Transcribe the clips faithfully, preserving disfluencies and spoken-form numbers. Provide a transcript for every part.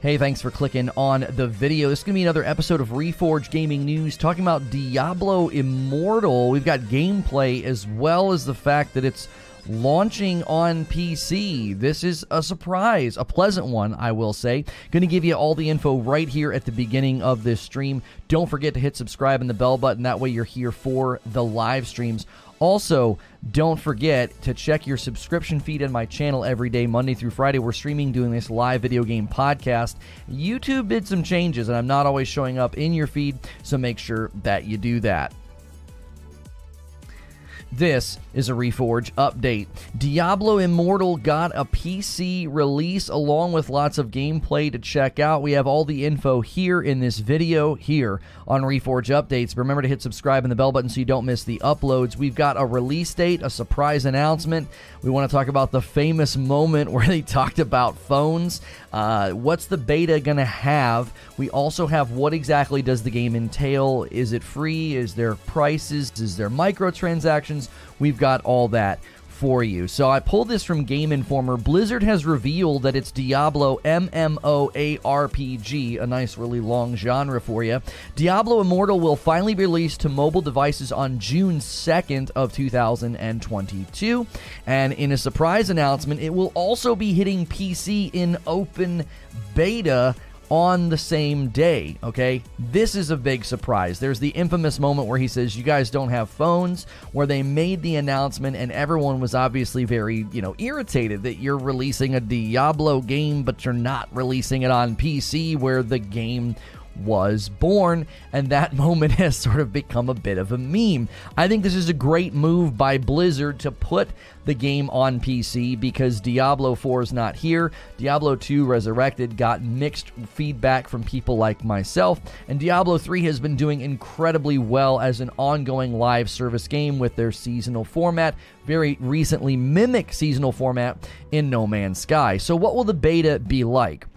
Hey, thanks for clicking on the video. This is going to be another episode of Reforge Gaming News talking about Diablo Immortal. We've got gameplay as well as the fact that it's launching on P C. This is a surprise, a pleasant one, I will say. Going to give you all the info right here at the beginning of this stream. Don't forget to hit subscribe and the bell button. That way you're here for the live streams. Also, don't forget to check your subscription feed and my channel every day, Monday through Friday. We're streaming, doing this live video game podcast. YouTube did some changes, and I'm not always showing up in your feed, so make sure that you do that. This is a Reforge update. Diablo Immortal got a P C release along with lots of gameplay to check out. We have all the info here in this video here on Reforge Updates. Remember to hit subscribe and the bell button so you don't miss the uploads. We've got a release date, a surprise announcement. We want to talk about the famous moment where they talked about phones. Uh, what's the beta going to have? We also have what exactly does the game entail? Is it free? Is there prices? Is there microtransactions? We've got all that for you. So I pulled this from Game Informer. Blizzard has revealed that its Diablo MMORPG, a nice really long genre for you, Diablo Immortal will finally be released to mobile devices on June second of two thousand twenty-two. And in a surprise announcement, it will also be hitting P C in open beta on the same day, okay? This is a big surprise. There's the infamous moment where he says, you guys don't have phones, where they made the announcement and everyone was obviously very, you know, irritated that you're releasing a Diablo game, but you're not releasing it on P C where the game was born, and that moment has sort of become a bit of a meme. I think this is a great move by Blizzard to put the game on P C because Diablo four is not here. Diablo two Resurrected got mixed feedback from people like myself, and Diablo three has been doing incredibly well as an ongoing live service game with their seasonal format, very recently mimic seasonal format in No Man's Sky. So what will the beta be like?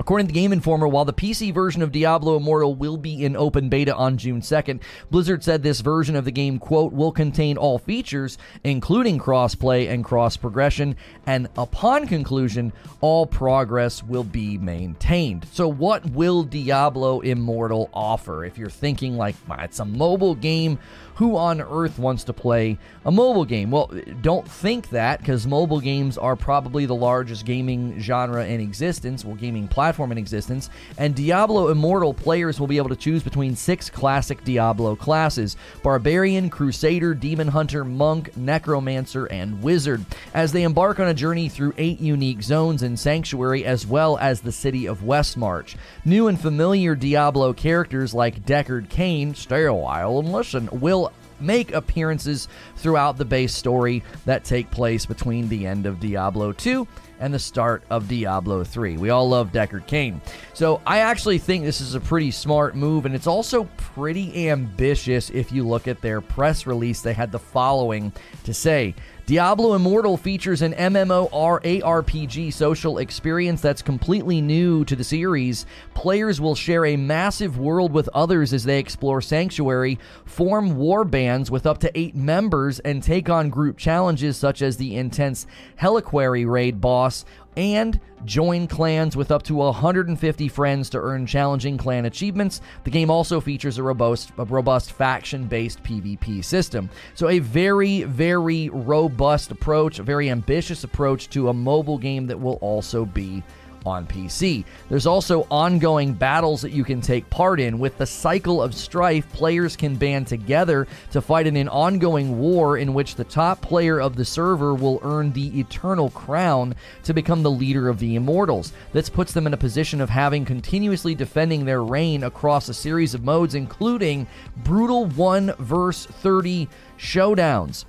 According to Game Informer, while the P C version of Diablo Immortal will be in open beta on June second, Blizzard said this version of the game, quote, will contain all features, including cross-play and cross-progression, and upon conclusion, all progress will be maintained. So what will Diablo Immortal offer? If you're thinking like, it's a mobile game, who on earth wants to play a mobile game? Well, don't think that, because mobile games are probably the largest gaming genre in existence, well, gaming platform. platform in existence, and Diablo Immortal players will be able to choose between six classic Diablo classes: Barbarian, Crusader, Demon Hunter, Monk, Necromancer, and Wizard, as they embark on a journey through eight unique zones in Sanctuary as well as the city of Westmarch. New and familiar Diablo characters like Deckard Cain, stay a while and listen, will make appearances throughout the base story that take place between the end of Diablo two and the start of Diablo three. We all love Deckard Cain. So I actually think this is a pretty smart move, and it's also pretty ambitious if you look at their press release. They had the following to say: Diablo Immortal features an MMORPG social experience that's completely new to the series. Players will share a massive world with others as they explore Sanctuary, form war bands with up to eight members, and take on group challenges such as the intense Heliquary raid boss, and join clans with up to one hundred fifty friends to earn challenging clan achievements. The game also features a robust, a robust faction-based PvP system. So a very, very robust approach, a very ambitious approach to a mobile game that will also be on P C. There's also ongoing battles that you can take part in. With the cycle of strife, players can band together to fight in an ongoing war in which the top player of the server will earn the eternal crown to become the leader of the Immortals. This puts them in a position of having continuously defending their reign across a series of modes, including brutal one versus thirty showdowns.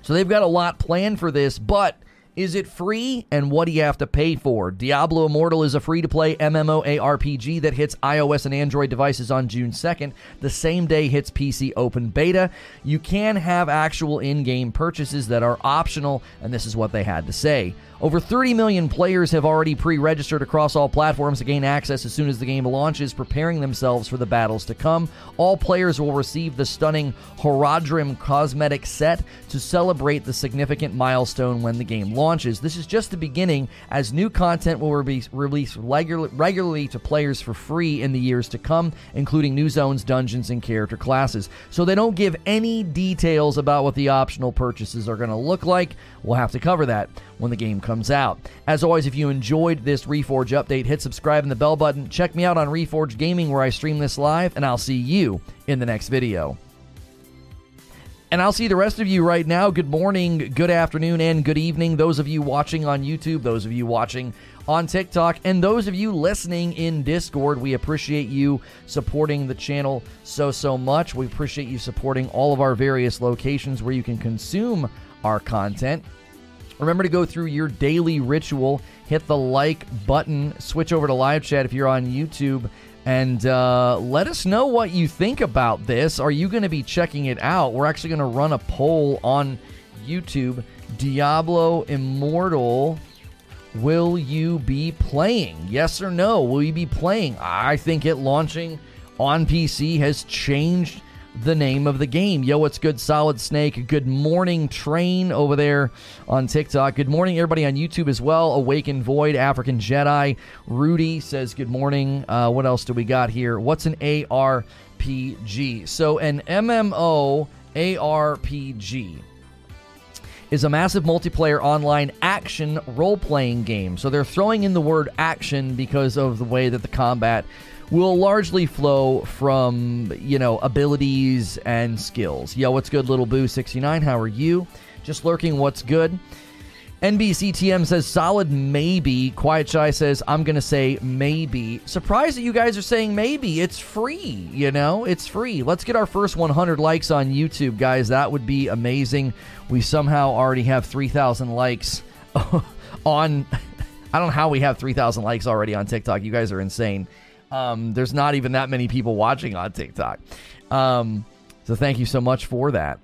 So they've got a lot planned for this, but is it free, and what do you have to pay for? Diablo Immortal is a free-to-play MMORPG that hits iOS and Android devices on June second. The same day hits P C open beta. You can have actual in-game purchases that are optional, and this is what they had to say. Over thirty million players have already pre-registered across all platforms to gain access as soon as the game launches, preparing themselves for the battles to come. All players will receive the stunning Horadrim cosmetic set to celebrate the significant milestone when the game launches. This is just the beginning, as new content will be released regu- regularly to players for free in the years to come, including new zones, dungeons, and character classes. So they don't give any details about what the optional purchases are going to look like. We'll have to cover that when the game comes out. As always, if you enjoyed this Reforge update, hit subscribe and the bell button. Check me out on Reforge Gaming, where I stream this live, and I'll see you in the next video. And I'll see the rest of you right now. Good morning, good afternoon, and good evening. Those of you watching on YouTube, those of you watching on TikTok, and those of you listening in Discord, we appreciate you supporting the channel so, so much. We appreciate you supporting all of our various locations where you can consume our content. Remember to go through your daily ritual, hit the like button, switch over to live chat if you're on YouTube, and uh, let us know what you think about this. Are you going to be checking it out? We're actually going to run a poll on YouTube. Diablo Immortal, will you be playing? Yes or no? Will you be playing? I think it launching on P C has changed the name of the game. Yo, what's good, Solid Snake? Good morning, Train, over there on TikTok. Good morning, everybody on YouTube as well. Awakened Void, African Jedi, Rudy says good morning. Uh, what else do we got here? What's an A R P G? So an M M O A R P G is a massive multiplayer online action role-playing game. So they're throwing in the word action because of the way that the combat will largely flow from, you know, abilities and skills. Yo, what's good, Little Boo sixty-nine? How are you? Just lurking, what's good? N B C T M says solid maybe. Quiet Shy says I'm gonna say maybe. Surprised that you guys are saying maybe. It's free, you know, it's free. Let's get our first one hundred likes on YouTube, guys. That would be amazing. We somehow already have three thousand likes on. I don't know how we have three thousand likes already on TikTok. You guys are insane. Um, there's not even that many people watching on TikTok. Um, so thank you so much for that.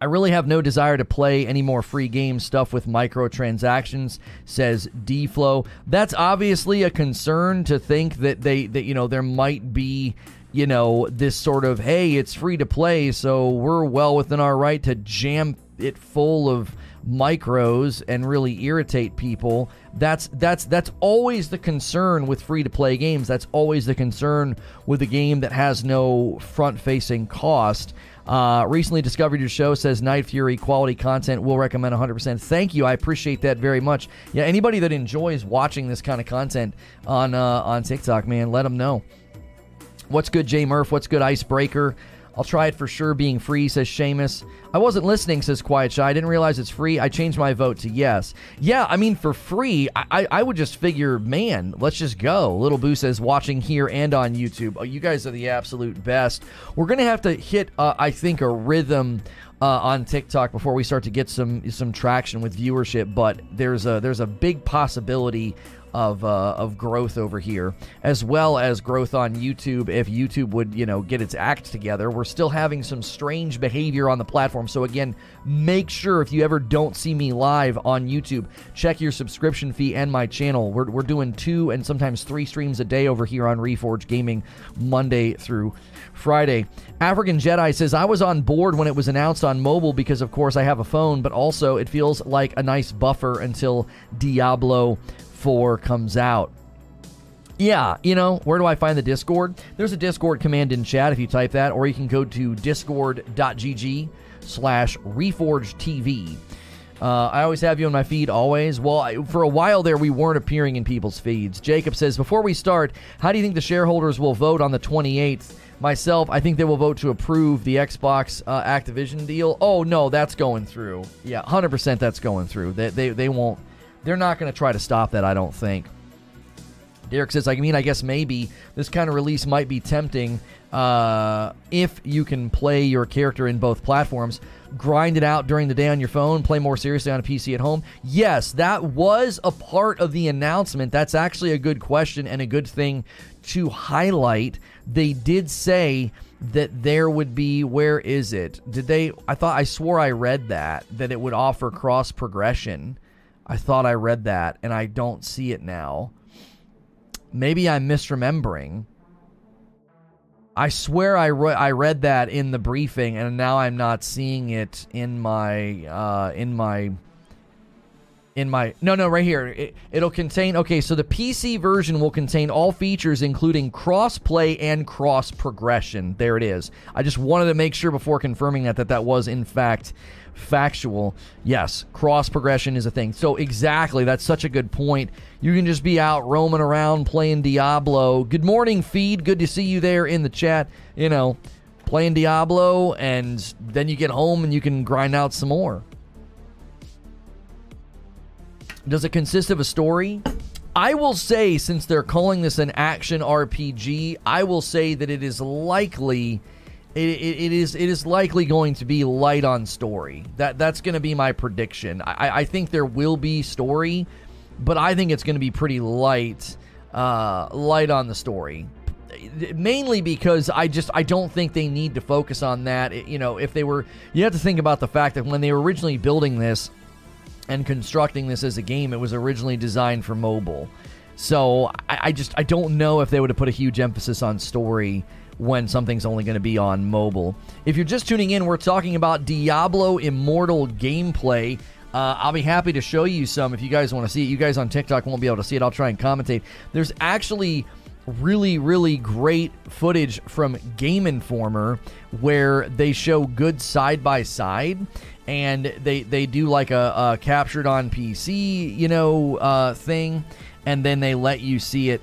I really have no desire to play any more free game stuff with microtransactions, says D Flow. That's obviously a concern, to think that they, that, you know, there might be, you know, this sort of, hey, it's free to play, so we're well within our right to jam it full of micros and really irritate people. That's that's that's always the concern with free-to-play games. That's always the concern with a game that has no front-facing cost. Uh, recently discovered your show, says Night Fury. Quality content, will recommend one hundred percent. Thank you, I appreciate that very much. Yeah, anybody that enjoys watching this kind of content on uh, on TikTok, man, let them know. What's good, J Murph? What's good, Icebreaker? I'll try it for sure, being free, says Seamus. I wasn't listening, says Quiet Shy. I didn't realize it's free. I changed my vote to yes. Yeah, I mean, for free, I, I, I would just figure, man, let's just go. Little Boo says, watching here and on YouTube. Oh, you guys are the absolute best. We're going to have to hit, uh, I think, a rhythm uh, on TikTok before we start to get some some traction with viewership, but there's a, there's a big possibility of uh, of growth over here, as well as growth on YouTube if YouTube would, you know, get its act together. We're still having some strange behavior on the platform. So again, make sure if you ever don't see me live on YouTube, check your subscription fee and my channel. We're, we're doing two and sometimes three streams a day over here on Reforge Gaming, Monday through Friday. African Jedi says, I was on board when it was announced on mobile because, of course, I have a phone, but also it feels like a nice buffer until Diablo four comes out. Yeah, you know, where do I find the Discord? There's a Discord command in chat if you type that, or you can go to discord dot g g slash reforge t v. Uh, I always have you on my feed, always. Well, I, for a while there, we weren't appearing in people's feeds. Jacob says, before we start, how do you think the shareholders will vote on the twenty-eighth? Myself, I think they will vote to approve the Xbox uh, Activision deal. Oh, no, that's going through. Yeah, one hundred percent that's going through. They, they, they won't. They're not going to try to stop that, I don't think. Derek says, I mean, I guess maybe this kind of release might be tempting uh, if you can play your character in both platforms. Grind it out during the day on your phone, play more seriously on a P C at home. Yes, that was a part of the announcement. That's actually a good question and a good thing to highlight. They did say that there would be, where is it? Did they, I thought, I swore I read that, that it would offer cross progression. I thought I read that, and I don't see it now. Maybe I'm misremembering. I swear I, re- I read that in the briefing, and now I'm not seeing it in my uh, in my in my no no right here. It, it'll contain okay. So the P C version will contain all features, including cross-play and cross-progression. There it is. I just wanted to make sure before confirming that that that was in fact factual. Yes, cross-progression is a thing. So exactly, that's such a good point. You can just be out roaming around playing Diablo. Good morning, Feed. Good to see you there in the chat. You know, playing Diablo, and then you get home and you can grind out some more. Does it consist of a story? I will say, since they're calling this an action R P G, I will say that it is likely... It, it, it is it is likely going to be light on story. That that's going to be my prediction. I, I think there will be story, but I think it's going to be pretty light, uh, light on the story. Mainly because I just I don't think they need to focus on that. It, you know, if they were, you have to think about the fact that when they were originally building this and constructing this as a game, it was originally designed for mobile. So I, I just I don't know if they would have put a huge emphasis on story when something's only going to be on mobile. If you're just tuning in, we're talking about Diablo Immortal gameplay. Uh, I'll be happy to show you some if you guys want to see it. You guys on TikTok won't be able to see it. I'll try and commentate. There's actually really, really great footage from Game Informer where they show good side-by-side, and they, they do like a, a captured on P C, you know, uh, thing, and then they let you see it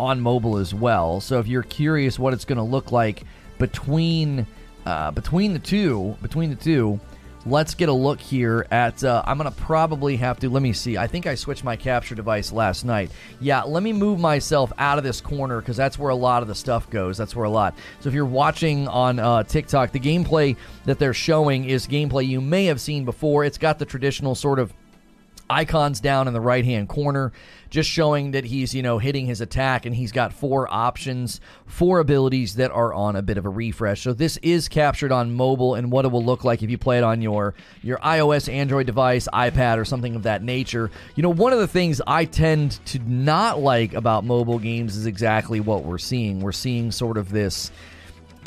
on mobile as well. So if you're curious what it's going to look like between uh, between the two, between the two, let's get a look here at. Uh, I'm going to probably have to. Let me see. I think I switched my capture device last night. Yeah, let me move myself out of this corner because that's where a lot of the stuff goes. That's where a lot. So if you're watching on uh, TikTok, the gameplay that they're showing is gameplay you may have seen before. It's got the traditional sort of icons down in the right hand corner, just showing that he's, you know, hitting his attack, and he's got four options, four abilities that are on a bit of a refresh. So this is captured on mobile, and what it will look like if you play it on your your iOS, Android device, iPad, or something of that nature. You know, one of the things I tend to not like about mobile games is exactly what we're seeing. We're seeing sort of this,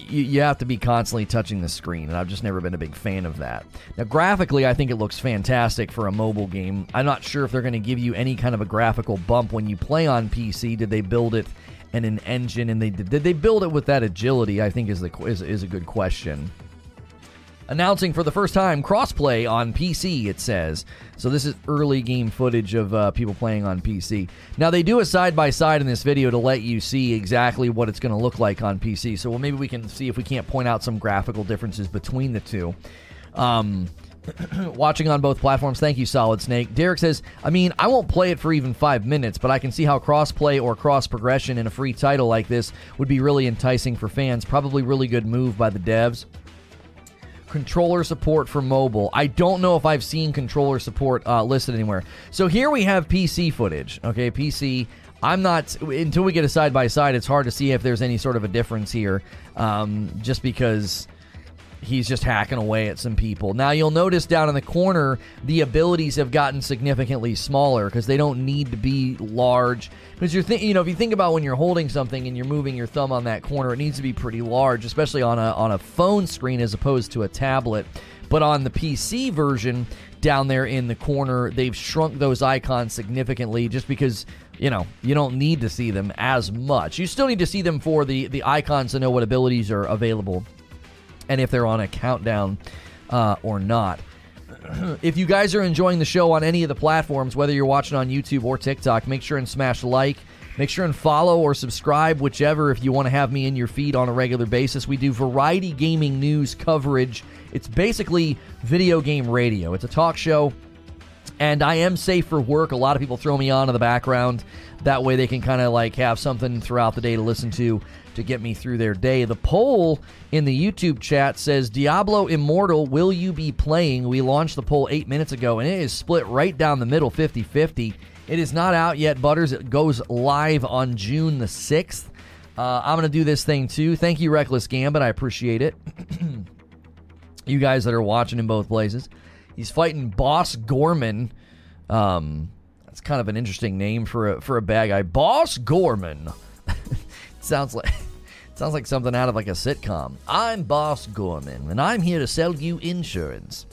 you, you have to be constantly touching the screen, and I've just never been a big fan of that. Now, graphically, I think it looks fantastic for a mobile game. I'm not sure if they're going to give you any kind of a graphical bump when you play on P C. Did they build it in an engine, and they did they build it with that agility? I think is the is, is a good question. Announcing for the first time crossplay on P C, it says. So this is early game footage of uh, people playing on P C. Now, they do a side-by-side in this video to let you see exactly what it's going to look like on P C. So well, maybe we can see if we can't point out some graphical differences between the two. Um, watching on both platforms. Thank you, Solid Snake. Derek says, I mean, I won't play it for even five minutes, but I can see how cross-play or cross-progression in a free title like this would be really enticing for fans. Probably really good move by the devs. Controller support for mobile. I don't know if I've seen controller support uh, listed anywhere. So here we have P C footage. Okay, P C. I'm not... Until we get a side-by-side, it's hard to see if there's any sort of a difference here. Um, just because he's just hacking away at some people. Now, you'll notice down in the corner, the abilities have gotten significantly smaller because they don't need to be large. Because you're thinking, you know, if you think about when you're holding something and you're moving your thumb on that corner, it needs to be pretty large, especially on a on a phone screen as opposed to a tablet. But on the P C version, down there in the corner, they've shrunk those icons significantly just because, you know, you don't need to see them as much. You still need to see them for the, the icons to know what abilities are available and if they're on a countdown uh, or not. If you guys are enjoying the show on any of the platforms, whether you're watching on YouTube or TikTok, make sure and smash like. Make sure and follow or subscribe, whichever, if you want to have me in your feed on a regular basis. We do variety gaming news coverage. It's basically video game radio. It's a talk show, and I am safe for work. A lot of people throw me on in the background. That way they can kind of like have something throughout the day to listen to to get me through their day. The poll in the YouTube chat says, Diablo Immortal, will you be playing? We launched the poll eight minutes ago, and it is split right down the middle, fifty-fifty. It is not out yet, Butters. It goes live on June the sixth. Uh, I'm going to do this thing, too. Thank you, Reckless Gambit. I appreciate it. You guys that are watching in both places. He's fighting Boss Gorman. Um, that's kind of an interesting name for a, for a bad guy. Boss Gorman. Sounds like... Sounds like something out of like a sitcom. I'm Boss Gorman, and I'm here to sell you insurance.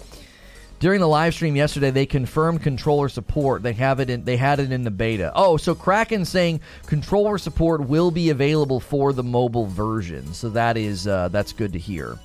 During the live stream yesterday, they confirmed controller support. They have it in, they had it in the beta. Oh, so Kraken's saying controller support will be available for the mobile version. So that is uh, that's good to hear.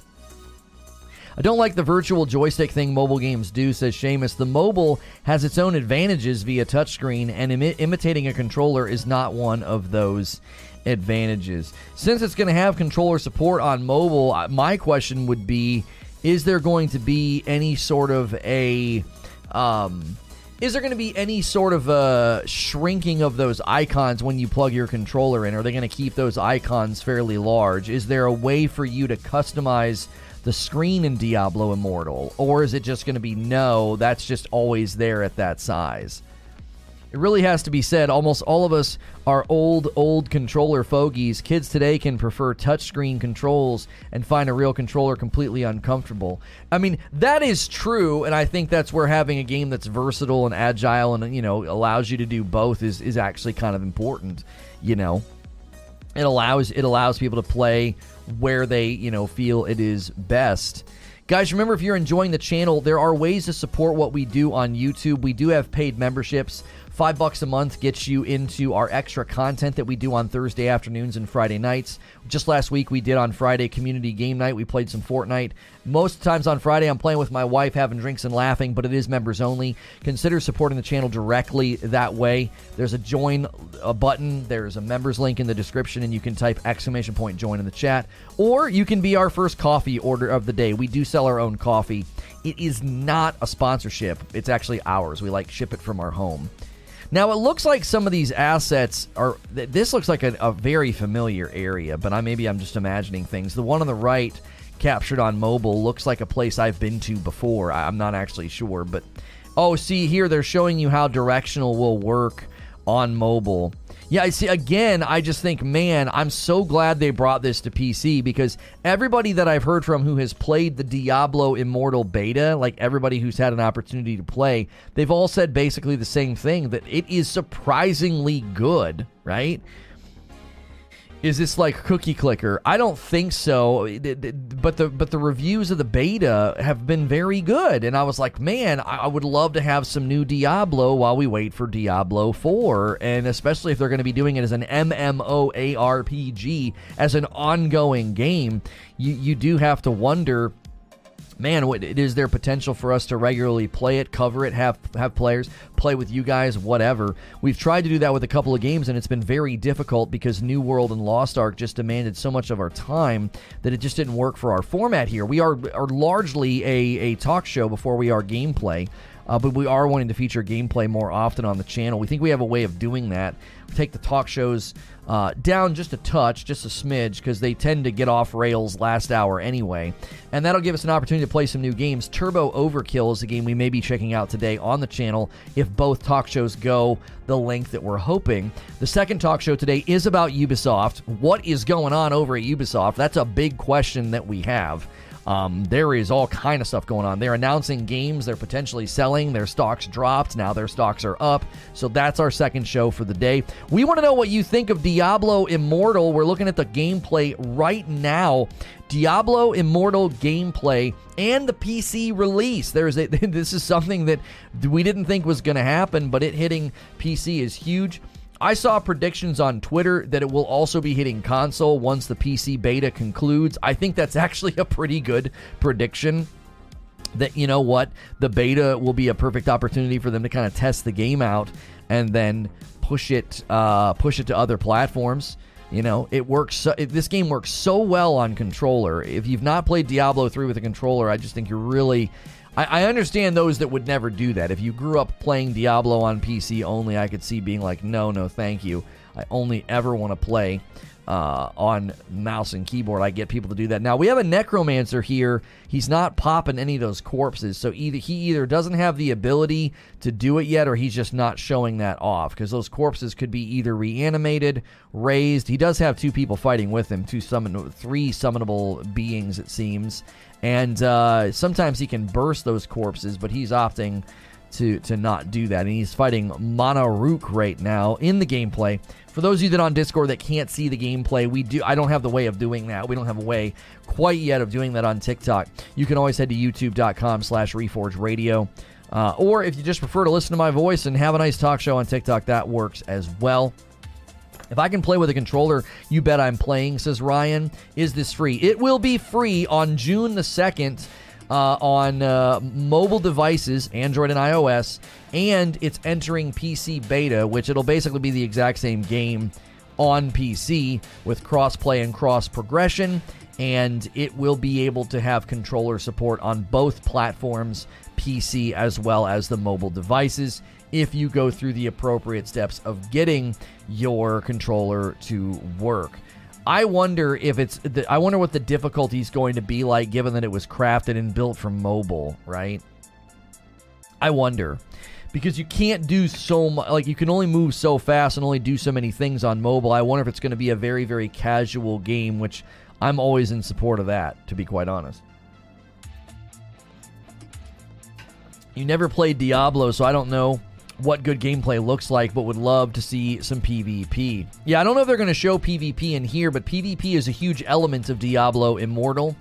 I don't like the virtual joystick thing mobile games do, says Seamus. The mobile has its own advantages via touchscreen, and imi- imitating a controller is not one of those advantages. Since it's going to have controller support on mobile, my question would be, is there going to be any sort of a um is there going to be any sort of a shrinking of those icons when you plug your controller in? Are they going to keep those icons fairly large? Is there a way for you to customize the screen in Diablo Immortal, or is it just going to be no, that's just always there at that size? It really has to be said, almost all of us are old, old controller fogies. Kids today can prefer touchscreen controls and find a real controller completely uncomfortable. I mean, that is true, and I think that's where having a game that's versatile and agile and, you know, allows you to do both is, is actually kind of important, you know. It allows, it allows people to play where they, you know, feel it is best. Guys, remember, if you're enjoying the channel, there are ways to support what we do on YouTube. We do have paid memberships. Five bucks a month gets you into our extra content that we do on Thursday afternoons and Friday nights. Just last week, we did on Friday community game night. We played some Fortnite. Most times on Friday, I'm playing with my wife, having drinks and laughing, but it is members only. Consider supporting the channel directly that way. There's a join a button. There's a members link in the description, and you can type exclamation point join in the chat. Or you can be our first coffee order of the day. We do sell our own coffee. It is not a sponsorship. It's actually ours. We like ship it from our home. Now, it looks like some of these assets are... Th- this looks like a, a very familiar area, but I maybe I'm just imagining things. The one on the right, captured on mobile, looks like a place I've been to before. I, I'm not actually sure, but... Oh, see here, they're showing you how directional will work on mobile. Yeah, I see. Again, I just think, man, I'm so glad they brought this to P C, because everybody that I've heard from who has played the Diablo Immortal beta, like everybody who's had an opportunity to play, they've all said basically the same thing, that it is surprisingly good, right? Is this like cookie clicker? I don't think so, but the but the reviews of the beta have been very good, and I was like, man, I would love to have some new Diablo while we wait for Diablo four, and especially if they're going to be doing it as an MMORPG, as an ongoing game, you, you do have to wonder, man, what, is there potential for us to regularly play it, cover it, have have players, play with you guys, whatever. We've tried to do that with a couple of games, and it's been very difficult because New World and Lost Ark just demanded so much of our time that it just didn't work for our format here. We are, are largely a, a talk show before we are gameplay, uh, but we are wanting to feature gameplay more often on the channel. We think we have a way of doing that. We take the talk shows Uh, down just a touch, just a smidge, because they tend to get off rails last hour anyway. And that'll give us an opportunity to play some new games. Turbo Overkill is a game we may be checking out today on the channel if both talk shows go the length that we're hoping. The second talk show today is about Ubisoft. What is going on over at Ubisoft? That's a big question that we have. Um, there is all kind of stuff going on. They're announcing games they're potentially selling. Their stocks dropped. Now their stocks are up. So that's our second show for the day. We want to know what you think of Diablo Immortal. We're looking at the gameplay right now. Diablo Immortal gameplay and the P C release. There is a, this is something that we didn't think was going to happen, but it hitting P C is huge. I saw predictions on Twitter that it will also be hitting console once the P C beta concludes. I think that's actually a pretty good prediction. That, you know what, the beta will be a perfect opportunity for them to kind of test the game out and then push it, uh, push it to other platforms. You know, it works. So, it, this game works so well on controller. If you've not played Diablo three with a controller, I just think you're really... I understand those that would never do that. If you grew up playing Diablo on P C only, I could see being like, no, no, thank you. I only ever want to play uh, on mouse and keyboard. I get people to do that. Now, we have a necromancer here. He's not popping any of those corpses, so either he either doesn't have the ability to do it yet, or he's just not showing that off, because those corpses could be either reanimated, raised. He does have two people fighting with him, two summon, three summonable beings, it seems. And uh, sometimes he can burst those corpses, but he's opting to, to not do that. And he's fighting Monaruk right now in the gameplay. For those of you that on Discord that can't see the gameplay, we do. I don't have the way of doing that. We don't have a way quite yet of doing that on TikTok. You can always head to youtube dot com slash Reforge Radio. Uh, or if you just prefer to listen to my voice and have a nice talk show on TikTok, that works as well. If I can play with a controller, you bet I'm playing, says Ryan. Is this free? It will be free on June the second uh, on uh, mobile devices, Android and iOS, and it's entering P C beta, which it'll basically be the exact same game on P C with cross-play and cross-progression, and it will be able to have controller support on both platforms, P C as well as the mobile devices, if you go through the appropriate steps of getting your controller to work. I wonder if it's the, I wonder what the difficulty is going to be like, given that it was crafted and built for mobile, right? I wonder, because you can't do so much, like you can only move so fast and only do so many things on mobile. I wonder if it's going to be a very, very casual game, which I'm always in support of that, to be quite honest. You never played Diablo, so I don't know what good gameplay looks like, but would love to see some PvP. Yeah, I don't know if they're going to show PvP in here, but PvP is a huge element of Diablo Immortal.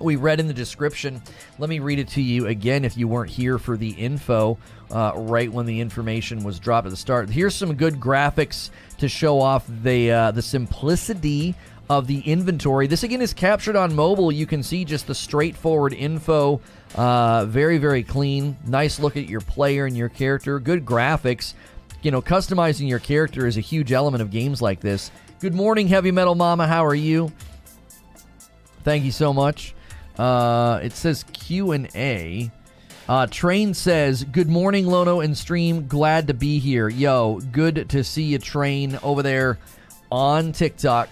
We read in the description. Let me read it to you again if you weren't here for the info uh, right when the information was dropped at the start. Here's some good graphics to show off the uh, the simplicity of the inventory. This again is captured on mobile. You can see just the straightforward info. Uh, very, very clean. Nice look at your player and your character. Good graphics. You know, customizing your character is a huge element of games like this. Good morning, Heavy Metal Mama. How are you? Thank you so much. Uh, it says Q and A. Uh, Train says, good morning, Lono and stream. Glad to be here. Yo, good to see you, Train, over there on TikTok.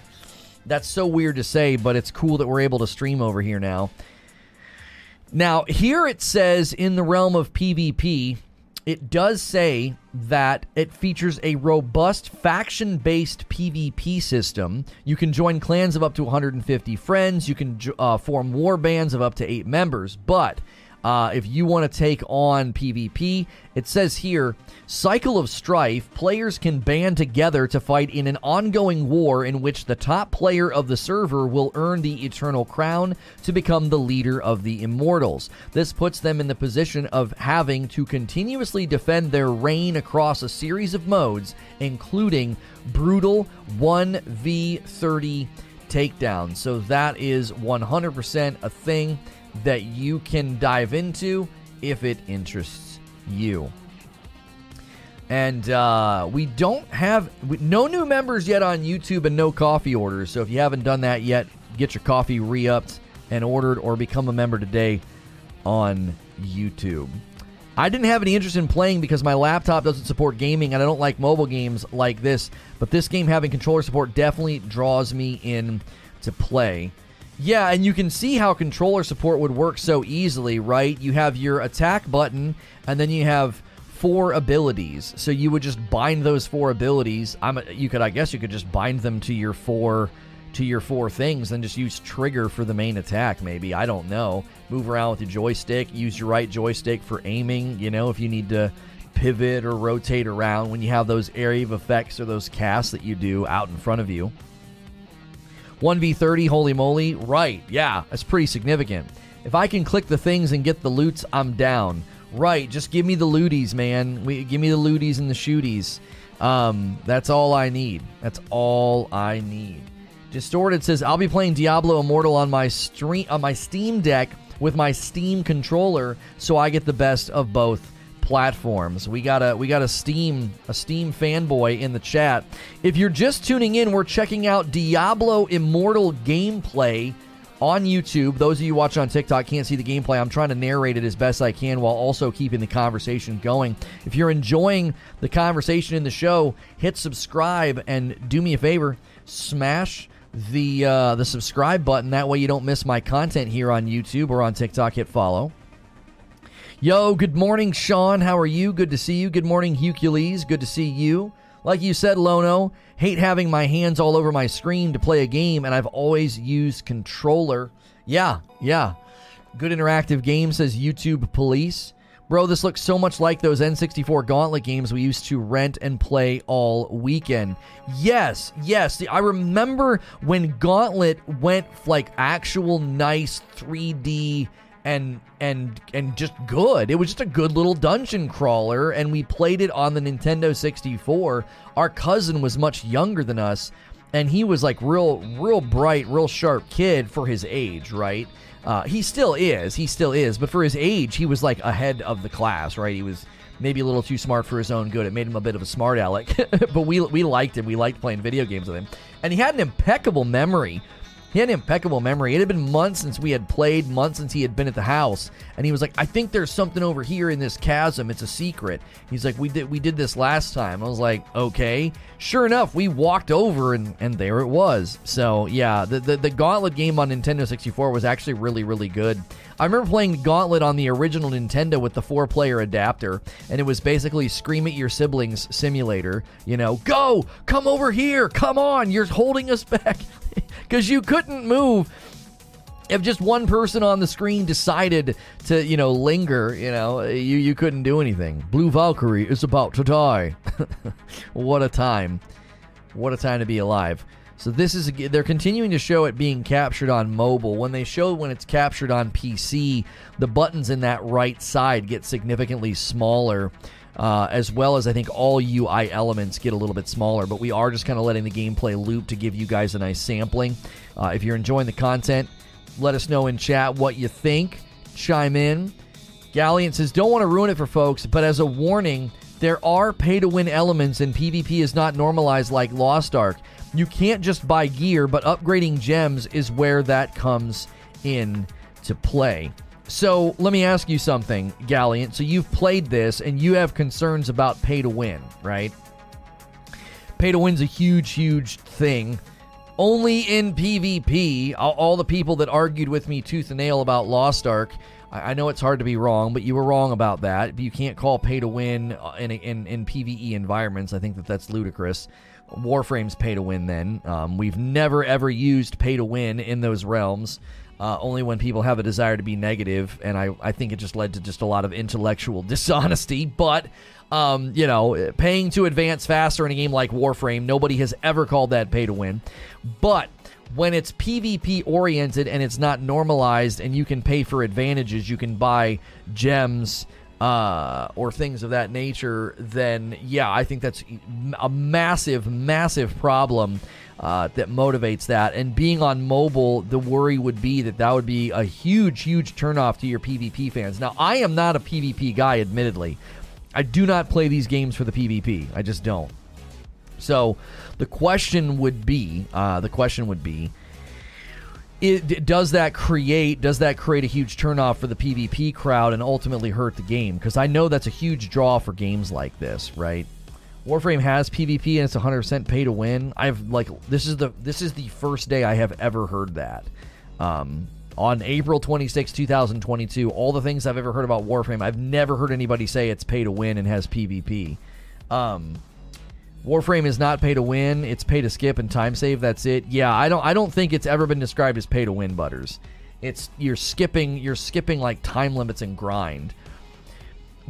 That's so weird to say, but it's cool that we're able to stream over here now. Now, here it says in the realm of PvP, it does say that it features a robust faction-based PvP system. You can join clans of up to one hundred fifty friends. You can uh, form war bands of up to eight members. But uh, if you want to take on PvP, it says here, Cycle of Strife, players can band together to fight in an ongoing war in which the top player of the server will earn the Eternal Crown to become the leader of the Immortals. This puts them in the position of having to continuously defend their reign across a series of modes, including brutal one v thirty takedowns. So that is one hundred percent a thing that you can dive into if it interests you. And uh, we don't have... We, no new members yet on YouTube and no coffee orders. So if you haven't done that yet, get your coffee re-upped and ordered or become a member today on YouTube. I didn't have any interest in playing because my laptop doesn't support gaming and I don't like mobile games like this. But this game having controller support definitely draws me in to play. Yeah, and you can see how controller support would work so easily, right? You have your attack button and then you have four abilities, so you would just bind those four abilities. I'm a, you could, I guess, you could just bind them to your four, to your four things, and just use trigger for the main attack. Maybe, I don't know. Move around with your joystick. Use your right joystick for aiming. You know, if you need to pivot or rotate around when you have those area of effects or those casts that you do out in front of you. one v thirty, holy moly! Right? Yeah, that's pretty significant. If I can click the things and get the loots, I'm down. Right, just give me the looties, man. We, give me the looties and the shooties. Um, that's all I need. That's all I need. Distorted says, I'll be playing Diablo Immortal on my stream on my Steam Deck with my Steam controller, so I get the best of both platforms. We got a we got a Steam a Steam fanboy in the chat. If you're just tuning in, we're checking out Diablo Immortal gameplay on YouTube. Those of you watching on TikTok can't see the gameplay. I'm trying to narrate it as best I can while also keeping the conversation going. If you're enjoying the conversation in the show, hit subscribe and do me a favor, smash the uh, the subscribe button. That way you don't miss my content here on YouTube or on TikTok. Hit follow. Yo, good morning, Sean. How are you? Good to see you. Good morning, Hercules. Good to see you. Like you said, Lono, hate having my hands all over my screen to play a game, and I've always used controller. Yeah, yeah. Good interactive game, says YouTube Police. Bro, this looks so much like those N sixty-four Gauntlet games we used to rent and play all weekend. Yes, yes. I remember when Gauntlet went like actual nice three D and and and just good. It was just a good little dungeon crawler, and we played it on the Nintendo sixty-four. Our cousin was much younger than us, and he was like real, real bright, real sharp kid for his age, right? Uh, he still is, he still is, but for his age, he was like ahead of the class, right? He was maybe a little too smart for his own good. It made him a bit of a smart aleck, but we we liked him. We liked playing video games with him, and he had an impeccable memory. He had an impeccable memory. It had been months since we had played, months since he had been at the house, and he was like, "I think there's something over here in this chasm. It's a secret." He's like, "We did we did this last time." I was like, "Okay." Sure enough, we walked over, and, and there it was. So yeah, the, the the Gauntlet game on Nintendo sixty-four was actually really really good. I remember playing Gauntlet on the original Nintendo with the four-player adapter, and it was basically scream at your siblings simulator. You know, go, come over here, come on, you're holding us back. Because you couldn't move if just one person on the screen decided to, you know, linger, you know, you, you couldn't do anything. Blue Valkyrie is about to die. What a time. What a time to be alive. So this is, they're continuing to show it being captured on mobile. When they show when it's captured on P C, the buttons in that right side get significantly smaller. Uh, as well as I think all U I elements get a little bit smaller, but we are just kind of letting the gameplay loop to give you guys a nice sampling. Uh, if you're enjoying the content, let us know in chat what you think. Chime in. Galleon says, don't want to ruin it for folks, but as a warning, there are pay-to-win elements, and PvP is not normalized like Lost Ark. You can't just buy gear, but upgrading gems is where that comes in to play. So let me ask you something, Galleon. So you've played this and you have concerns about pay to win, right? Pay to win's a huge, huge thing. Only in PvP, all the people that argued with me tooth and nail about Lost Ark, I know it's hard to be wrong, but you were wrong about that. You can't call pay to win in, in, in PvE environments. I think that that's ludicrous. Warframe's pay to win then. Um, we've never, ever used pay to win in those realms. Uh, only when people have a desire to be negative, and I, I think it just led to just a lot of intellectual dishonesty. But, um, you know, paying to advance faster in a game like Warframe, nobody has ever called that pay to win. But when it's PvP oriented and it's not normalized and you can pay for advantages, you can buy gems uh, or things of that nature, then, yeah, I think that's a massive, massive problem. Uh, that motivates that, and being on mobile, the worry would be that that would be a huge, huge turnoff to your PvP fans. Now, I am not a PvP guy, admittedly. I do not play these games for the PvP. I just don't. So, the question would be, uh, the question would be, It, does that create does that create a huge turnoff for the PvP crowd and ultimately hurt the game? Because I know that's a huge draw for games like this, right? Warframe has PvP and it's one hundred percent pay to win. I've like this is the this is the first day I have ever heard that. Um, on April twenty-sixth, two thousand twenty-two, all the things I've ever heard about Warframe, I've never heard anybody say it's pay to win and has PvP. Um, Warframe is not pay to win; it's pay to skip and time save. That's it. Yeah, I don't I don't think it's ever been described as pay to win, Butters. It's you're skipping you're skipping like time limits and grind.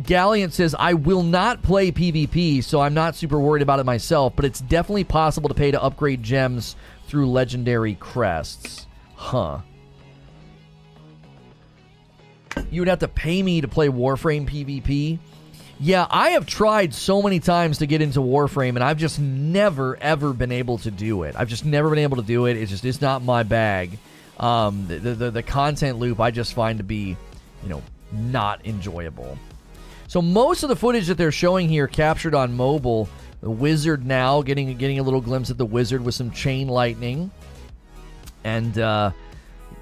Galleon says, I will not play PvP, so I'm not super worried about it myself, but it's definitely possible to pay to upgrade gems through legendary crests. Huh. You would have to pay me to play Warframe PvP? Yeah, I have tried so many times to get into Warframe, and I've just never, ever been able to do it. I've just never been able to do it. It's just, it's not my bag. Um, the, the, the content loop I just find to be, you know, not enjoyable. So most of the footage that they're showing here captured on mobile. The wizard now, getting getting a little glimpse at the wizard with some chain lightning. And uh,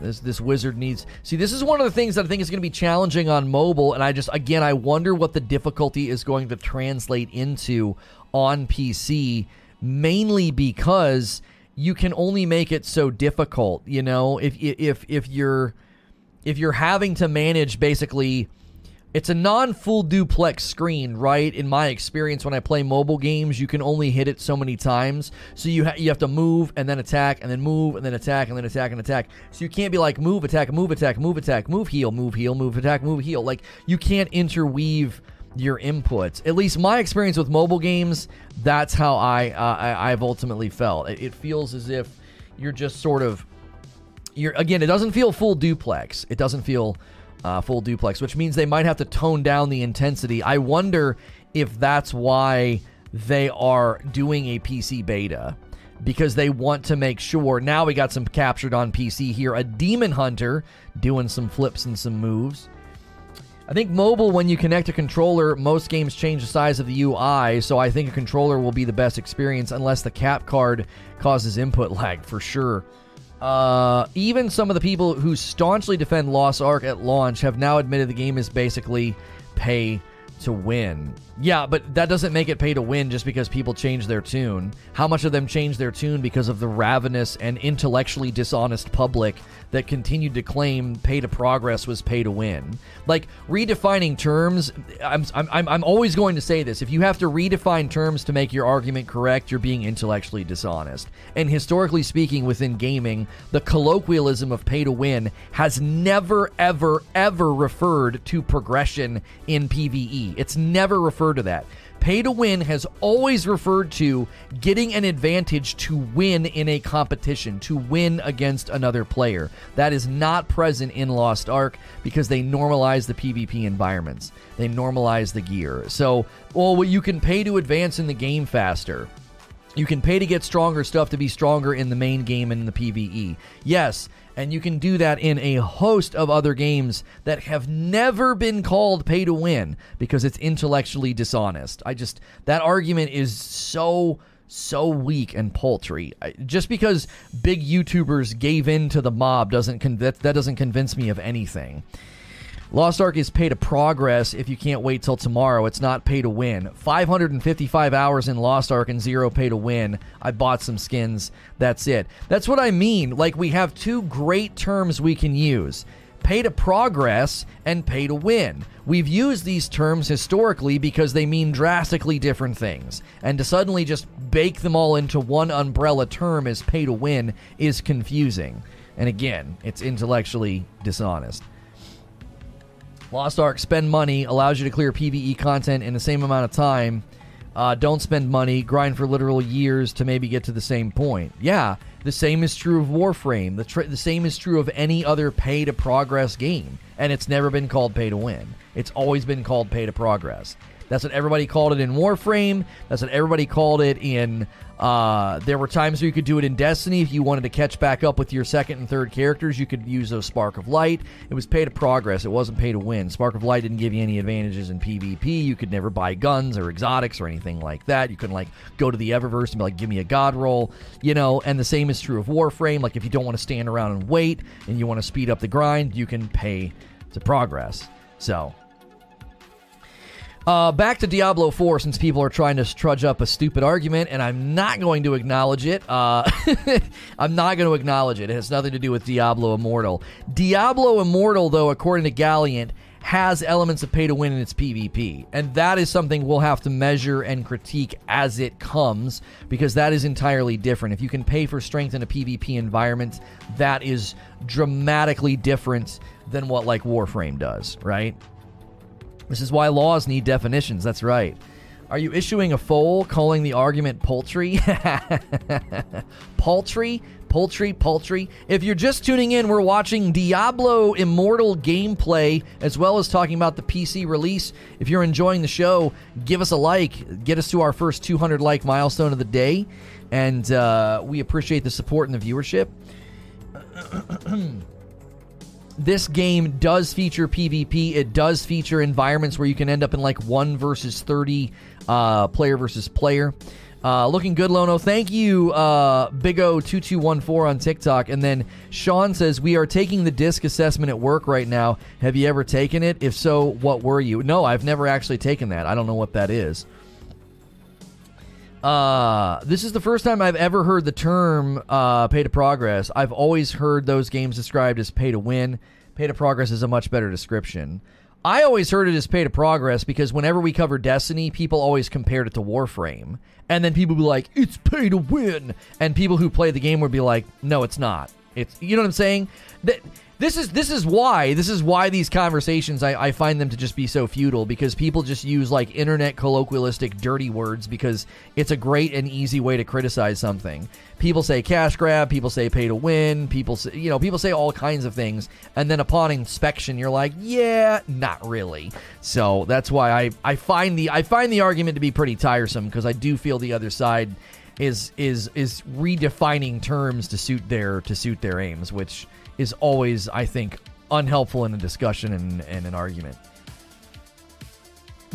this this wizard needs... See, this is one of the things that I think is going to be challenging on mobile. And I just, again, I wonder what the difficulty is going to translate into on P C. Mainly because you can only make it so difficult, you know? If, if, if, you're, if you're having to manage basically... It's a non-full duplex screen, right? In my experience, when I play mobile games, you can only hit it so many times. So you ha- you have to move and then attack and then move and then attack and then attack and attack. So you can't be like move, attack, move, attack, move, attack, move, heal, move, heal, move, attack, move, heal. Like you can't interweave your inputs. At least my experience with mobile games, that's how I, uh, I I've ultimately felt. It, it feels as if you're just sort of you're again. It doesn't feel full duplex. It doesn't feel. Uh, full duplex, which means they might have to tone down the intensity. I wonder if that's why they are doing a P C beta, because they want to make sure. Now we got some captured on P C here. A Demon Hunter doing some flips and some moves. I think mobile, when you connect a controller, most games change the size of the U I, so I think a controller will be the best experience unless the cap card causes input lag for sure. Uh, even some of the people who staunchly defend Lost Ark at launch have now admitted the game is basically pay to win. Yeah, but that doesn't make it pay to win just because people change their tune. How much of them changed their tune because of the ravenous and intellectually dishonest public that continued to claim pay to progress was pay to win? Like, redefining terms, I'm, I'm, I'm always going to say this. If you have to redefine terms to make your argument correct, you're being intellectually dishonest. And historically speaking, within gaming, the colloquialism of pay to win has never, ever, ever referred to progression in PvE. It's never referred to that. Pay to win has always referred to getting an advantage to win in a competition, to win against another player. That is not present in Lost Ark because they normalize the PvP environments. They normalize the gear. So, well, you can pay to advance in the game faster. You can pay to get stronger stuff to be stronger in the main game and in the PvE. Yes, and you can do that in a host of other games that have never been called pay to win because it's intellectually dishonest. I just, that argument is so, so weak and paltry. I, just because big YouTubers gave in to the mob doesn't, con- that, that doesn't convince me of anything. Lost Ark is pay to progress if you can't wait till tomorrow. It's not pay to win. five hundred fifty-five hours in Lost Ark and zero pay to win. I bought some skins. That's it. That's what I mean. Like, we have two great terms we can use. Pay to progress and pay to win. We've used these terms historically because they mean drastically different things, and to suddenly just bake them all into one umbrella term as pay to win is confusing. And again, it's intellectually dishonest. Lost Ark, spend money, allows you to clear PvE content in the same amount of time. Uh, don't spend money, grind for literal years to maybe get to the same point. Yeah, the same is true of Warframe. The, tr- the same is true of any other pay-to-progress game. And it's never been called pay-to-win. It's always been called pay-to-progress. That's what everybody called it in Warframe. That's what everybody called it in... Uh, there were times where you could do it in Destiny. If you wanted to catch back up with your second and third characters, you could use those Spark of Light. It was pay to progress. It wasn't pay to win. Spark of Light didn't give you any advantages in PvP. You could never buy guns or exotics or anything like that. You couldn't, like, go to the Eververse and be like, give me a god roll, you know. And the same is true of Warframe. Like, if you don't want to stand around and wait and you want to speed up the grind, you can pay to progress. So... Uh, back to Diablo four, since people are trying to trudge up a stupid argument, and I'm not going to acknowledge it. Uh, I'm not going to acknowledge it. It has nothing to do with Diablo Immortal. Diablo Immortal, though, according to Galliant, has elements of pay to win in its PvP, and that is something we'll have to measure and critique as it comes, because that is entirely different. If you can pay for strength in a PvP environment, that is dramatically different than what, like, Warframe does, right? This is why laws need definitions. That's right. Are you issuing a foal, calling the argument paltry? Paltry? Paltry? Paltry? If you're just tuning in, we're watching Diablo Immortal gameplay, as well as talking about the P C release. If you're enjoying the show, give us a like. Get us to our first two hundred like milestone of the day. And uh, we appreciate the support and the viewership. This game does feature PvP. It does feature environments where you can end up in, like, one versus thirty, uh, player versus player. Uh, looking good, Lono. Thank you, uh, Big O two two one four on TikTok. And then Sean says, we are taking the disc assessment at work right now. Have you ever taken it? If so, what were you? No, I've never actually taken that. I don't know what that is. Uh, this is the first time I've ever heard the term uh, pay to progress. I've always heard those games described as pay to win. Pay to progress is a much better description. I always heard it as pay to progress because whenever we cover Destiny, people always compared it to Warframe. And then people would be like, it's pay to win. And people who play the game would be like, no, it's not. It's, you know what I'm saying? That this is this is why this is why these conversations, I, I find them to just be so futile, because people just use like internet colloquialistic dirty words because it's a great and easy way to criticize something. People say cash grab, people say pay to win, people say, you know, people say all kinds of things, and then upon inspection you're like, yeah, not really. So that's why I, I find the I find the argument to be pretty tiresome, because I do feel the other side is is is redefining terms to suit their to suit their aims, which is always, I think, unhelpful in a discussion and, and an argument.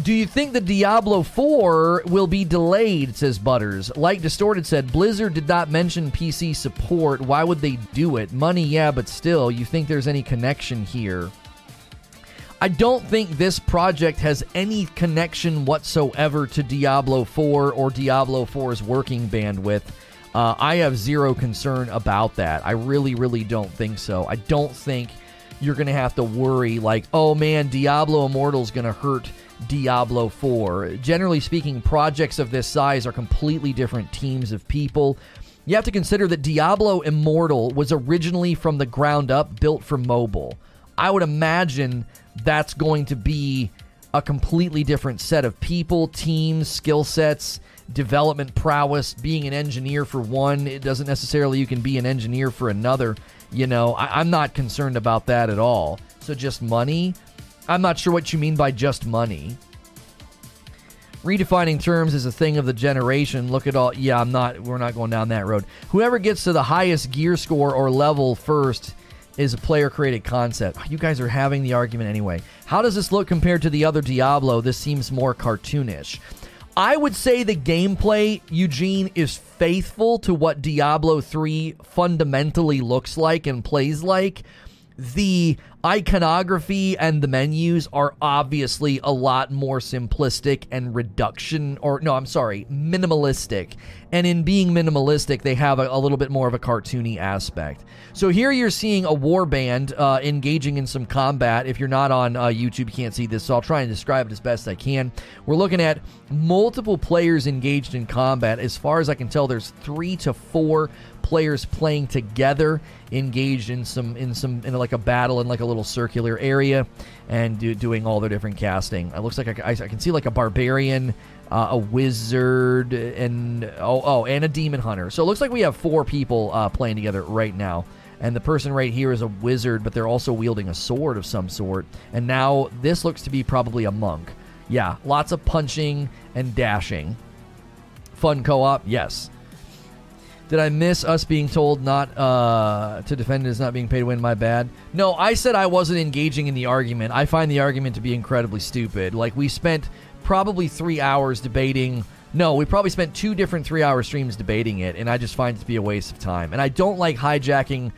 Do you think the Diablo four will be delayed, says Butters. Like Distorted said, Blizzard did not mention P C support. Why would they do it? Money, yeah, but still, you think there's any connection here? I don't think this project has any connection whatsoever to Diablo four or Diablo four's working bandwidth. Uh, I have zero concern about that. I really, really don't think so. I don't think you're going to have to worry like, oh man, Diablo Immortal's going to hurt Diablo four. Generally speaking, projects of this size are completely different teams of people. You have to consider that Diablo Immortal was originally, from the ground up, built for mobile. I would imagine that's going to be a completely different set of people, teams, skill sets, development prowess. Being an engineer for one, it doesn't necessarily you can be an engineer for another. You know, I, I'm not concerned about that at all. So just money? I'm not sure what you mean by just money. Redefining terms is a thing of the generation. Look at all... Yeah, I'm not... We're not going down that road. Whoever gets to the highest gear score or level first is a player-created concept. You guys are having the argument anyway. How does this look compared to the other Diablo? This seems more cartoonish. I would say the gameplay, Eugene, is faithful to what Diablo three fundamentally looks like and plays like. The iconography and the menus are obviously a lot more simplistic and reduction, or no, I'm sorry, minimalistic. And in being minimalistic, they have a, a little bit more of a cartoony aspect. So here you're seeing a warband uh, engaging in some combat. If you're not on uh, YouTube, you can't see this, so I'll try and describe it as best I can. We're looking at multiple players engaged in combat. As far as I can tell, there's three to four players playing together, engaged in some in some in like a battle in like a little circular area, and do, doing all their different casting. It looks like I, I can see like a barbarian, uh, a wizard, and oh oh and a demon hunter. So it looks like we have four people uh, playing together right now. And the person right here is a wizard, but they're also wielding a sword of some sort. And now this looks to be probably a monk. Yeah, lots of punching and dashing. Fun co-op, yes. Did I miss us being told not uh, to defend it as not being paid to win? My bad. No, I said I wasn't engaging in the argument. I find the argument to be incredibly stupid. Like, we spent probably three hours debating. No, we probably spent two different three-hour streams debating it, and I just find it to be a waste of time. And I don't like hijacking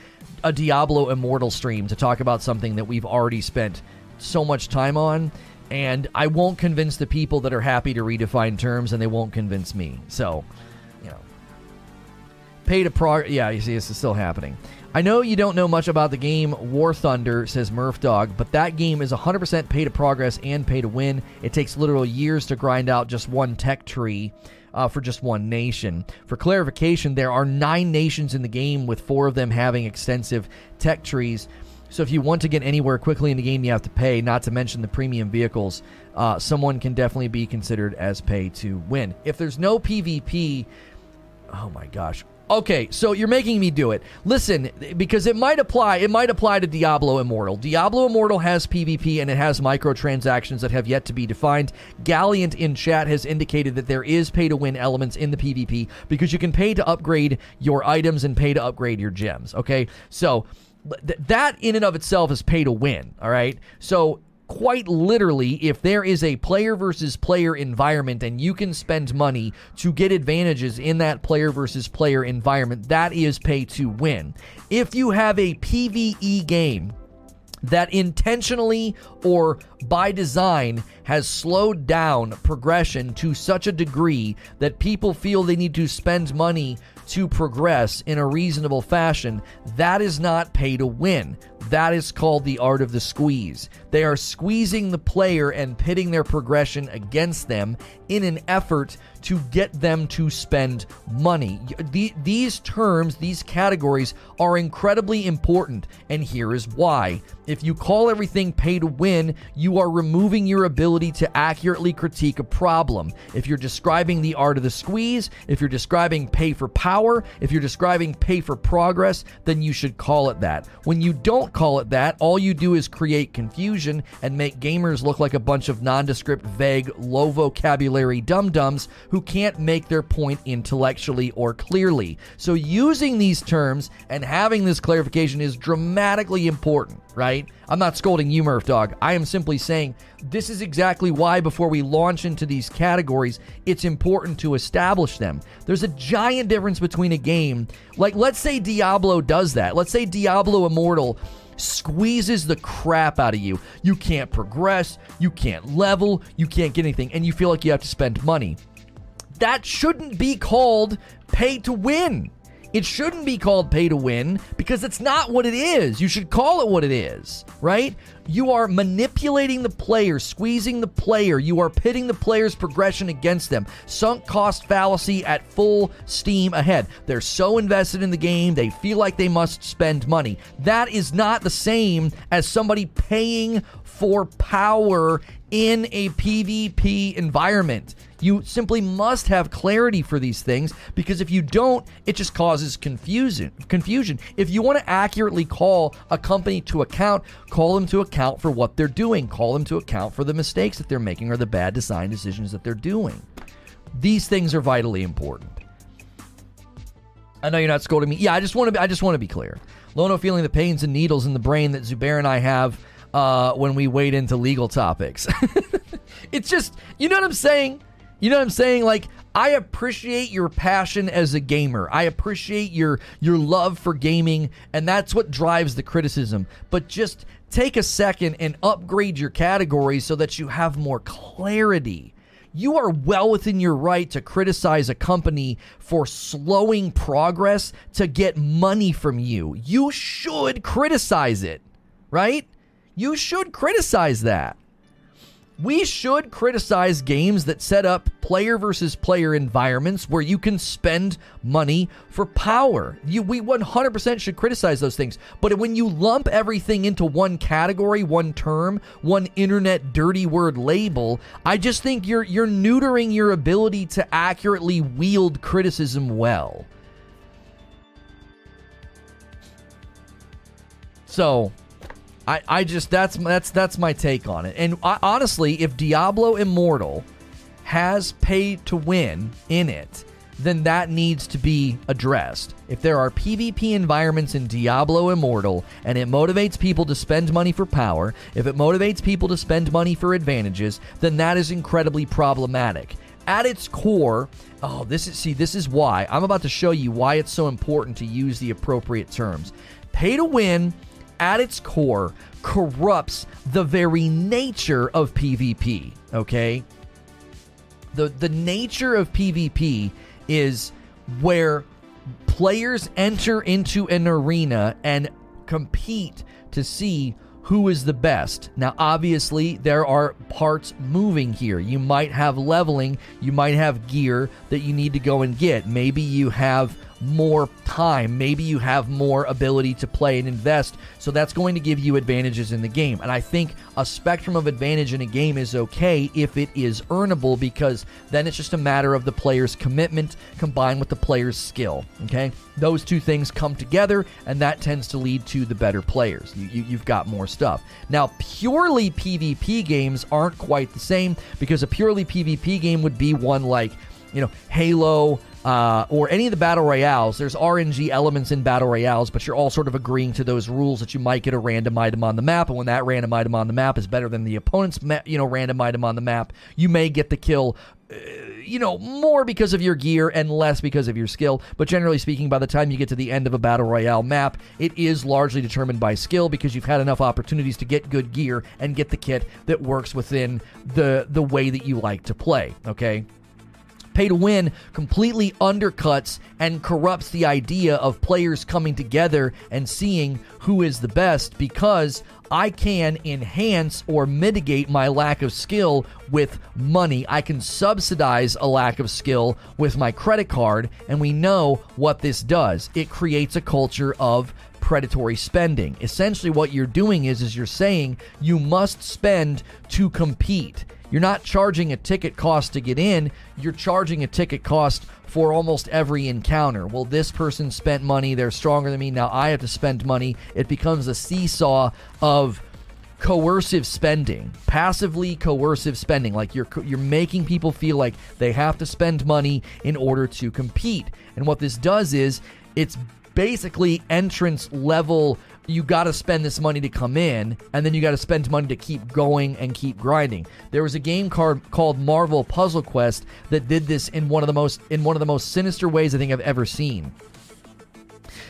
a Diablo Immortal stream to talk about something that we've already spent so much time on. And I won't convince the people that are happy to redefine terms, and they won't convince me. So... Pay to prog... Yeah, you see, it's still happening. I know you don't know much about the game, War Thunder, says Murph Dog, but that game is one hundred percent pay to progress and pay to win. It takes literal years to grind out just one tech tree uh, for just one nation. For clarification, there are nine nations in the game, with four of them having extensive tech trees. So if you want to get anywhere quickly in the game, you have to pay, not to mention the premium vehicles. Uh, someone can definitely be considered as pay to win. If there's no PvP... Oh my gosh. Okay, so you're making me do it. Listen, because it might apply, it might apply to Diablo Immortal. Diablo Immortal has PvP and it has microtransactions that have yet to be defined. Galliant in chat has indicated that there is pay-to-win elements in the PvP, because you can pay to upgrade your items and pay to upgrade your gems, okay? So, th- that in and of itself is pay-to-win, all right? So... Quite literally, if there is a player versus player environment and you can spend money to get advantages in that player versus player environment, that is pay to win. If you have a PvE game that intentionally or by design has slowed down progression to such a degree that people feel they need to spend money to progress in a reasonable fashion, that is not pay to win. That is called the art of the squeeze. They are squeezing the player and pitting their progression against them in an effort to get them to spend money. The, these terms, these categories are incredibly important, and here is why. If you call everything pay to win, you are removing your ability to accurately critique a problem. If you're describing the art of the squeeze, if you're describing pay for power, if you're describing pay for progress, then you should call it that. When you don't call it that, all you do is create confusion and make gamers look like a bunch of nondescript, vague, low vocabulary dum-dums who can't make their point intellectually or clearly. So using these terms and having this clarification is dramatically important, right? I'm not scolding you, Murph Dog. I am simply saying this is exactly why before we launch into these categories, it's important to establish them. There's a giant difference between a game, like let's say Diablo does that. Let's say Diablo Immortal squeezes the crap out of you. You can't progress, you can't level, you can't get anything, and you feel like you have to spend money. That shouldn't be called pay to win. It shouldn't be called pay to win because it's not what it is. You should call it what it is, right? You are manipulating the player, squeezing the player. You are pitting the player's progression against them. Sunk cost fallacy at full steam ahead. They're so invested in the game, they feel like they must spend money. That is not the same as somebody paying for power in a PvP environment. You simply must have clarity for these things, because if you don't, it just causes confusion. Confusion. If you want to accurately call a company to account, call them to account for what they're doing. Call them to account for the mistakes that they're making or the bad design decisions that they're doing. These things are vitally important. I know you're not scolding me. Yeah, I just want to be, I just want to be clear. Lono feeling the pains and needles in the brain that Zubair and I have uh, when we wade into legal topics. It's just, you know what I'm saying? You know what I'm saying? Like, I appreciate your passion as a gamer. I appreciate your your love for gaming, and that's what drives the criticism. But just take a second and upgrade your categories so that you have more clarity. You are well within your right to criticize a company for slowing progress to get money from you. You should criticize it, right? You should criticize that. We should criticize games that set up player versus player environments where you can spend money for power. You, we one hundred percent should criticize those things. But when you lump everything into one category, one term, one internet dirty word label, I just think you're you're neutering your ability to accurately wield criticism well. So... I, I just, that's that's that's my take on it. And I, honestly, if Diablo Immortal has pay to win in it, then that needs to be addressed. If there are PvP environments in Diablo Immortal and it motivates people to spend money for power, if it motivates people to spend money for advantages, then that is incredibly problematic. At its core, oh, this is, see, this is why. I'm about to show you why it's so important to use the appropriate terms. Pay to win, at its core, corrupts the very nature of PvP, okay? The, the nature of PvP is where players enter into an arena and compete to see who is the best. Now, obviously, there are parts moving here. You might have leveling, you might have gear that you need to go and get. Maybe you have more time, maybe you have more ability to play and invest, so that's going to give you advantages in the game. And I think a spectrum of advantage in a game is okay if it is earnable, because then it's just a matter of the player's commitment combined with the player's skill, okay? Those two things come together, and that tends to lead to the better players. You, you, you've got more stuff. Now, purely PvP games aren't quite the same, because a purely PvP game would be one like, you know, Halo, Uh, or any of the battle royales. There's R N G elements in battle royales, but you're all sort of agreeing to those rules that you might get a random item on the map, and when that random item on the map is better than the opponent's ma- you know, random item on the map, you may get the kill, uh, you know, more because of your gear and less because of your skill. But generally speaking, by the time you get to the end of a battle royale map, it is largely determined by skill, because you've had enough opportunities to get good gear and get the kit that works within the, the way that you like to play, okay? pay to win completely undercuts and corrupts the idea of players coming together and seeing who is the best, because I can enhance or mitigate my lack of skill with money. I can subsidize a lack of skill with my credit card, and we know what this does. It creates a culture of predatory spending. Essentially what you're doing is, is you're saying you must spend to compete. You're not charging a ticket cost to get in, you're charging a ticket cost for almost every encounter. Well, this person spent money, they're stronger than me, now I have to spend money. It becomes a seesaw of coercive spending, passively coercive spending. Like you're you're making people feel like they have to spend money in order to compete. And what this does is, it's basically entrance level. You got to spend this money to come in, and then you got to spend money to keep going and keep grinding. There was a game card called Marvel Puzzle Quest that did this in one of the most in one of the most sinister ways I think I've ever seen.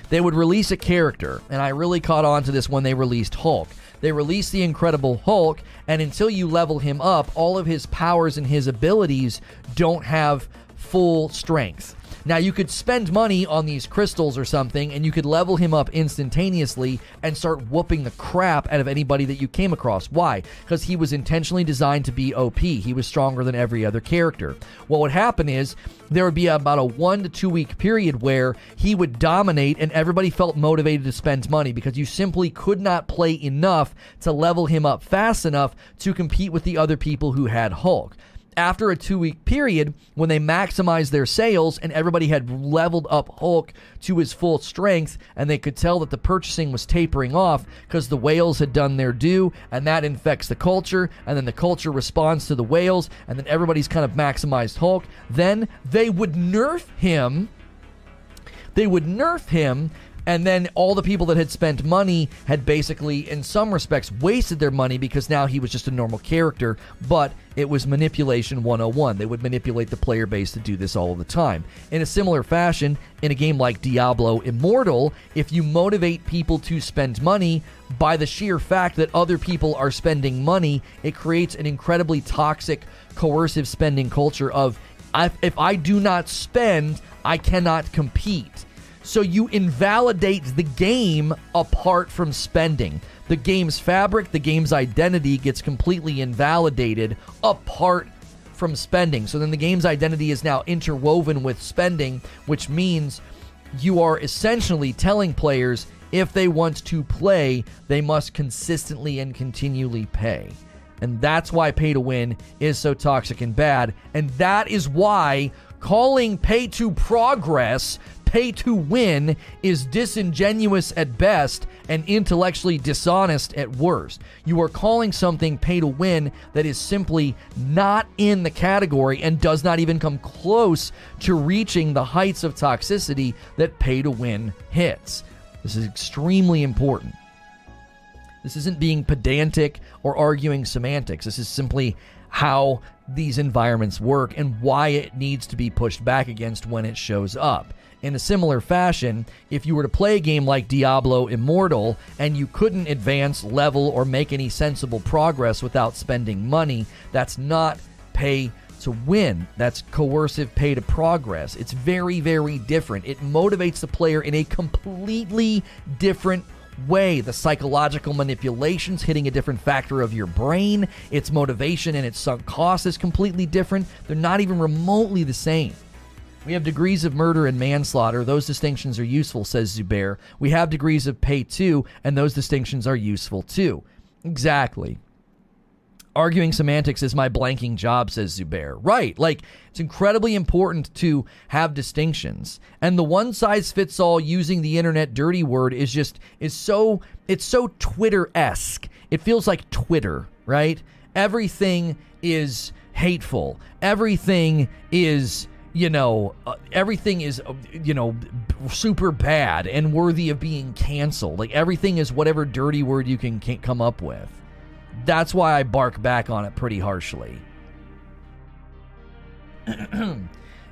They would release a character, and I really caught on to this when they released Hulk. They released the Incredible Hulk, and until you level him up, all of his powers and his abilities don't have full strength. Now, you could spend money on these crystals or something, and you could level him up instantaneously and start whooping the crap out of anybody that you came across. Why? Because he was intentionally designed to be O P. He was stronger than every other character. What would happen is, there would be about a one to two week period where he would dominate, and everybody felt motivated to spend money because you simply could not play enough to level him up fast enough to compete with the other people who had Hulk. After a two-week period, when they maximized their sales and everybody had leveled up Hulk to his full strength, and they could tell that the purchasing was tapering off because the whales had done their due, and that infects the culture, and then the culture responds to the whales, and then everybody's kind of maximized Hulk, then they would nerf him. They would nerf him. And then all the people that had spent money had basically, in some respects, wasted their money because now he was just a normal character, but it was manipulation one oh one. They would manipulate the player base to do this all the time. In a similar fashion, in a game like Diablo Immortal, if you motivate people to spend money, by the sheer fact that other people are spending money, it creates an incredibly toxic, coercive spending culture of, if I do not spend, I cannot compete. So you invalidate the game apart from spending. The game's fabric, the game's identity gets completely invalidated apart from spending. So then the game's identity is now interwoven with spending, which means you are essentially telling players if they want to play, they must consistently and continually pay. And that's why pay to win is so toxic and bad. And that is why calling pay to progress pay to win is disingenuous at best and intellectually dishonest at worst. You are calling something pay to win that is simply not in the category and does not even come close to reaching the heights of toxicity that pay to win hits. This is extremely important. This isn't being pedantic or arguing semantics. This is simply how these environments work and why it needs to be pushed back against when it shows up. In a similar fashion, if you were to play a game like Diablo Immortal and you couldn't advance, level, or make any sensible progress without spending money, that's not pay to win. That's coercive pay to progress. It's very, very different. It motivates the player in a completely different way. The psychological manipulations hitting a different factor of your brain, its motivation and its sunk cost is completely different. They're not even remotely the same. We have degrees of murder and manslaughter. Those distinctions are useful, says Zubair. We have degrees of pay too, and those distinctions are useful too. Exactly. Arguing semantics is my blanking job, says Zubair. Right, like, it's incredibly important to have distinctions. And the one-size-fits-all using the internet dirty word is just, is so, it's so Twitter-esque. It feels like Twitter, right? Everything is hateful. Everything is... You know, uh, everything is, uh, you know, b- super bad and worthy of being canceled. Like, everything is whatever dirty word you can, can come up with. That's why I bark back on it pretty harshly.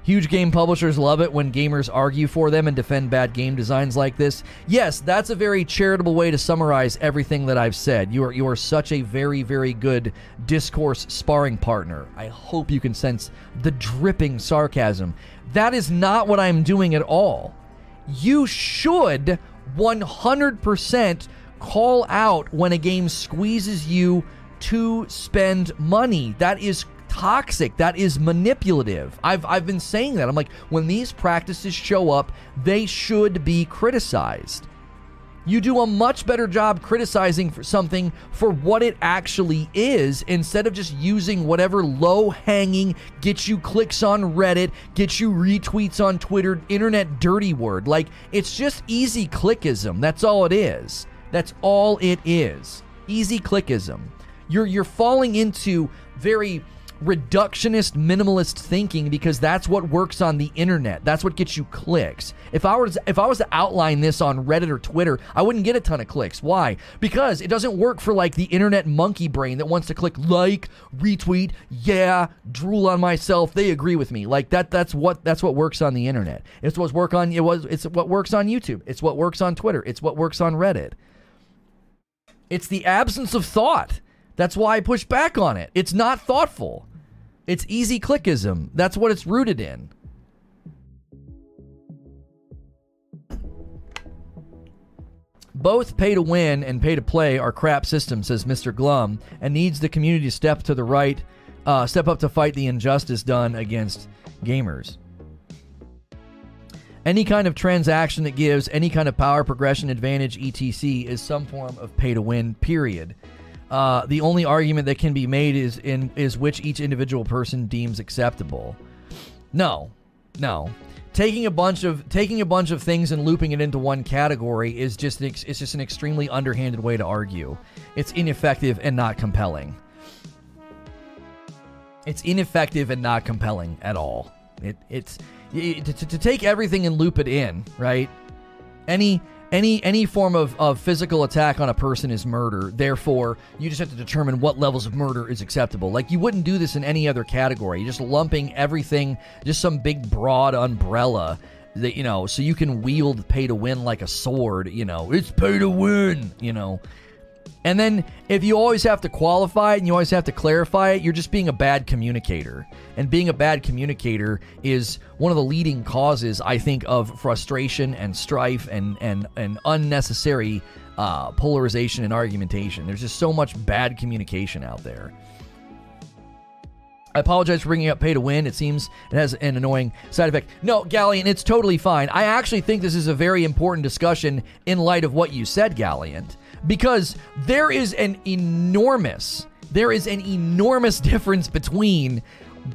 Huge game publishers love it when gamers argue for them and defend bad game designs like this. Yes, that's a very charitable way to summarize everything that I've said. You are, you are such a very, very good discourse sparring partner. I hope you can sense the dripping sarcasm. That is not what I'm doing at all. You should one hundred percent call out when a game squeezes you to spend money. That is toxic. That is manipulative. I've I've been saying that. I'm like, when these practices show up, they should be criticized. You do a much better job criticizing for something for what it actually is, instead of just using whatever low-hanging, get you clicks on Reddit, get you retweets on Twitter, internet dirty word. Like, it's just easy clickism. That's all it is. That's all it is. Easy clickism. You're you're falling into very reductionist, minimalist thinking because that's what works on the internet. That's what gets you clicks. If I was if I was to outline this on Reddit or Twitter, I wouldn't get a ton of clicks. Why? Because it doesn't work for like the internet monkey brain that wants to click like, retweet, yeah, drool on myself, they agree with me. Like that that's what that's what works on the internet. It's what work on it was it's what works on YouTube. It's what works on Twitter. It's what works on Reddit. It's the absence of thought. That's why I push back on it. It's not thoughtful. It's easy clickism. That's what it's rooted in. Both pay to win and pay to play are crap systems, says Mister Glum, and needs the community to step to the right, uh, step up to fight the injustice done against gamers. Any kind of transaction that gives any kind of power, progression, advantage, et cetera is some form of pay to win, period. Uh, the only argument that can be made is in is which each individual person deems acceptable. No, no, taking a bunch of taking a bunch of things and looping it into one category is just an ex, it's just an extremely underhanded way to argue. It's ineffective and not compelling. It's ineffective and not compelling at all. It it's it, to, to take everything and loop it in, right? Any. Any any form of, of physical attack on a person is murder. Therefore, you just have to determine what levels of murder is acceptable. Like, you wouldn't do this in any other category. You're just lumping everything, just some big broad umbrella that, you know, so you can wield pay to win like a sword, you know. It's pay to win, you know. And then if you always have to qualify it and you always have to clarify it, you're just being a bad communicator. And being a bad communicator is one of the leading causes, I think, of frustration and strife and and, and unnecessary uh, polarization and argumentation. There's just so much bad communication out there. I apologize for bringing up pay to win. It seems it has an annoying side effect. No, Galleon, it's totally fine. I actually think this is a very important discussion in light of what you said, Galleon. Because there is an enormous, there is an enormous difference between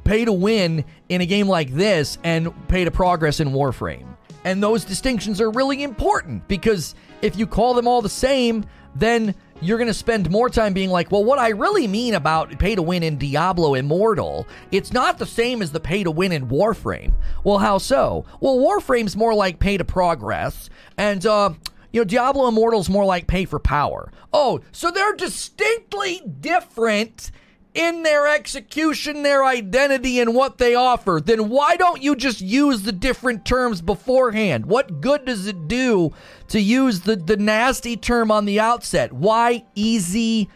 pay to win in a game like this and pay to progress in Warframe. And those distinctions are really important, because if you call them all the same, then you're going to spend more time being like, well, what I really mean about pay to win in Diablo Immortal, it's not the same as the pay to win in Warframe. Well, how so? Well, Warframe's more like pay to progress, and, uh... you know, Diablo Immortal's more like pay for power. Oh, so they're distinctly different in their execution, their identity, and what they offer. Then why don't you just use the different terms beforehand? What good does it do to use the, the nasty term on the outset? Why easy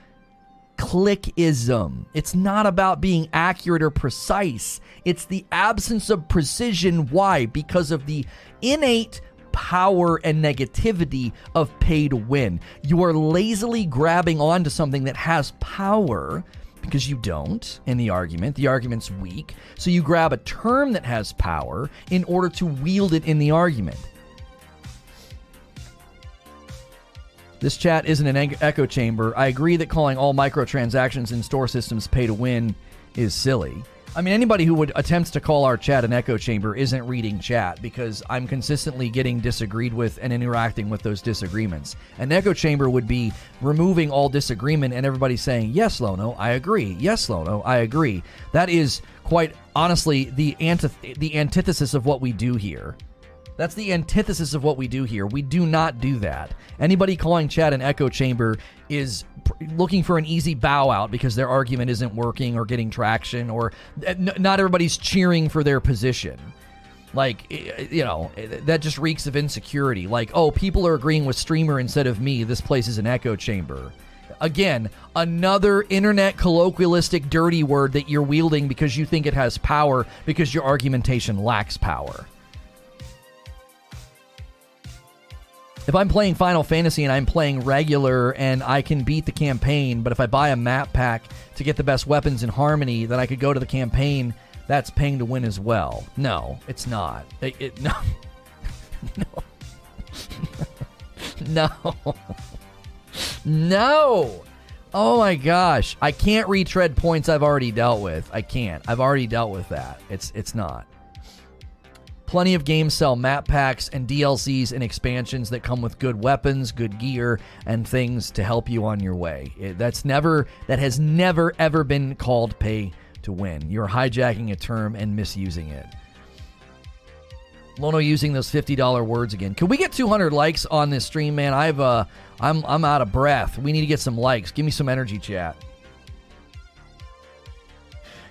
clickism? It's not about being accurate or precise. It's the absence of precision. Why? Because of the innate power and negativity of pay to win. You are lazily grabbing onto something that has power, because you don't in the argument. The argument's weak, so you grab a term that has power in order to wield it in the argument. This chat isn't an echo chamber. I agree that calling all microtransactions in store systems pay to win is silly. I mean, anybody who would attempt to call our chat an echo chamber isn't reading chat, because I'm consistently getting disagreed with and interacting with those disagreements. An echo chamber would be removing all disagreement and everybody saying, yes, Lono, I agree. Yes, Lono, I agree. That is, quite honestly, the antith- the antithesis of what we do here. That's the antithesis of what we do here. We do not do that. Anybody calling chat an echo chamber is pr- looking for an easy bow out because their argument isn't working or getting traction, or n- not everybody's cheering for their position. Like, you know, that just reeks of insecurity. Like, oh, people are agreeing with streamer instead of me. This place is an echo chamber. Again, another internet colloquialistic dirty word that you're wielding because you think it has power, because your argumentation lacks power. If I'm playing Final Fantasy and I'm playing regular and I can beat the campaign, but if I buy a map pack to get the best weapons in Harmony, then I could go to the campaign. That's paying to win as well. No, it's not. It, it, no. no. No. No. Oh my gosh. I can't retread points I've already dealt with. I can't. I've already dealt with that. It's it's not. Plenty of games sell map packs and D L Cs and expansions that come with good weapons, good gear, and things to help you on your way. It, that's never, that has never, ever been called pay to win. You're hijacking a term and misusing it. Lono using those fifty dollar words again. Can we get two hundred likes on this stream, man? I've uh, I'm I'm out of breath. We need to get some likes. Give me some energy, chat.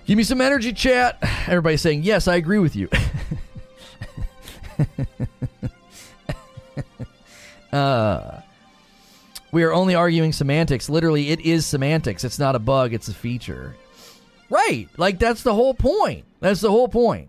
Give me some energy, chat. Everybody's saying, yes, I agree with you. uh, we are only arguing semantics. Literally, it is semantics. It's not a bug. It's a feature. Right. Like, that's the whole point. That's the whole point.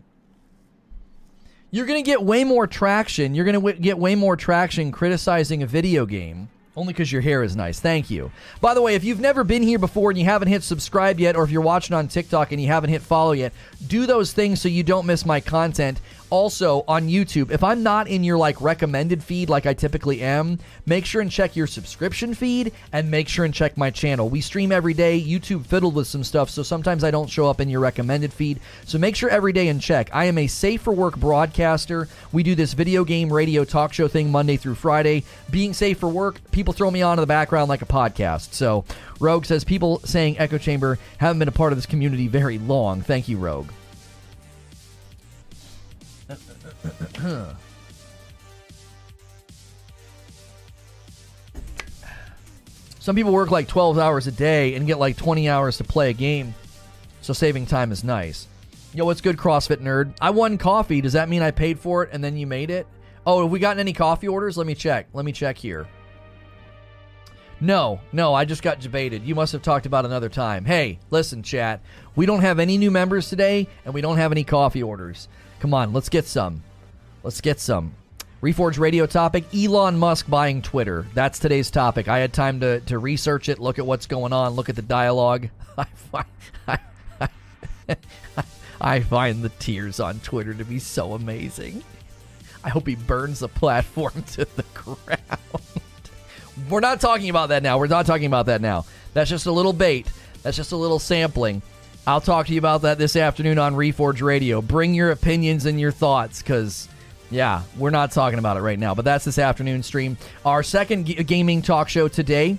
You're going to get way more traction. You're going to w- get way more traction criticizing a video game only because your hair is nice. Thank you. By the way, if you've never been here before and you haven't hit subscribe yet, or if you're watching on TikTok and you haven't hit follow yet, do those things so you don't miss my content. Also, on YouTube, if I'm not in your, like, recommended feed like I typically am, make sure and check your subscription feed and make sure and check my channel. We stream every day. YouTube fiddled with some stuff, so sometimes I don't show up in your recommended feed. So make sure every day and check. I am a Safe for Work broadcaster. We do this video game radio talk show thing Monday through Friday. Being Safe for Work, people throw me on in the background like a podcast. So Rogue says, people saying echo chamber haven't been a part of this community very long. Thank you, Rogue. Some people work like twelve hours a day and get like twenty hours to play a game, so saving time is nice. Yo, what's good, CrossFit nerd? I won coffee. Does that mean I paid for it and then you made it? Oh, have we gotten any coffee orders? Let me check. Let me check here. No, no, I just got debated. You must have talked about another time. Hey, listen, chat. We don't have any new members today, and we don't have any coffee orders. Come on, let's get some. Let's get some. Reforge Radio topic, Elon Musk buying Twitter. That's today's topic. I had time to, to research it, look at what's going on, look at the dialogue. I find, I, I, I find the tears on Twitter to be so amazing. I hope he burns the platform to the ground. We're not talking about that now. We're not talking about that now. That's just a little bait. That's just a little sampling. I'll talk to you about that this afternoon on Reforge Radio. Bring your opinions and your thoughts, because... yeah, we're not talking about it right now, but that's this afternoon stream. Our second g- gaming talk show today,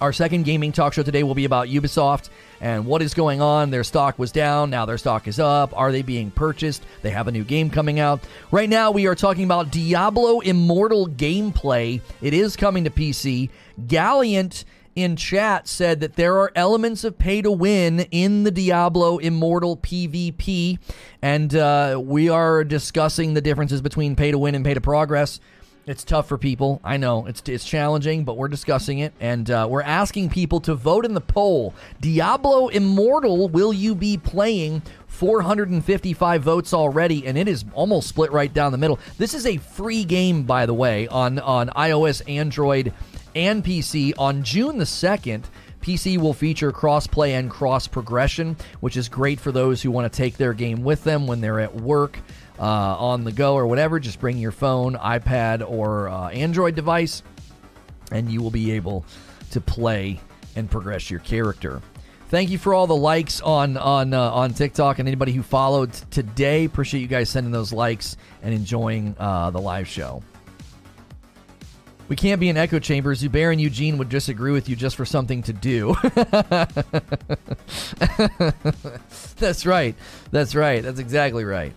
our second gaming talk show today will be about Ubisoft and what is going on. Their stock was down, now their stock is up. Are they being purchased? They have a new game coming out. Right now, we are talking about Diablo Immortal gameplay. It is coming to P C. Galliant in chat said that there are elements of pay to win in the Diablo Immortal PvP, and uh, we are discussing the differences between pay to win and pay to progress. It's tough for people. I know it's it's challenging, but we're discussing it, and uh, we're asking people to vote in the poll. Diablo Immortal, will you be playing? four hundred fifty-five votes already, and it is almost split right down the middle. This is a free game, by the way, on on iOS, Android, and P C. On June the second, P C will feature cross-play and cross-progression, which is great for those who want to take their game with them when they're at work, uh, on the go, or whatever. Just bring your phone, iPad, or uh, Android device, and you will be able to play and progress your character. Thank you for all the likes on on uh, on TikTok and anybody who followed today. Appreciate you guys sending those likes and enjoying uh, the live show. We can't be an echo chamber. Zubair and Eugene would disagree with you just for something to do. That's right. That's right. That's exactly right.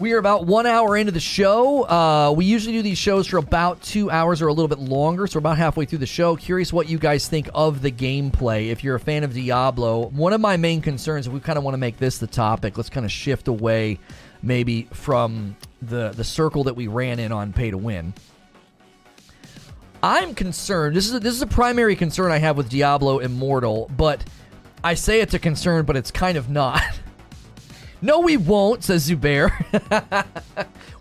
We are about one hour into the show. Uh, we usually do these shows for about two hours or a little bit longer, so we're about halfway through the show. Curious what you guys think of the gameplay. If you're a fan of Diablo, one of my main concerns, we kind of want to make this the topic. Let's kind of shift away maybe from the, the circle that we ran in on pay to win. I'm concerned, this is, a, this is a primary concern I have with Diablo Immortal, but I say it's a concern, but it's kind of not. No, we won't, says Zubair.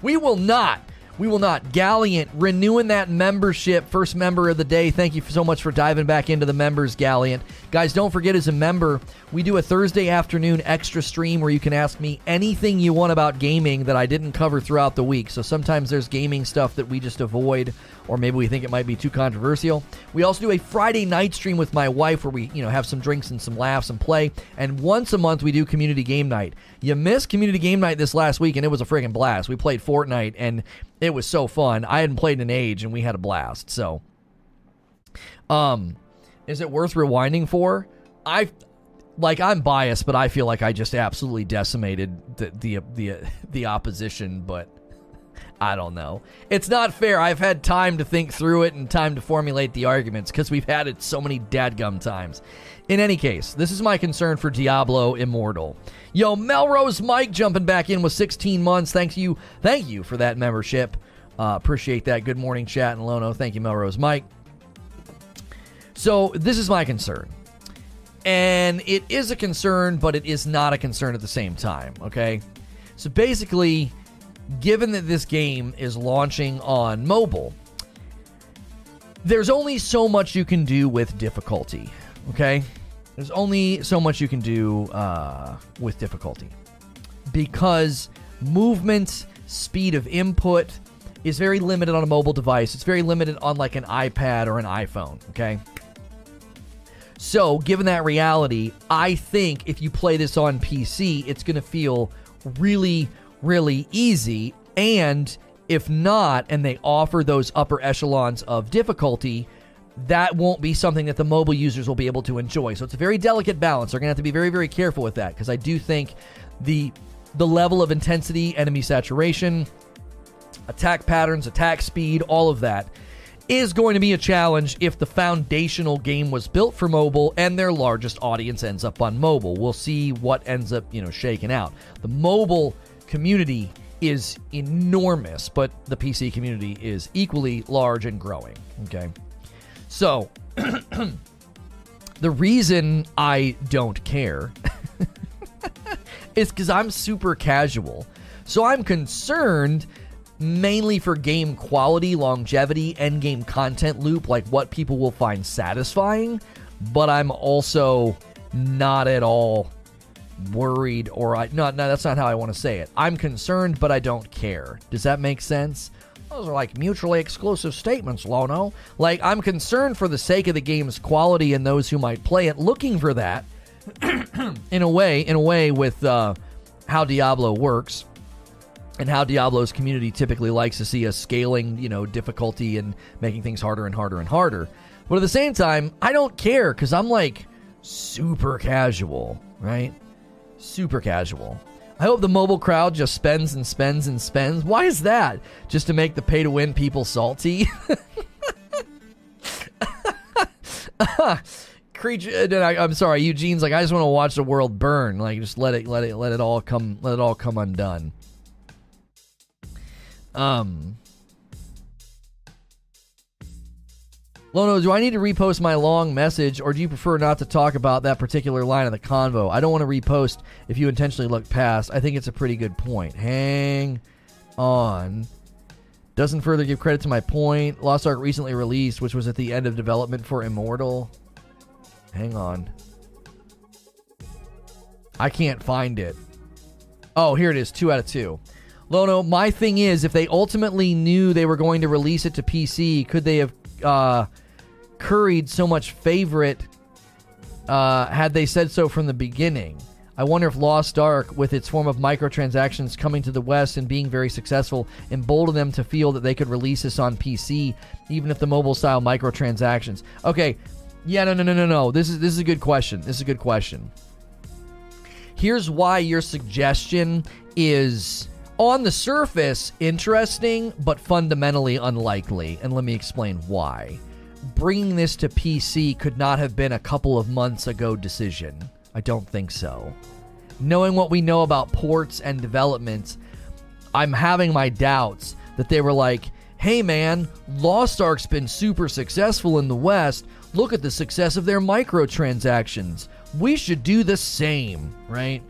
We will not. We will not. Galliant, renewing that membership. First member of the day. Thank you so much for diving back into the members, Galliant. Guys, don't forget, as a member, we do a Thursday afternoon extra stream where you can ask me anything you want about gaming that I didn't cover throughout the week. So sometimes there's gaming stuff that we just avoid, or maybe we think it might be too controversial. We also do a Friday night stream with my wife where we, you know, have some drinks and some laughs and play. And once a month we do community game night. You missed community game night this last week, and it was a friggin' blast. We played Fortnite, and it was so fun. I hadn't played in an age, and we had a blast. So, um, is it worth rewinding for? I, like, I'm biased, but I feel like I just absolutely decimated the the the the opposition, but I don't know. It's not fair. I've had time to think through it and time to formulate the arguments because we've had it so many dadgum times. In any case, this is my concern for Diablo Immortal. Yo, Melrose Mike jumping back in with sixteen months. Thank you. Thank you for that membership. Uh, appreciate that. Good morning, chat, and Lono. Thank you, Melrose Mike. So this is my concern. And it is a concern, but it is not a concern at the same time. Okay? So basically, given that this game is launching on mobile, there's only so much you can do with difficulty, okay? There's only so much you can do uh, with difficulty because movement, speed of input is very limited on a mobile device. It's very limited on like an iPad or an iPhone, okay? So given that reality, I think if you play this on P C, it's going to feel really really easy, and if not, and they offer those upper echelons of difficulty, that won't be something that the mobile users will be able to enjoy. So it's a very delicate balance. They're going to have to be very, very careful with that, because I do think the the level of intensity, enemy saturation, attack patterns, attack speed, all of that is going to be a challenge if the foundational game was built for mobile and their largest audience ends up on mobile. We'll see what ends up, you know, shaking out. The mobile community is enormous, but the P C community is equally large and growing, okay? So, the reason I don't care is because I'm super casual. So I'm concerned mainly for game quality, longevity, end game content loop, like what people will find satisfying, but I'm also not at all worried, or I no, no, that's not how I want to say it. I'm concerned, but I don't care. Does that make sense? Those are like mutually exclusive statements, Lono. Like, I'm concerned for the sake of the game's quality and those who might play it, looking for that in a way, in a way with uh, how Diablo works and how Diablo's community typically likes to see us scaling, you know, difficulty and making things harder and harder and harder. But at the same time, I don't care because I'm like super casual, right? Super casual. I hope the mobile crowd just spends and spends and spends. Why is that? Just to make the pay-to-win people salty? Creature, I, I'm sorry, Eugene's like, I just want to watch the world burn. Like, just let it, let it, let it all come, let it all come undone. Um. Lono, do I need to repost my long message, or do you prefer not to talk about that particular line of the convo? I don't want to repost if you intentionally look past. I think it's a pretty good point. Hang on. Doesn't further give credit to my point. Lost Ark recently released, which was at the end of development for Immortal. Hang on. I can't find it. Oh, here it is. Two out of two. Lono, my thing is, if they ultimately knew they were going to release it to P C, could they have... Uh, curried so much favorite uh, had they said so from the beginning. I wonder if Lost Ark, with its form of microtransactions coming to the West and being very successful, emboldened them to feel that they could release this on P C, even if the mobile-style microtransactions. Okay, yeah, no, no, no, no, no. This is this is a good question. This is a good question. Here's why your suggestion is, on the surface, interesting, but fundamentally unlikely. And let me explain why. Bringing this to P C could not have been a couple of months ago decision. I don't think so. Knowing what we know about ports and development, I'm having my doubts that they were like, hey man, Lost Ark's been super successful in the West. Look at the success of their microtransactions. We should do the same, right?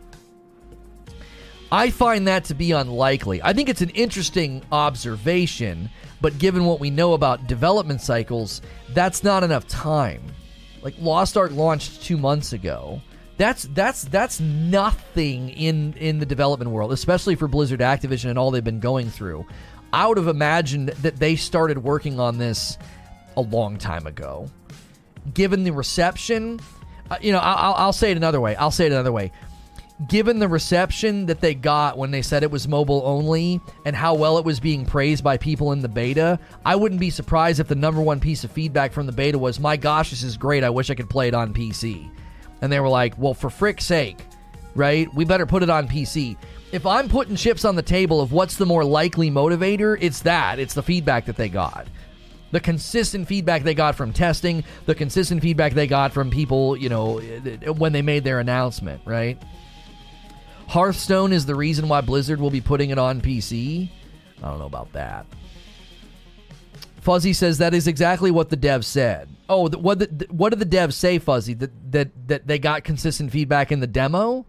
I find that to be unlikely. I think it's an interesting observation, but given what we know about development cycles, that's not enough time. Like, Lost Ark launched two months ago. That's that's that's nothing in, in the development world, especially for Blizzard, Activision, and all they've been going through. I would have imagined that they started working on this a long time ago. Given the reception, uh, you know, I'll, I'll say it another way. I'll say it another way. Given the reception that they got when they said it was mobile only and how well it was being praised by people in the beta, I wouldn't be surprised if the number one piece of feedback from the beta was, my gosh, this is great, I wish I could play it on P C. And they were like, well, for frick's sake, right? We better put it on P C. If I'm putting chips on the table of what's the more likely motivator, it's that. It's the feedback that they got. The consistent feedback they got from testing, the consistent feedback they got from people, you know, when they made their announcement, right? Hearthstone is the reason why Blizzard will be putting it on P C. I don't know about that. Fuzzy says that is exactly what the devs said. Oh, the, what the, what did the devs say, Fuzzy? That, that, that they got consistent feedback in the demo?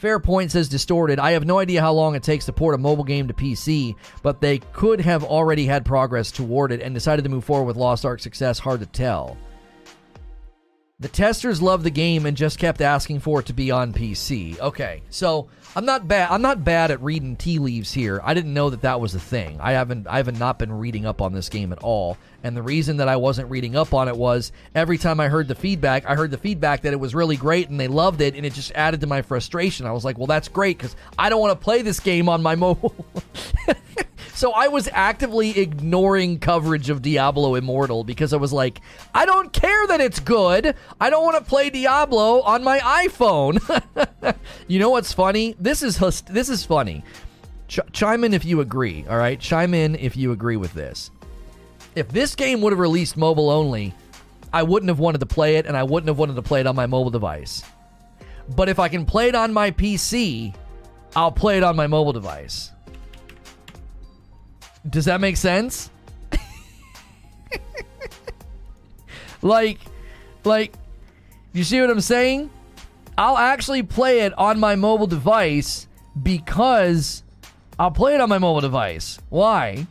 Fairpoint says distorted. I have no idea how long it takes to port a mobile game to P C, but they could have already had progress toward it and decided to move forward with Lost Ark's success. Hard to tell. The testers loved the game and just kept asking for it to be on P C. Okay, so I'm not bad. I'm not bad at reading tea leaves here. I didn't know that that was a thing. I haven't. I haven't not been reading up on this game at all. And the reason that I wasn't reading up on it was every time I heard the feedback, I heard the feedback that it was really great and they loved it, and it just added to my frustration. I was like, well, that's great because I don't want to play this game on my mobile. So I was actively ignoring coverage of Diablo Immortal because I was like, I don't care that it's good. I don't want to play Diablo on my iPhone. You know what's funny? This is hus- this is funny. Ch- chime in if you agree, all right? Chime in if you agree with this. If this game would have released mobile only, I wouldn't have wanted to play it, and I wouldn't have wanted to play it on my mobile device. But if I can play it on my P C, I'll play it on my mobile device. Does that make sense? like, like, you see what I'm saying? I'll actually play it on my mobile device because I'll play it on my mobile device. Why?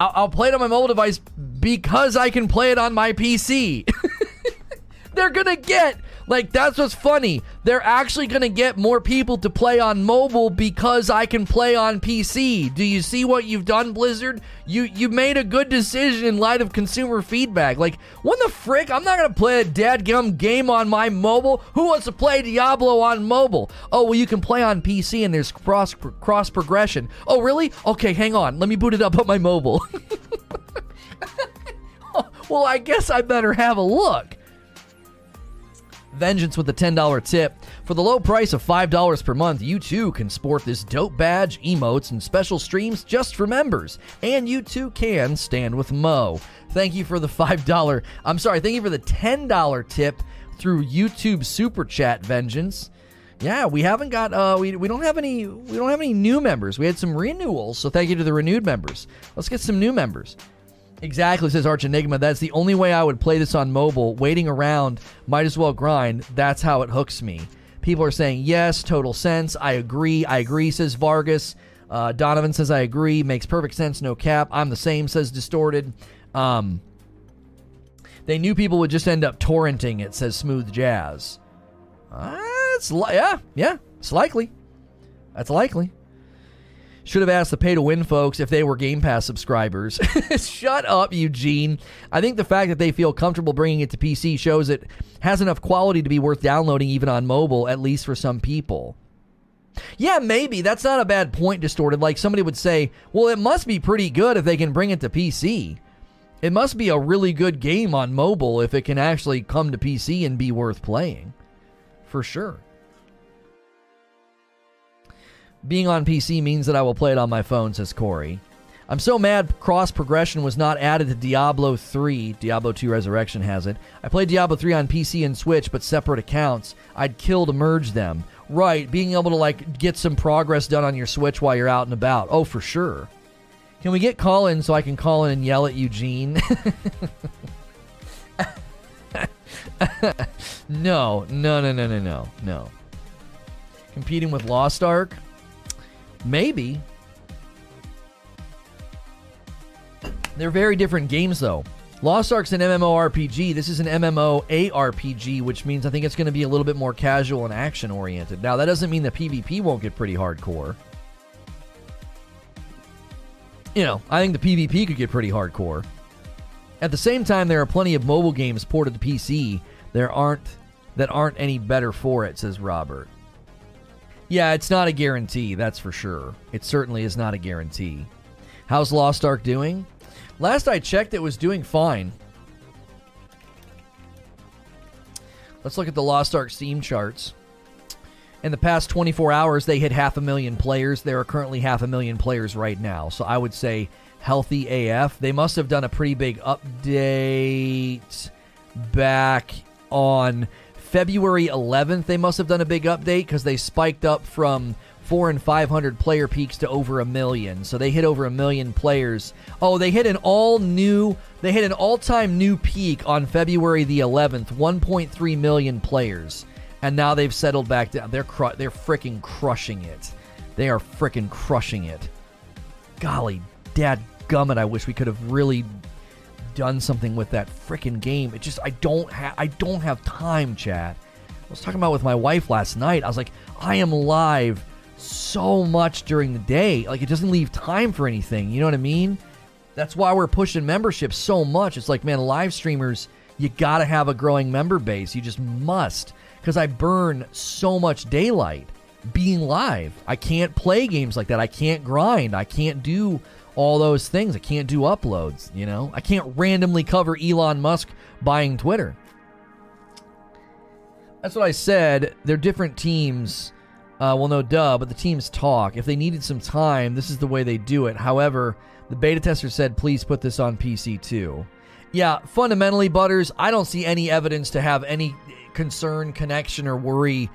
I'll play it on my mobile device because I can play it on my P C. They're gonna get, like, that's what's funny. They're actually gonna get more people to play on mobile because I can play on P C. Do you see what you've done, Blizzard? You you made a good decision in light of consumer feedback. Like, when the frick? I'm not gonna play a dadgum game on my mobile. Who wants to play Diablo on mobile? Oh, well, you can play on P C and there's cross cross progression. Oh, really? Okay, hang on. Let me boot it up on my mobile. Well, I guess I better have a look. Vengeance with a ten dollars tip. For the low price of five dollars per month, you too can sport this dope badge, emotes, and special streams just for members. And you too can stand with Mo. Thank you for the five dollars. I'm sorry, thank you for the ten dollars tip through YouTube Super Chat, Vengeance. Yeah, we haven't got uh we, we don't have any we don't have any new members. We had some renewals, so thank you to the renewed members. Let's get some new members. Exactly, says Arch Enigma. That's the only way I would play this on mobile. Waiting around, might as well grind. That's how it hooks me. People are saying, yes, total sense. I agree. I agree, says Vargas. Uh, Donovan says, I agree. Makes perfect sense, no cap. I'm the same, says Distorted. Um, they knew people would just end up torrenting it, says Smooth Jazz. Uh, it's li- yeah, yeah, it's likely. That's likely. Should have asked the pay-to-win folks if they were Game Pass subscribers. Shut up, Eugene. I think the fact that they feel comfortable bringing it to P C shows it has enough quality to be worth downloading even on mobile, at least for some people. Yeah, maybe. That's not a bad point, Distorted. Like, somebody would say, well, it must be pretty good if they can bring it to P C. It must be a really good game on mobile if it can actually come to P C and be worth playing. For sure. Being on P C means that I will play it on my phone, says Corey. I'm so mad cross-progression was not added to Diablo three. Diablo two Resurrection has it. I played Diablo three on P C and Switch, but separate accounts. I'd kill to merge them. Right, being able to like get some progress done on your Switch while you're out and about. Oh, for sure. Can we get call-in so I can call in and yell at Eugene? No, no, no, no, no, no, no. Competing with Lost Ark? Maybe. They're very different games, though. Lost Ark's an MMORPG. This is an MMOARPG, which means I think it's going to be a little bit more casual and action-oriented. Now, that doesn't mean the PvP won't get pretty hardcore. You know, I think the PvP could get pretty hardcore. At the same time, there are plenty of mobile games ported to P C there aren't, that aren't any better for it, says Robert. Yeah, it's not a guarantee, that's for sure. It certainly is not a guarantee. How's Lost Ark doing? Last I checked, it was doing fine. Let's look at the Lost Ark Steam charts. In the past twenty-four hours, they hit half a million players. There are currently half a million players right now. So I would say healthy A F. They must have done a pretty big update back on February eleventh. They must have done a big update because they spiked up from four and five hundred player peaks to over a million. So they hit over a million players. Oh, they hit an all new, they hit an all-time new peak on February the eleventh, one point three million players. And now they've settled back down. They're cru- they're freaking crushing it. They are freaking crushing it. Golly dadgummit, I wish we could have really done something with that freaking game. It just I don't have I don't have time, chat. I was talking about with my wife last night. I was like, I am live so much during the day, like it doesn't leave time for anything, you know what I mean? That's why we're pushing membership so much. It's like, man, live streamers, you gotta have a growing member base, you just must, because I burn so much daylight being live. I can't play games like that, I can't grind, I can't do all those things, I can't do uploads, you know, I can't randomly cover Elon Musk buying Twitter. That's what I said, they're different teams. Uh, well, no, duh, but the teams talk. If they needed some time, this is the way they do it. However, the beta tester said, please put this on P C too. Yeah, fundamentally, Butters, I don't see any evidence to have any concern, connection, or worry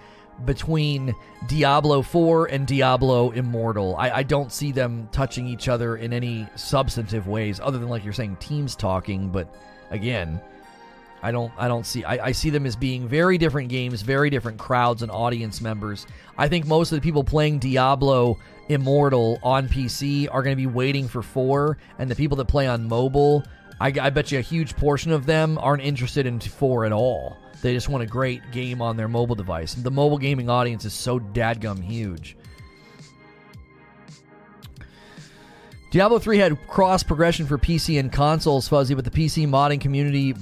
between Diablo four and Diablo Immortal. I, I don't see them touching each other in any substantive ways, other than, like you're saying, teams talking. But again, I don't I don't see I, I see them as being very different games, very different crowds and audience members. I think most of the people playing Diablo Immortal on P C are going to be waiting for four, and the people that play on mobile, I, I bet you a huge portion of them aren't interested in four at all. They just want a great game on their mobile device. The mobile gaming audience is so dadgum huge. Diablo three had cross progression for P C and consoles, Fuzzy, but the P C modding community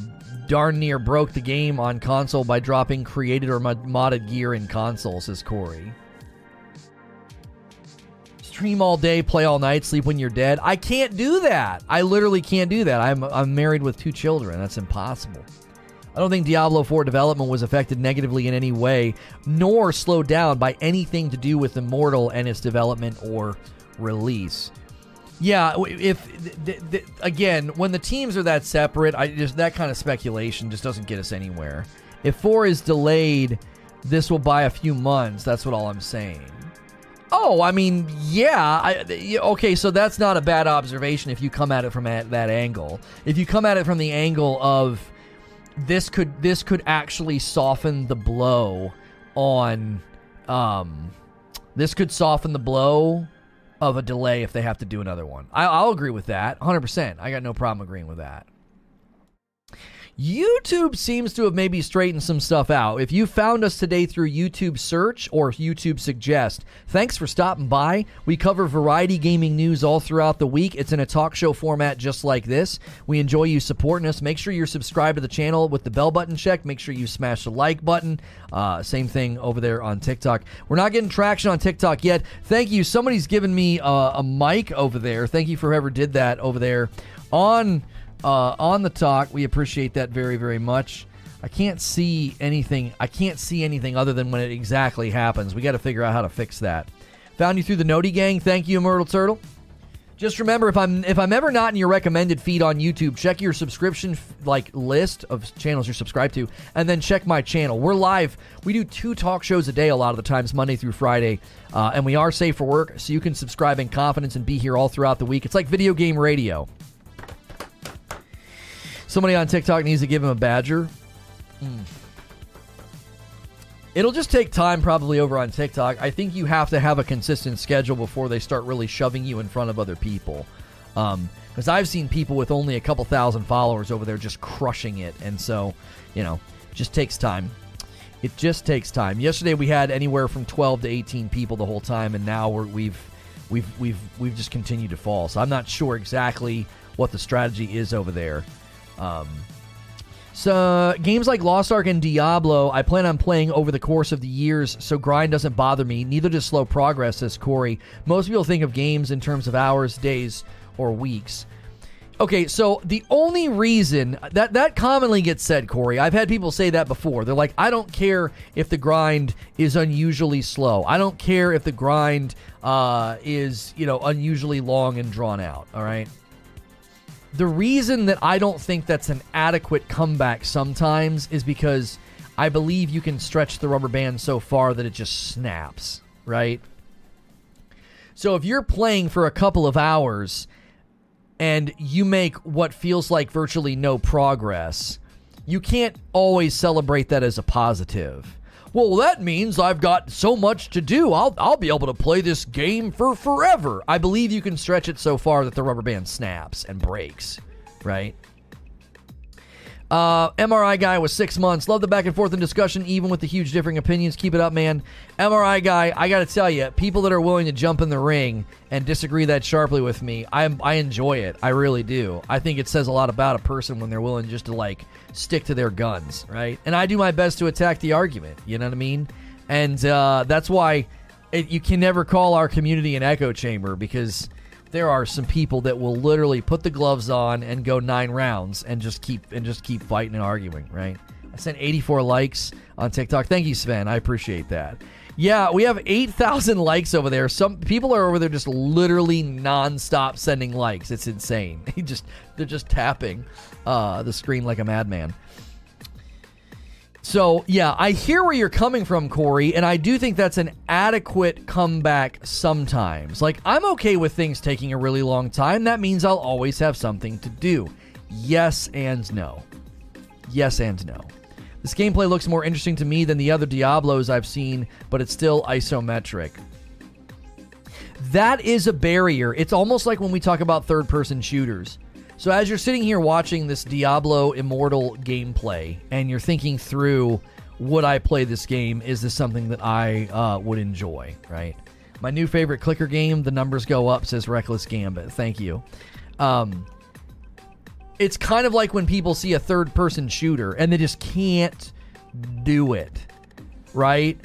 darn near broke the game on console by dropping created or mod- modded gear in console, says Corey. Stream all day, play all night, sleep when you're dead. I can't do that. I literally can't do that. I'm I'm married with two children. That's impossible. I don't think Diablo four development was affected negatively in any way, nor slowed down by anything to do with Immortal and its development or release. Yeah, if th- th- again, when the teams are that separate, I just that kind of speculation just doesn't get us anywhere. If four is delayed, this will buy a few months. That's what all I'm saying. Oh, I mean, yeah. I, okay, so that's not a bad observation if you come at it from at that angle. If you come at it from the angle of this could this could actually soften the blow on, um, this could soften the blow of a delay if they have to do another one. I, I'll agree with that, one hundred percent. I got no problem agreeing with that. YouTube seems to have maybe straightened some stuff out. If you found us today through YouTube search or YouTube suggest, thanks for stopping by. We cover variety gaming news all throughout the week. It's in a talk show format just like this. We enjoy you supporting us. Make sure you're subscribed to the channel with the bell button checked. Make sure you smash the like button. Uh, same thing over there on TikTok. We're not getting traction on TikTok yet. Thank you. Somebody's given me uh, a mic over there. Thank you for whoever did that over there on Uh, on the talk. We appreciate that very, very much. I can't see anything. I can't see anything other than when it exactly happens. We got to figure out how to fix that. Found you through the Noti Gang. Thank you, Immortal Turtle. Just remember, if I'm if I'm ever not in your recommended feed on YouTube, check your subscription f- like list of channels you're subscribed to, and then check my channel. We're live. We do two talk shows a day a lot of the times, Monday through Friday, uh, and we are safe for work, so you can subscribe in confidence and be here all throughout the week. It's like video game radio. Somebody on TikTok needs to give him a badger. Mm. It'll just take time probably over on TikTok. I think you have to have a consistent schedule before they start really shoving you in front of other people. Um, because I've seen people with only a couple thousand followers over there just crushing it. And so, you know, it just takes time. It just takes time. Yesterday we had anywhere from twelve to eighteen people the whole time, and now we're, we've we've we've we've just continued to fall. So I'm not sure exactly what the strategy is over there. Um So, games like Lost Ark and Diablo, I plan on playing over the course of the years, so grind doesn't bother me. Neither does slow progress, says Corey. Most people think of games in terms of hours, days, or weeks. Okay, so the only reason... That, that commonly gets said, Corey. I've had people say that before. They're like, I don't care if the grind is unusually slow. I don't care if the grind uh, is, you know, unusually long and drawn out, all right? The reason that I don't think that's an adequate comeback sometimes is because I believe you can stretch the rubber band so far that it just snaps, right? So if you're playing for a couple of hours and you make what feels like virtually no progress, you can't always celebrate that as a positive. Well, that means I've got so much to do. I'll I'll be able to play this game for forever. I believe you can stretch it so far that the rubber band snaps and breaks, right? Uh, M R I guy was six months. Love the back and forth and discussion, even with the huge differing opinions. Keep it up, man. M R I guy, I got to tell you, people that are willing to jump in the ring and disagree that sharply with me, I I enjoy it. I really do. I think it says a lot about a person when they're willing just to, like, stick to their guns, right? And I do my best to attack the argument, you know what I mean? And uh, that's why it, you can never call our community an echo chamber, because there are some people that will literally put the gloves on and go nine rounds and just keep and just keep fighting and arguing, right? I sent eighty-four likes on TikTok. Thank you, Sven. I appreciate that. Yeah, we have eight thousand likes over there. Some people are over there just literally nonstop sending likes. It's insane. They just they're just tapping uh, the screen like a madman. So, yeah, I hear where you're coming from, Corey, and I do think that's an adequate comeback sometimes. Like, I'm okay with things taking a really long time. That means I'll always have something to do. Yes and no. Yes and no. This gameplay looks more interesting to me than the other Diablos I've seen, but it's still isometric. That is a barrier. It's almost like when we talk about third-person shooters. So as you're sitting here watching this Diablo Immortal gameplay and you're thinking through, would I play this game? Is this something that I uh, would enjoy, right? My new favorite clicker game, the numbers go up, says Reckless Gambit. Thank you. Um, it's kind of like when people see a third-person shooter and they just can't do it, right?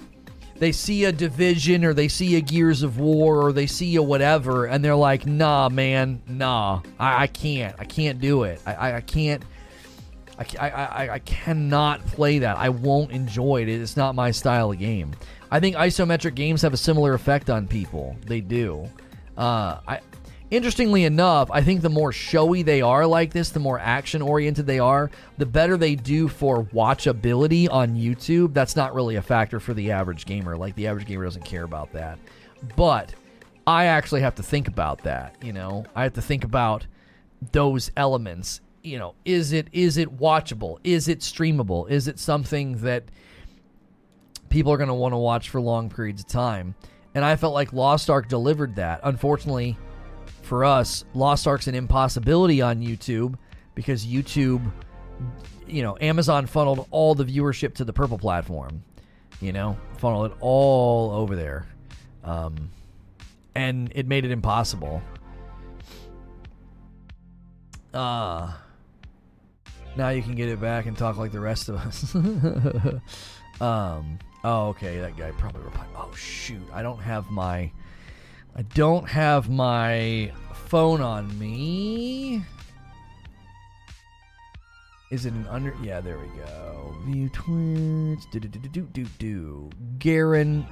They see a Division or they see a Gears of War or they see a whatever and they're like, nah, man, nah, I, I can't. I can't do it. I, I, I can't. I, I, I cannot play that. I won't enjoy it. It's not my style of game. I think isometric games have a similar effect on people. They do. Uh, I, interestingly enough, I think the more showy they are like this, the more action-oriented they are, the better they do for watchability on YouTube. That's not really a factor for the average gamer. Like, the average gamer doesn't care about that. But I actually have to think about that, you know? I have to think about those elements. You know, is it is it watchable? Is it streamable? Is it something that people are going to want to watch for long periods of time? And I felt like Lost Ark delivered that. Unfortunately, for us, Lost Ark's an impossibility on YouTube because YouTube, you know, Amazon funneled all the viewership to the purple platform, you know, funneled it all over there. Um, and it made it impossible. Uh, now you can get it back and talk like the rest of us. um, oh, okay. That guy probably replied, oh, shoot. I don't have my... I don't have my phone on me. Is it an under... Yeah, there we go. View Twitch. Do, do, do, do, do, do, do. Guaranteed.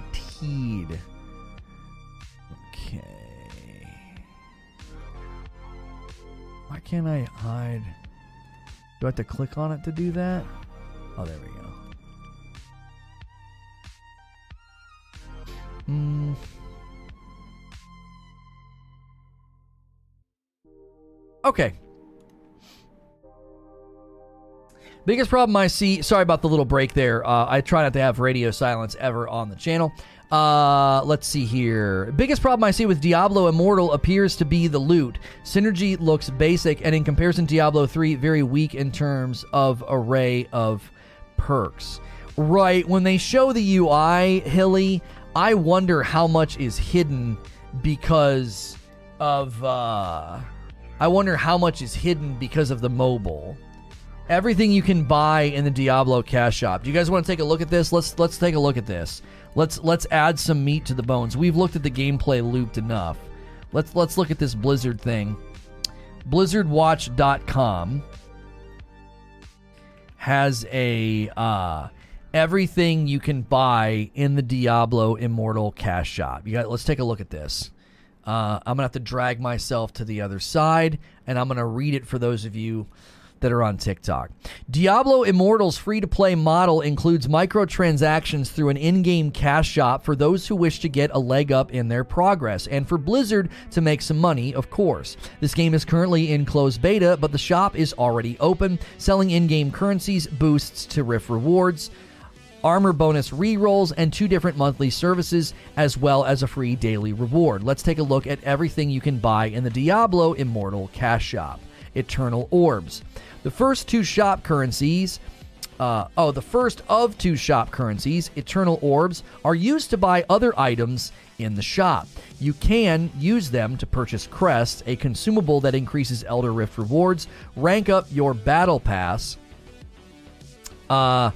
Okay. can I hide? Do I have to click on it to do that? Oh, there we go. Hmm. Okay. Biggest problem I see... Sorry about the little break there. Uh, I try not to have radio silence ever on the channel. Uh, let's see here. Biggest problem I see with Diablo Immortal appears to be the loot. Synergy looks basic, and in comparison to Diablo three, very weak in terms of array of perks. Right, when they show the U I, Hilly, I wonder how much is hidden because of... Uh, I wonder how much is hidden because of the mobile. Everything you can buy in the Diablo cash shop. Do you guys want to take a look at this? Let's let's take a look at this. Let's let's add some meat to the bones. We've looked at the gameplay looped enough. Let's let's look at this Blizzard thing. Blizzard Watch dot com has a uh, everything you can buy in the Diablo Immortal cash shop. You got, let's take a look at this. Uh, I'm gonna have to drag myself to the other side, and I'm gonna read it for those of you that are on TikTok. Diablo Immortal's free-to-play model includes microtransactions through an in-game cash shop for those who wish to get a leg up in their progress, and for Blizzard to make some money, of course. This game is currently in closed beta, but the shop is already open, selling in-game currencies, boosts to Rift rewards, armor bonus rerolls, and two different monthly services, as well as a free daily reward. Let's take a look at everything you can buy in the Diablo Immortal cash shop. Eternal Orbs. The first two shop currencies, uh, oh, the first of two shop currencies, Eternal Orbs, are used to buy other items in the shop. You can use them to purchase Crests, a consumable that increases Elder Rift rewards, rank up your Battle Pass, uh,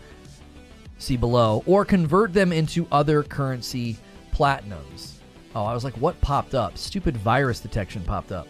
see below, or convert them into other currency platinums. Oh, I was like, what popped up? Stupid virus detection popped up.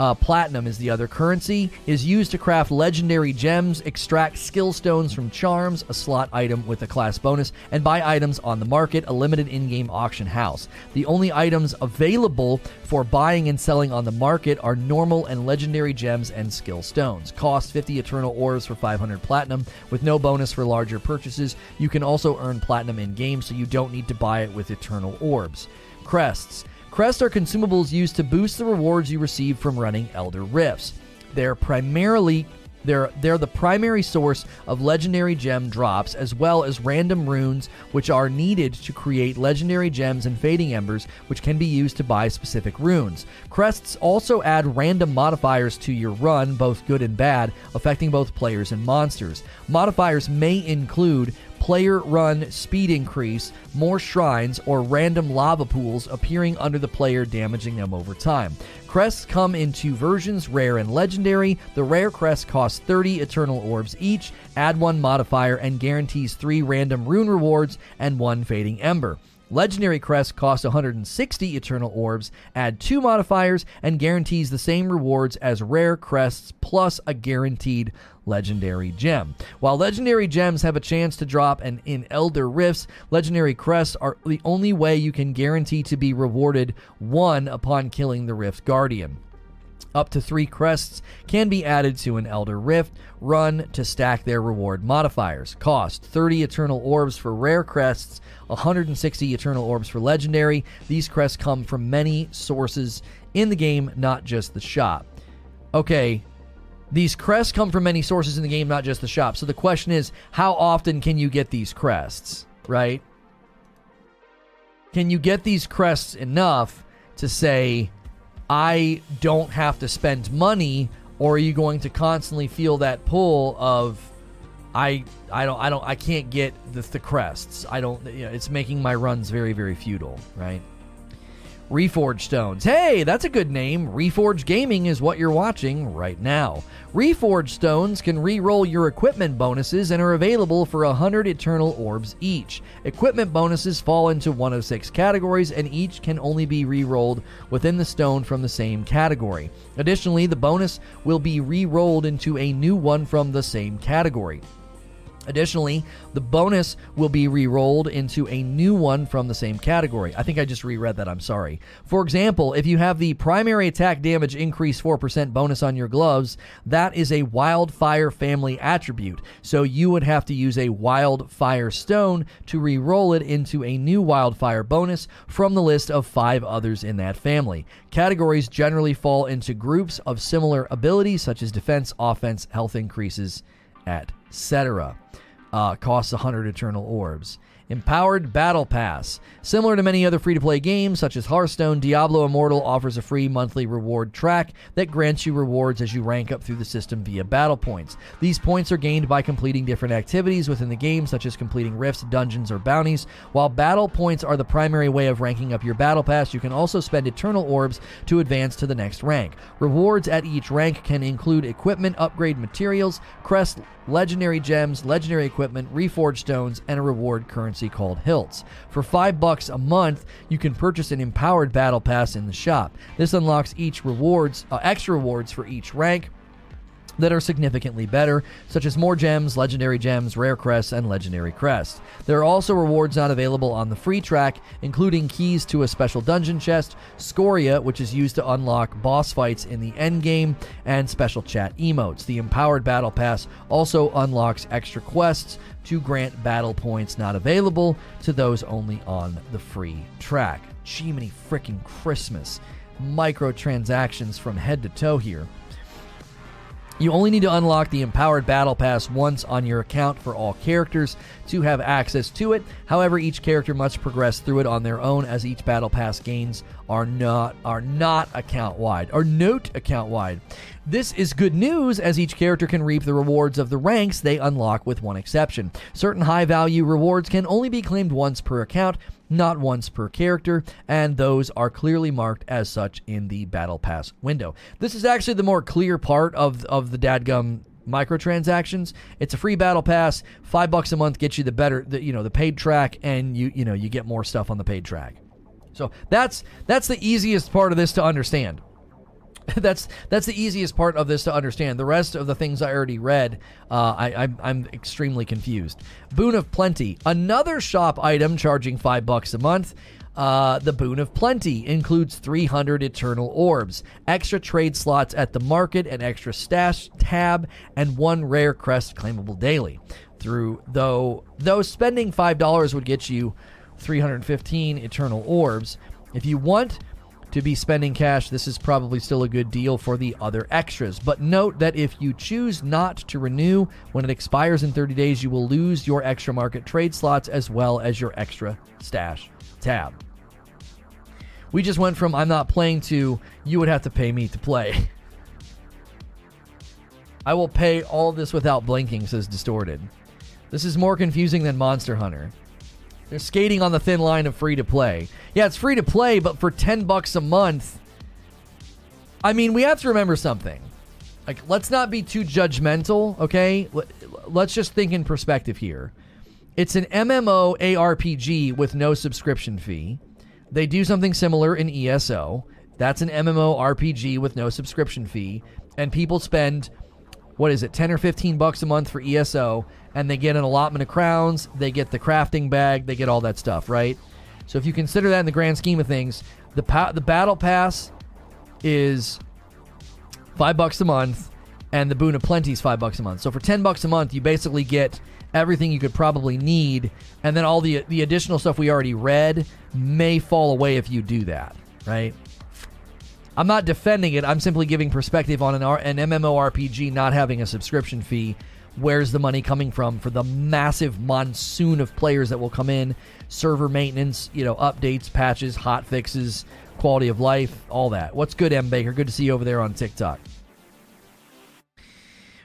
Uh, platinum is the other currency, is used to craft legendary gems, extract skill stones from charms, a slot item with a class bonus, and buy items on the market, a limited in-game auction house. The only items available for buying and selling on the market are normal and legendary gems and skill stones. Cost fifty Eternal Orbs for five hundred platinum, with no bonus for larger purchases. You can also earn platinum in-game, so you don't need to buy it with Eternal Orbs. Crests. Crests are consumables used to boost the rewards you receive from running Elder Rifts. They're primarily they're they're the primary source of legendary gem drops, as well as random runes, which are needed to create legendary gems and fading embers, which can be used to buy specific runes. Crests also add random modifiers to your run, both good and bad, affecting both players and monsters. Modifiers may include player run speed increase, more shrines, or random lava pools appearing under the player, damaging them over time. Crests come in two versions, rare and legendary. The rare crest costs thirty Eternal Orbs each, add one modifier, and guarantees three random rune rewards and one fading ember. Legendary Crest costs one hundred sixty Eternal Orbs, add two modifiers, and guarantees the same rewards as Rare Crests plus a guaranteed Legendary Gem. While Legendary Gems have a chance to drop and in Elder Rifts, Legendary Crests are the only way you can guarantee to be rewarded one upon killing the Rift Guardian. Up to three crests can be added to an Elder Rift run to stack their reward modifiers. Cost thirty Eternal Orbs for rare crests, one hundred sixty Eternal Orbs for legendary. These crests come from many sources in the game, not just the shop. Okay, these crests come from many sources in the game, not just the shop. So the question is, how often can you get these crests, right? Can you get these crests enough to say, I don't have to spend money, or are you going to constantly feel that pull of I I don't I don't I can't get the, the crests. I don't you know, it's making my runs very, very futile, right? Reforge Stones. Hey, that's a good name. Reforge Gaming is what you're watching right now. Reforge Stones can re-roll your equipment bonuses and are available for one hundred Eternal Orbs each. Equipment bonuses fall into one of six categories, and each can only be re-rolled within the stone from the same category. Additionally, the bonus will be re-rolled into a new one from the same category. Additionally, the bonus will be re-rolled into a new one from the same category. I think I just reread that, I'm sorry. For example, if you have the primary attack damage increase four percent bonus on your gloves, that is a wildfire family attribute, so you would have to use a wildfire stone to re-roll it into a new wildfire bonus from the list of five others in that family. Categories generally fall into groups of similar abilities such as defense, offense, health increases, et cetera. Uh, costs one hundred Eternal Orbs. Empowered Battle Pass. Similar to many other free-to-play games, such as Hearthstone, Diablo Immortal offers a free monthly reward track that grants you rewards as you rank up through the system via battle points. These points are gained by completing different activities within the game, such as completing rifts, dungeons, or bounties. While battle points are the primary way of ranking up your battle pass, you can also spend Eternal Orbs to advance to the next rank. Rewards at each rank can include equipment, upgrade materials, crests, legendary gems, legendary equipment, reforged stones, and a reward currency called Hilts. For five bucks a month, you can purchase an Empowered Battle Pass in the shop. This unlocks each rewards, uh, extra rewards for each rank that are significantly better, such as more gems, legendary gems, rare crests, and legendary crests. There are also rewards not available on the free track, including keys to a special dungeon chest, scoria, which is used to unlock boss fights in the end game, and special chat emotes. The Empowered Battle Pass also unlocks extra quests to grant battle points not available to those only on the free track. Jiminy frickin' Christmas. Microtransactions from head to toe here. You only need to unlock the Empowered Battle Pass once on your account for all characters to have access to it. However, each character must progress through it on their own, as each Battle Pass gains are not are not account-wide, or not account-wide. This is good news, as each character can reap the rewards of the ranks they unlock, with one exception. Certain high-value rewards can only be claimed once per account, not once per character, and those are clearly marked as such in the Battle Pass window. This is actually the more clear part of, of the dadgum microtransactions. It's a free battle pass. Five bucks a month gets you the better, the, you know, the paid track, and you you know you get more stuff on the paid track. So that's that's the easiest part of this to understand. That's that's the easiest part of this to understand. The rest of the things I already read, uh, I, I'm, I'm extremely confused. Boon of Plenty, another shop item charging five bucks a month. Uh, the Boon of Plenty includes three hundred Eternal Orbs, extra trade slots at the market, an extra stash tab, and one rare crest claimable daily. Through though, though spending five dollars would get you three hundred fifteen Eternal Orbs. If you want to be spending cash, this is probably still a good deal for the other extras. But note that if you choose not to renew when it expires in thirty days, you will lose your extra market trade slots as well as your extra stash tab. We just went from I'm not playing to you would have to pay me to play. I will pay all this without blinking, says Distorted. This is more confusing than Monster Hunter. They're skating on the thin line of free-to-play. Yeah, it's free-to-play, but for ten bucks a month... I mean, we have to remember something. Like, let's not be too judgmental, okay? Let's just think in perspective here. It's an MMORPG with no subscription fee. They do something similar in E S O. That's an MMORPG with no subscription fee. And people spend... what is it, ten or fifteen bucks a month for E S O, and they get an allotment of crowns, they get the crafting bag, they get all that stuff, right? So if you consider that in the grand scheme of things, the pa- the battle pass is five bucks a month, and the Boon of Plenty is five bucks a month. So for ten bucks a month, you basically get everything you could probably need, and then all the the additional stuff we already read may fall away if you do that, right? I'm not defending it. I'm simply giving perspective on an, R- an MMORPG not having a subscription fee. Where's the money coming from for the massive monsoon of players that will come in? Server maintenance, you know, updates, patches, hot fixes, quality of life, all that. What's good, M. Baker? Good to see you over there on TikTok.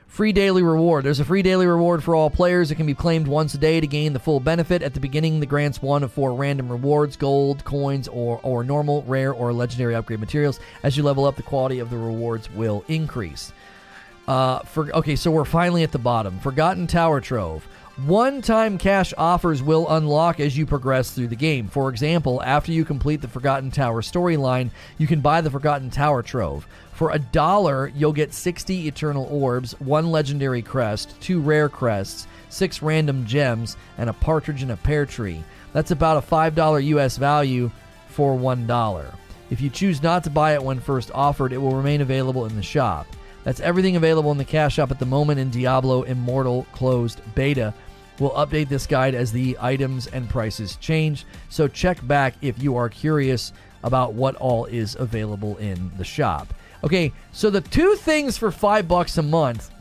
Free daily reward. There's a free daily reward for all players. It can be claimed once a day to gain the full benefit. At the beginning, the grants one of four random rewards, gold, coins, or, or normal, rare, or legendary upgrade materials. As you level up, the quality of the rewards will increase. Uh, for okay, so we're finally at the bottom. Forgotten Tower Trove. One-time cash offers will unlock as you progress through the game. For example, after you complete the Forgotten Tower storyline, you can buy the Forgotten Tower Trove. For a dollar, you'll get sixty Eternal Orbs, one Legendary Crest, two Rare Crests, six Random Gems, and a Partridge in a Pear Tree. That's about a five dollars U S value for one dollar. If you choose not to buy it when first offered, it will remain available in the shop. That's everything available in the cash shop at the moment in Diablo Immortal Closed Beta. We'll update this guide as the items and prices change, so check back if you are curious about what all is available in the shop. Okay, so the two things for five bucks a month,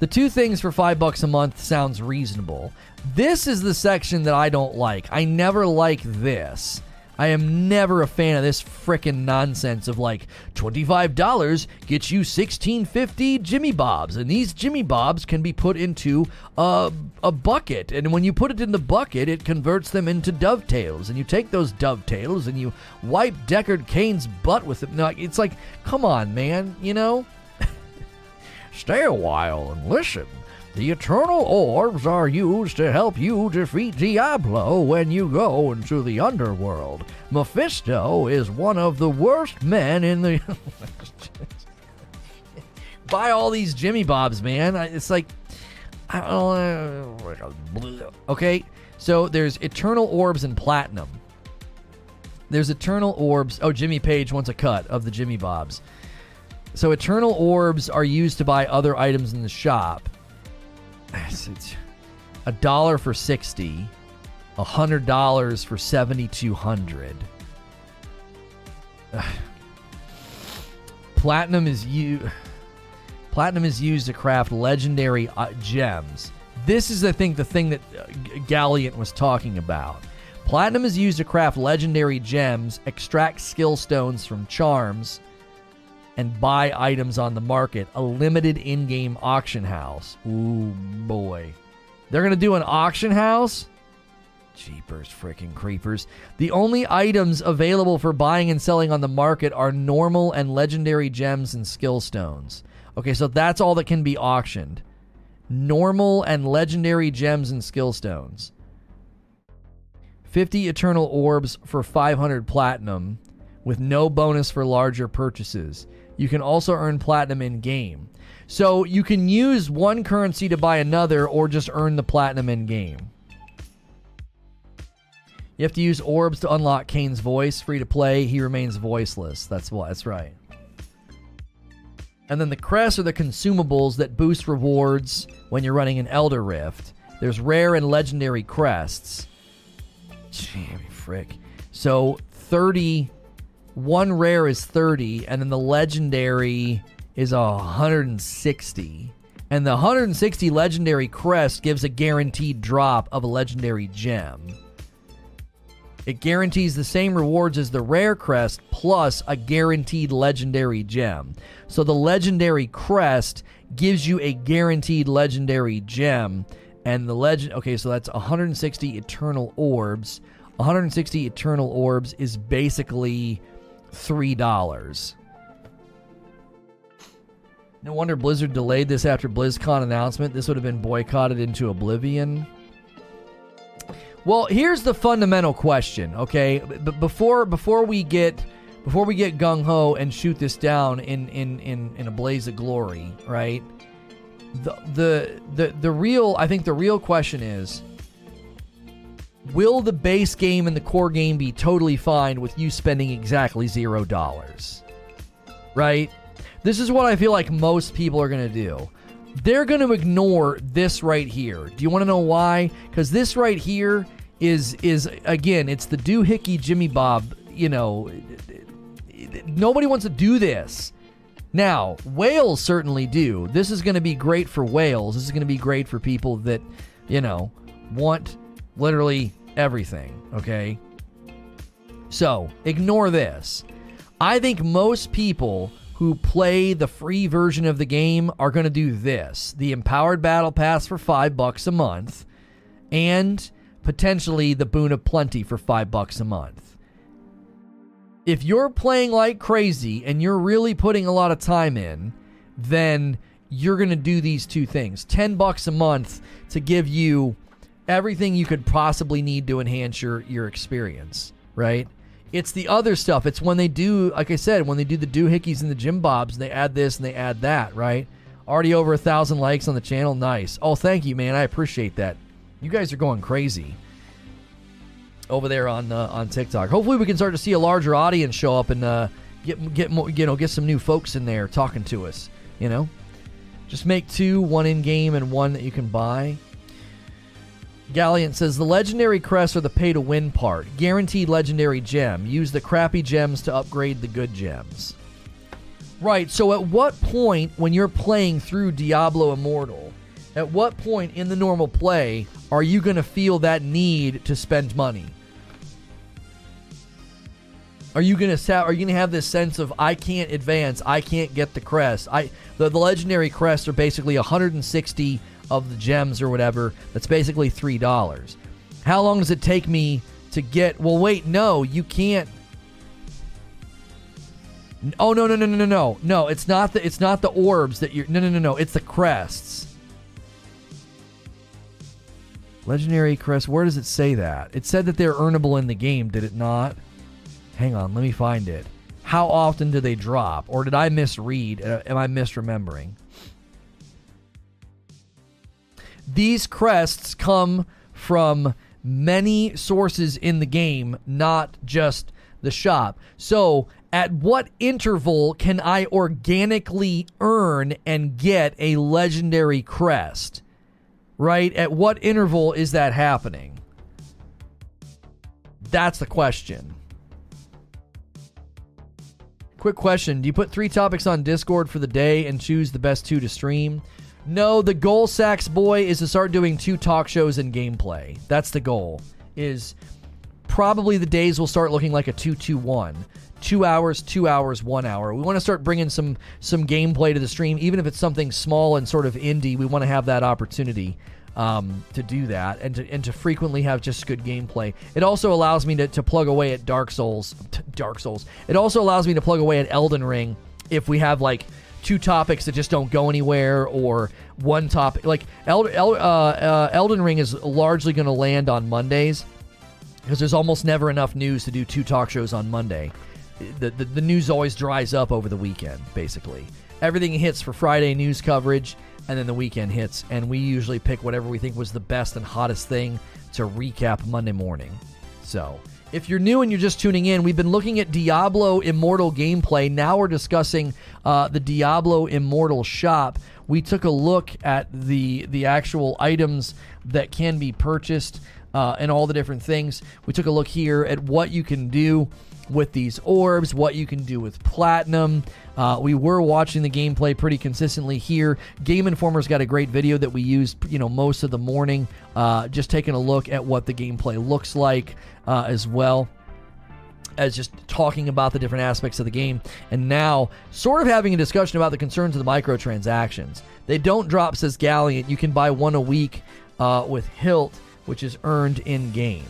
the two things for five bucks a month sounds reasonable. This is the section that I don't like. I never like this. I am never a fan of this frickin' nonsense of like twenty-five dollars gets you sixteen fifty Jimmy Bobs, and these Jimmy Bobs can be put into a, a bucket, and when you put it in the bucket, it converts them into dovetails, and you take those dovetails and you wipe Deckard Cain's butt with them. No, it's like, come on, man, you know? Stay a while and listen. The Eternal Orbs are used to help you defeat Diablo when you go into the underworld. Mephisto is one of the worst men in the... Buy all these Jimmy Bobs, man. It's like... I don't... Okay, so there's Eternal Orbs and Platinum. There's Eternal Orbs... Oh, Jimmy Page wants a cut of the Jimmy Bobs. So Eternal Orbs are used to buy other items in the shop. It's a dollar for sixty, a hundred dollars for seventy-two hundred. Platinum is you. Platinum is used to craft legendary uh, gems. This is, I think, the thing that uh, Galliant was talking about. Platinum is used to craft legendary gems, extract skill stones from charms, and buy items on the market. A limited in-game auction house. Ooh, boy. They're going to do an auction house? Jeepers freaking creepers. The only items available for buying and selling on the market are normal and legendary gems and skill stones. Okay, so that's all that can be auctioned. Normal and legendary gems and skill stones. fifty Eternal Orbs for five hundred Platinum, with no bonus for larger purchases. You can also earn platinum in-game. So you can use one currency to buy another, or just earn the platinum in-game. You have to use orbs to unlock Kane's voice. Free to play, he remains voiceless. That's what. That's right. And then the crests are the consumables that boost rewards when you're running an Elder Rift. There's rare and legendary crests. Gee, frick. So thirty... One rare is thirty, and then the legendary is one hundred sixty. And the one hundred sixty legendary crest gives a guaranteed drop of a legendary gem. It guarantees the same rewards as the rare crest, plus a guaranteed legendary gem. So the legendary crest gives you a guaranteed legendary gem. And the legend... Okay, so that's one hundred sixty Eternal Orbs. one hundred sixty Eternal Orbs is basically... three dollars. No wonder Blizzard delayed this after BlizzCon announcement. This would have been boycotted into oblivion. Well, here's the fundamental question, okay? But before before we get before we get gung ho and shoot this down in in in in a blaze of glory, right? The the the the real I think the real question is, will the base game and the core game be totally fine with you spending exactly zero dollars? Right? This is what I feel like most people are going to do. They're going to ignore this right here. Do you want to know why? Because this right here is, is again, it's the doohickey Jimmy Bob, you know. Nobody wants to do this. Now, whales certainly do. This is going to be great for whales. This is going to be great for people that, you know, want... literally everything, okay? So, ignore this. I think most people who play the free version of the game are going to do this. The Empowered Battle Pass for five bucks a month, and potentially the Boon of Plenty for five bucks a month. If you're playing like crazy and you're really putting a lot of time in, then... you're going to do these two things. ten bucks a month to give you everything you could possibly need to enhance your, your experience, right? It's the other stuff. It's when they do, like I said, when they do the doohickeys and the Jim Bobs, and they add this and they add that, right? Already over a thousand likes on the channel. Nice. Oh, thank you, man. I appreciate that. You guys are going crazy over there on uh, on TikTok. Hopefully, we can start to see a larger audience show up and uh, get get more, you know, get some new folks in there talking to us. You know, just make two, one in game and one that you can buy. Galleon says the legendary crests are the pay to win part. Guaranteed legendary gem. Use the crappy gems to upgrade the good gems. Right, so at what point when you're playing through Diablo Immortal, at what point in the normal play are you going to feel that need to spend money? Are you going to are you going to have this sense of I can't advance, I can't get the crest? I the, the legendary crests are basically one hundred sixty of the gems or whatever. That's basically three dollars. How long does it take me to get? Well, wait, no, you can't. Oh no no no no no no no! It's not the it's not the orbs that you're no no no no. It's the crests. Legendary crest. Where does it say that? It said that they're earnable in the game, did it not? Hang on, let me find it. How often do they drop? Or did I misread? Am I misremembering? These crests come from many sources in the game, not just the shop. So at what interval can I organically earn and get a legendary crest? Right? At what interval is that happening? That's the question. Quick question. Do you put three topics on Discord for the day and choose the best two to stream? No, the goal, Sax Boy, is to start doing two talk shows and gameplay. That's the goal. Is probably the days will start looking like a two two one. Two hours, two hours, one hour. We want to start bringing some some gameplay to the stream, even if it's something small and sort of indie. We want to have that opportunity um, to do that and to and to frequently have just good gameplay. It also allows me to, to plug away at Dark Souls. T- Dark Souls. It also allows me to plug away at Elden Ring if we have like two topics that just don't go anywhere or one topic. Like El- El- uh, uh, Elden Ring is largely going to land on Mondays because there's almost never enough news to do two talk shows on Monday. The, the the news always dries up over the weekend, basically. Everything hits for Friday news coverage, and then the weekend hits, and we usually pick whatever we think was the best and hottest thing to recap Monday morning. So, if you're new and you're just tuning in, we've been looking at Diablo Immortal gameplay. Now we're discussing uh, the Diablo Immortal shop. We took a look at the the actual items that can be purchased uh, and all the different things. We took a look here at what you can do with these orbs, what you can do with platinum. Uh, we were watching the gameplay pretty consistently here. Game Informer's got a great video that we used, you know, most of the morning, uh, just taking a look at what the gameplay looks like, uh, as well as just talking about the different aspects of the game. And now sort of having a discussion about the concerns of the microtransactions. They don't drop, says Galleon. You can buy one a week uh, with Hilt, which is earned in game.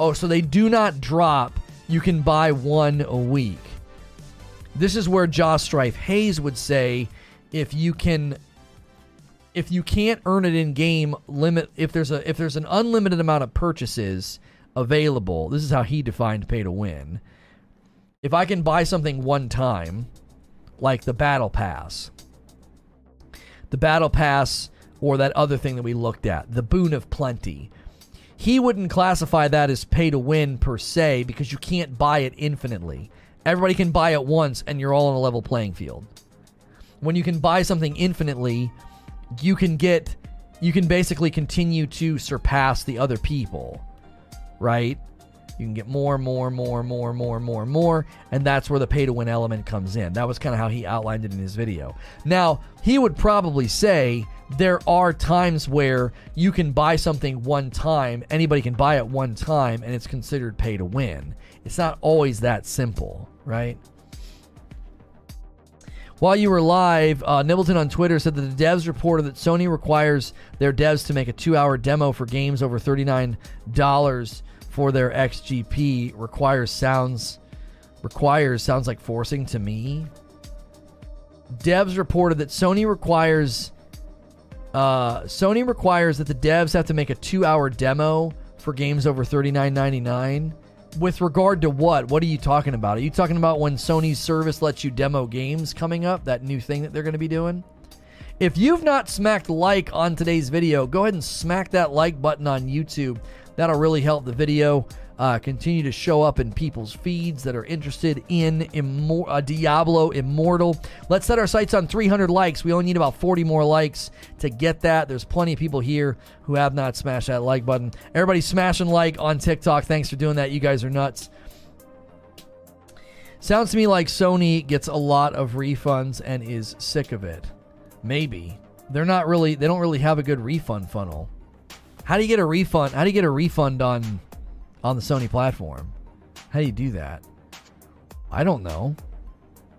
Oh, so they do not drop. You can buy one a week. This is where Josh Strife Hayes would say, if you can, if you can't earn it in game, limit if there's a if there's an unlimited amount of purchases available. This is how he defined pay to win. If I can buy something one time, like the battle pass, the battle pass, or that other thing that we looked at, the boon of plenty. He wouldn't classify that as pay to win per se because you can't buy it infinitely. Everybody can buy it once and you're all on a level playing field. When you can buy something infinitely, you can get, you can basically continue to surpass the other people, right? You can get more, more, more, more, more, more, more, and that's where the pay to win element comes in. That was kind of how he outlined it in his video. Now, he would probably say there are times where you can buy something one time, anybody can buy it one time, and it's considered pay to win. It's not always that simple, right? While you were live, uh, Nibbleton on Twitter said that the devs reported that Sony requires their devs to make a two-hour demo for games over thirty-nine dollars for their X G P. Requires sounds requires sounds like forcing to me. devs reported that Sony requires uh, Sony requires that the devs have to make a two-hour demo for games over thirty-nine ninety-nine. With regard to what? What are you talking about? Are you talking about when Sony's service lets you demo games coming up? That new thing that they're going to be doing? If you've not smacked like on today's video, go ahead and smack that like button on YouTube. That'll really help the video uh, continue to show up in people's feeds that are interested in Immor- uh, Diablo Immortal. Let's set our sights on three hundred likes. We only need about forty more likes to get that. There's plenty of people here who have not smashed that like button. Everybody smashing like on TikTok. Thanks for doing that. You guys are nuts. Sounds to me like Sony gets a lot of refunds and is sick of it. Maybe. They're not really, they don't really have a good refund funnel. How do you get a refund? How do you get a refund on on the Sony platform? How do you do that? I don't know.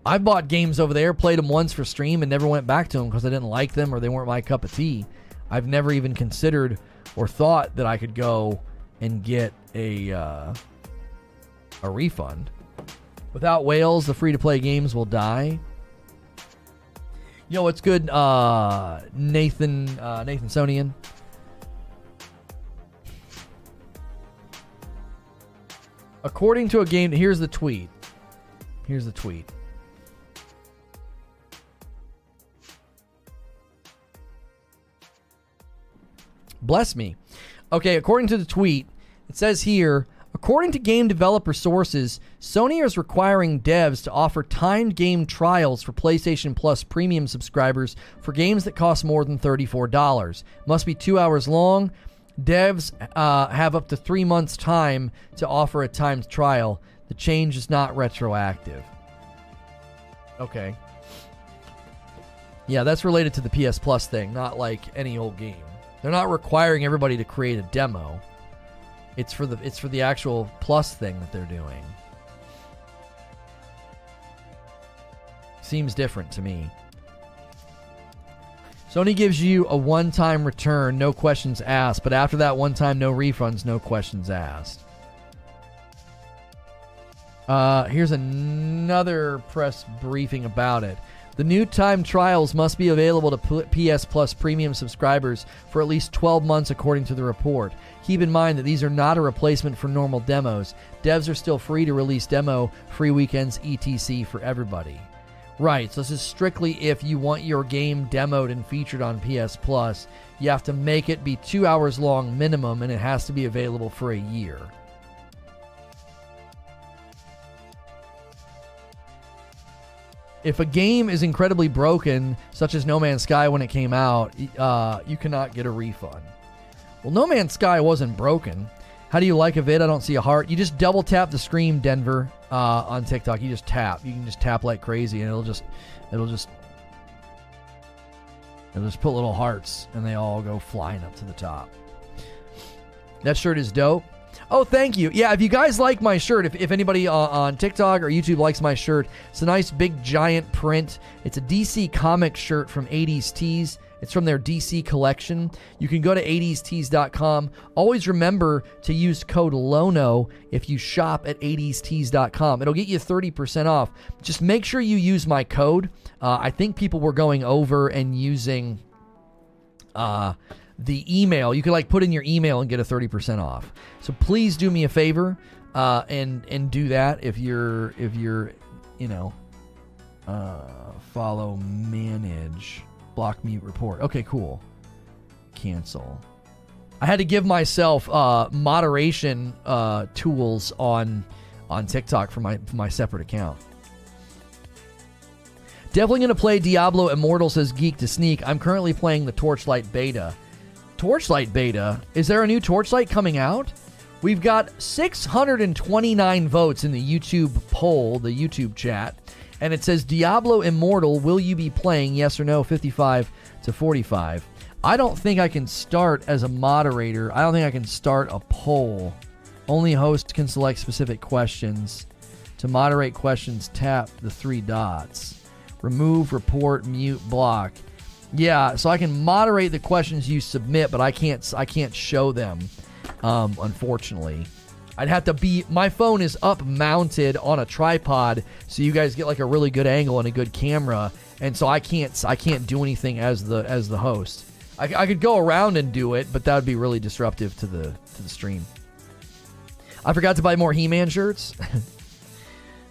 I bought games over there, played them once for stream, and never went back to them because I didn't like them or they weren't my cup of tea. I've never even considered or thought that I could go and get a uh, a refund. Without whales, the free-to-play games will die. Yo, what's good, uh, Nathan uh, Nathan Sonian? According to a game, here's the tweet. Here's the tweet. Bless me. Okay, according to the tweet, it says here, according to game developer sources, Sony is requiring devs to offer timed game trials for PlayStation Plus Premium subscribers for games that cost more than thirty-four dollars. Must be two hours long. Devs uh, have up to three months' time to offer a timed trial. The change is not retroactive. Okay. Yeah, that's related to the P S Plus thing, not like any old game. They're not requiring everybody to create a demo. It's for the it's for the actual Plus thing that they're doing. Seems different to me. Sony gives you a one-time return, no questions asked, but after that one time, no refunds, no questions asked. Uh, here's another press briefing about it. The new time trials must be available to P S Plus Premium subscribers for at least twelve months, according to the report. Keep in mind that these are not a replacement for normal demos. Devs are still free to release demo, free weekends, et cetera for everybody. Right, so this is strictly if you want your game demoed and featured on P S Plus, you have to make it be two hours long minimum, and it has to be available for a year. If a game is incredibly broken, such as No Man's Sky when it came out, uh, you cannot get a refund. Well, No Man's Sky wasn't broken. How do you like of it? I don't see a heart. You just double tap the screen, Denver, uh, on TikTok. You just tap. You can just tap like crazy, and it'll just, it'll just, it'll just put little hearts, and they all go flying up to the top. That shirt is dope. Oh, thank you. Yeah, if you guys like my shirt, if, if anybody uh, on TikTok or YouTube likes my shirt, it's a nice big giant print. It's a D C comic shirt from eighty stees. It's from their D C collection. You can go to eighty stees dot com. Always remember to use code LONO if you shop at eighty stees dot com. It'll get you thirty percent off. Just make sure you use my code. Uh, I think people were going over and using uh, the email. You could like put in your email and get a thirty percent off. So please do me a favor uh, and and do that if you're if you're you know uh, follow manage. Block mute report. Okay, cool. Cancel. I had to give myself uh, moderation uh, tools on on TikTok for my for my separate account. Definitely gonna play Diablo Immortal, says Geek to Sneak. I'm currently playing the Torchlight beta. Torchlight beta? Is there a new Torchlight coming out? We've got six hundred twenty-nine votes in the YouTube poll, the YouTube chat. And it says, Diablo Immortal, will you be playing? Yes or no, fifty-five to forty-five. I don't think I can start as a moderator. I don't think I can start a poll. Only hosts can select specific questions. To moderate questions, tap the three dots. Remove, report, mute, block. Yeah, so I can moderate the questions you submit, but I can't, I can't show them, um, unfortunately. I'd have to be, my phone is up mounted on a tripod, so you guys get like a really good angle and a good camera, and so I can't, I can't do anything as the as the host. I, I could go around and do it, but that would be really disruptive to the to the stream. I forgot to buy more He-Man shirts.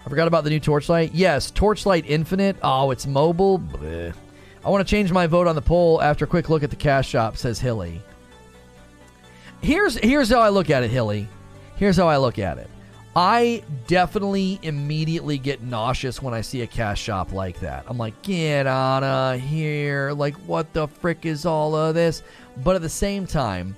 I forgot about the new Torchlight. Yes, Torchlight Infinite. Oh, it's mobile. Bleh. I want to change my vote on the poll after a quick look at the cash shop, says Hilly. Here's here's how I look at it, Hilly. Here's how I look at it. I definitely immediately get nauseous when I see a cash shop like that. I'm like, get out of here. Like, what the frick is all of this? But at the same time,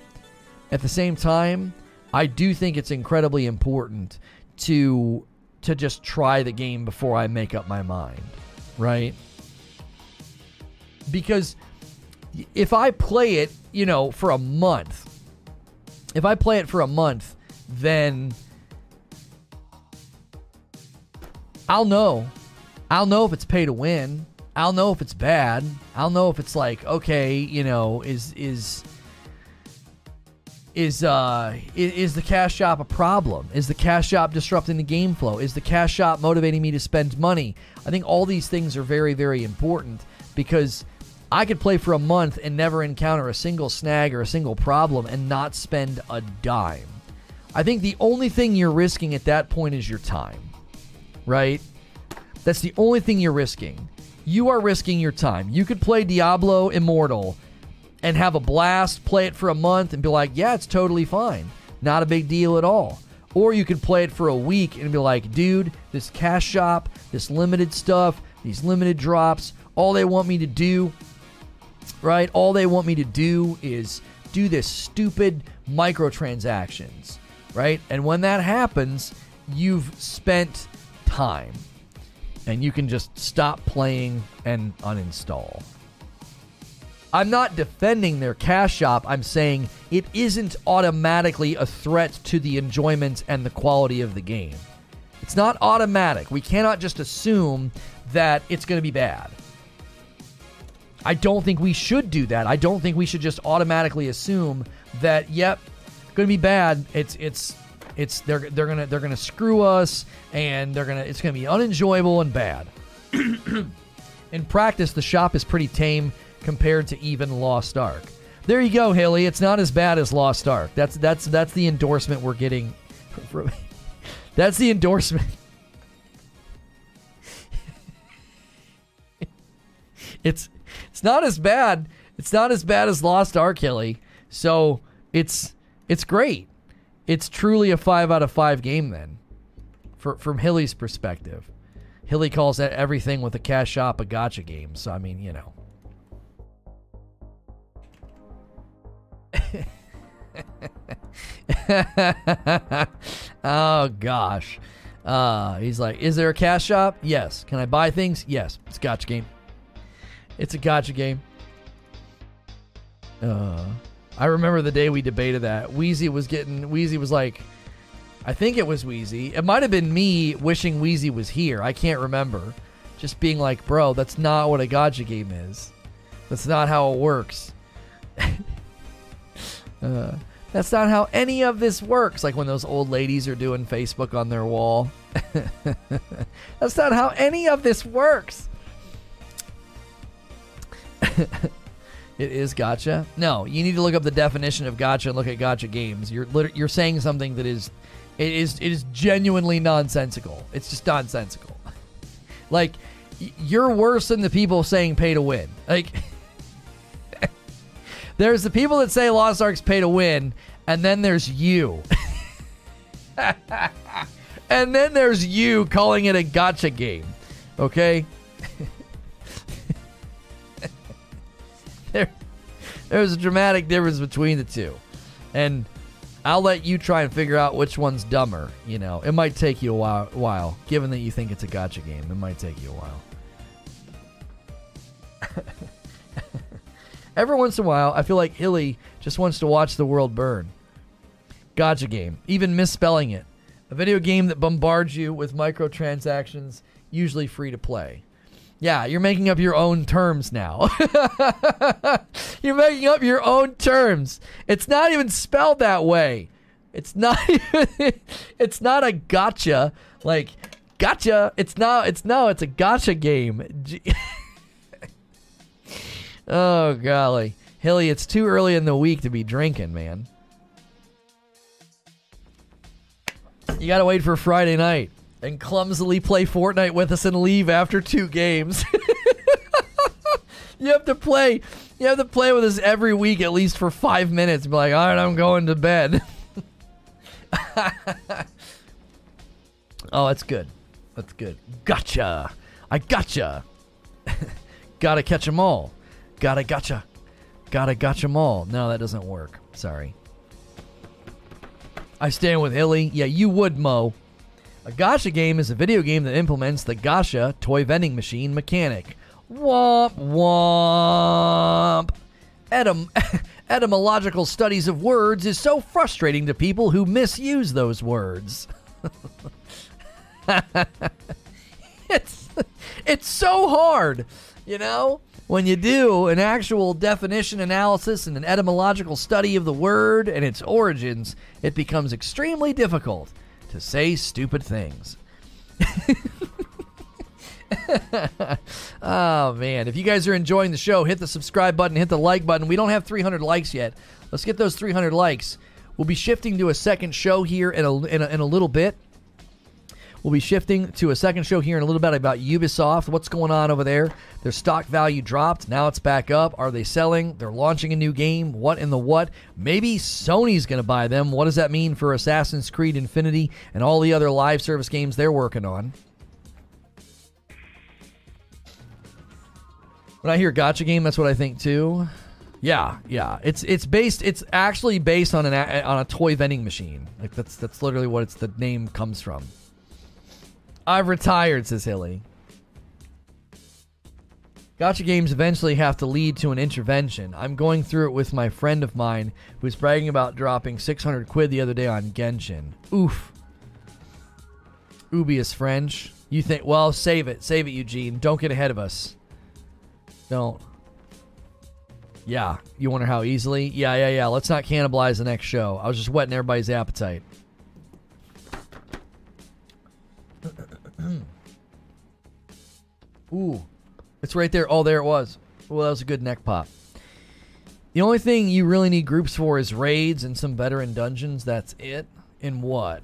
at the same time, I do think it's incredibly important to to just try the game before I make up my mind, right? Because if I play it, you know, for a month, if I play it for a month, then I'll know. I'll know if it's pay to win. I'll know if it's bad. I'll know if it's like, okay, you know, is is is uh is, is the cash shop a problem? Is the cash shop disrupting the game flow? Is the cash shop motivating me to spend money? I think all these things are very, very important, because I could play for a month and never encounter a single snag or a single problem and not spend a dime. I think the only thing you're risking at that point is your time, right? That's the only thing you're risking. You are risking your time. You could play Diablo Immortal and have a blast, play it for a month and be like, yeah, it's totally fine. Not a big deal at all. Or you could play it for a week and be like, dude, this cash shop, this limited stuff, these limited drops, all they want me to do, right? All they want me to do is do this stupid microtransactions, right? And when that happens, you've spent time, and you can just stop playing and uninstall. I'm not defending their cash shop. I'm saying it isn't automatically a threat to the enjoyment and the quality of the game. It's not automatic. We cannot just assume that it's going to be bad. I don't think we should do that. I don't think we should just automatically assume that, yep, going to be bad. It's it's it's they're they're going to they're going to screw us, and they're going to it's going to be unenjoyable and bad. In practice, the shop is pretty tame compared to even Lost Ark. There you go, Hilly. It's not as bad as Lost Ark. That's that's that's the endorsement we're getting from That's the endorsement. It's It's not as bad. It's not as bad as Lost Ark, Hilly. So it's it's great. It's truly a five out of five game then, for, from Hilly's perspective. Hilly calls that everything with a cash shop a gacha game. So I mean, you know. Oh gosh. Uh, he's like, is there a cash shop? Yes. Can I buy things? Yes. It's a gacha game. It's a gacha game. Uh, I remember the day we debated that. Wheezy was getting... Wheezy was like... I think it was Wheezy. It might have been me wishing Wheezy was here. I can't remember. Just being like, bro, that's not what a gacha game is. That's not how it works. uh, that's not how any of this works. Like when those old ladies are doing Facebook on their wall. That's not how any of this works. It is gacha. No, you need to look up the definition of gacha and look at gacha games. You're you're saying something that is, it is it is genuinely nonsensical. It's just nonsensical. Like, you're worse than the people saying pay to win. Like, there's the people that say Lost Ark's pay to win, and then there's you. And then there's you calling it a gacha game. Okay. There, there's a dramatic difference between the two, and I'll let you try and figure out which one's dumber. You know, it might take you a while, while given that you think it's a gacha game. It might take you a while. Every once in a while, I feel like Hilly just wants to watch the world burn. Gacha game, even misspelling it. A video game that bombards you with microtransactions, usually free to play. Yeah, you're making up your own terms now. You're making up your own terms. It's not even spelled that way. It's not even, it's not a gotcha, like gotcha. It's not, it's no, it's a gotcha game. Oh golly. Hilly, it's too early in the week to be drinking, man. You gotta wait for Friday night and clumsily play Fortnite with us and leave after two games. You have to play, you have to play with us every week at least for five minutes and be like, alright, I'm going to bed. Oh, that's good. That's good. Gotcha. I gotcha. Gotta catch them all. Gotta gotcha. Gotta gotcha them all. No, that doesn't work. Sorry. I stand with Illy. Yeah, you would, Mo. A gacha game is a video game that implements the gacha toy vending machine mechanic. Womp womp. Etym- etymological studies of words is so frustrating to people who misuse those words. it's, it's so hard, you know? When you do an actual definition analysis and an etymological study of the word and its origins, it becomes extremely difficult to say stupid things. Oh, man. If you guys are enjoying the show, hit the subscribe button, hit the like button. We don't have three hundred likes yet. Let's get those three hundred likes. We'll be shifting to a second show here in a, in a, in a little bit. We'll be shifting to a second show here in a little bit about Ubisoft. What's going on over there? Their stock value dropped. Now it's back up. Are they selling? They're launching a new game. What in the what? Maybe Sony's going to buy them. What does that mean for Assassin's Creed Infinity and all the other live service games they're working on? When I hear gacha game, that's what I think too. Yeah, yeah. It's it's based. It's actually based on an on a toy vending machine. Like that's that's literally what it's the name comes from. I've retired, says Hilly. Gacha games eventually have to lead to an intervention. I'm going through it with my friend of mine who's bragging about dropping six hundred quid the other day on Genshin. Oof. Ubi is French. You think, well, save it. Save it, Eugene. Don't get ahead of us. Don't. Yeah. You wonder how easily? Yeah, yeah, yeah. Let's not cannibalize the next show. I was just whetting everybody's appetite. Ooh, it's right there. Oh, there it was. Well, that was a good neck pop. The only thing you really need groups for is raids and some veteran dungeons. That's it. And what?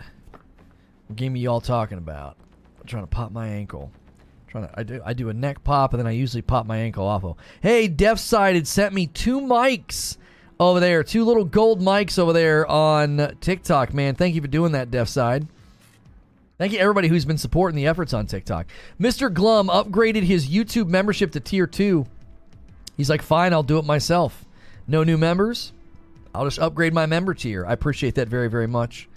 What game are y'all talking about? I'm trying to pop my ankle. I'm trying to. I do. I do a neck pop, and then I usually pop my ankle off. Of. Hey, Deafsided sent me two mics over there. Two little gold mics over there on TikTok. Man, thank you for doing that, Deafside. Thank you, everybody who's been supporting the efforts on TikTok. Mister Glum upgraded his YouTube membership to tier two. He's like, fine, I'll do it myself. No new members? I'll just upgrade my member tier. I appreciate that very, very much.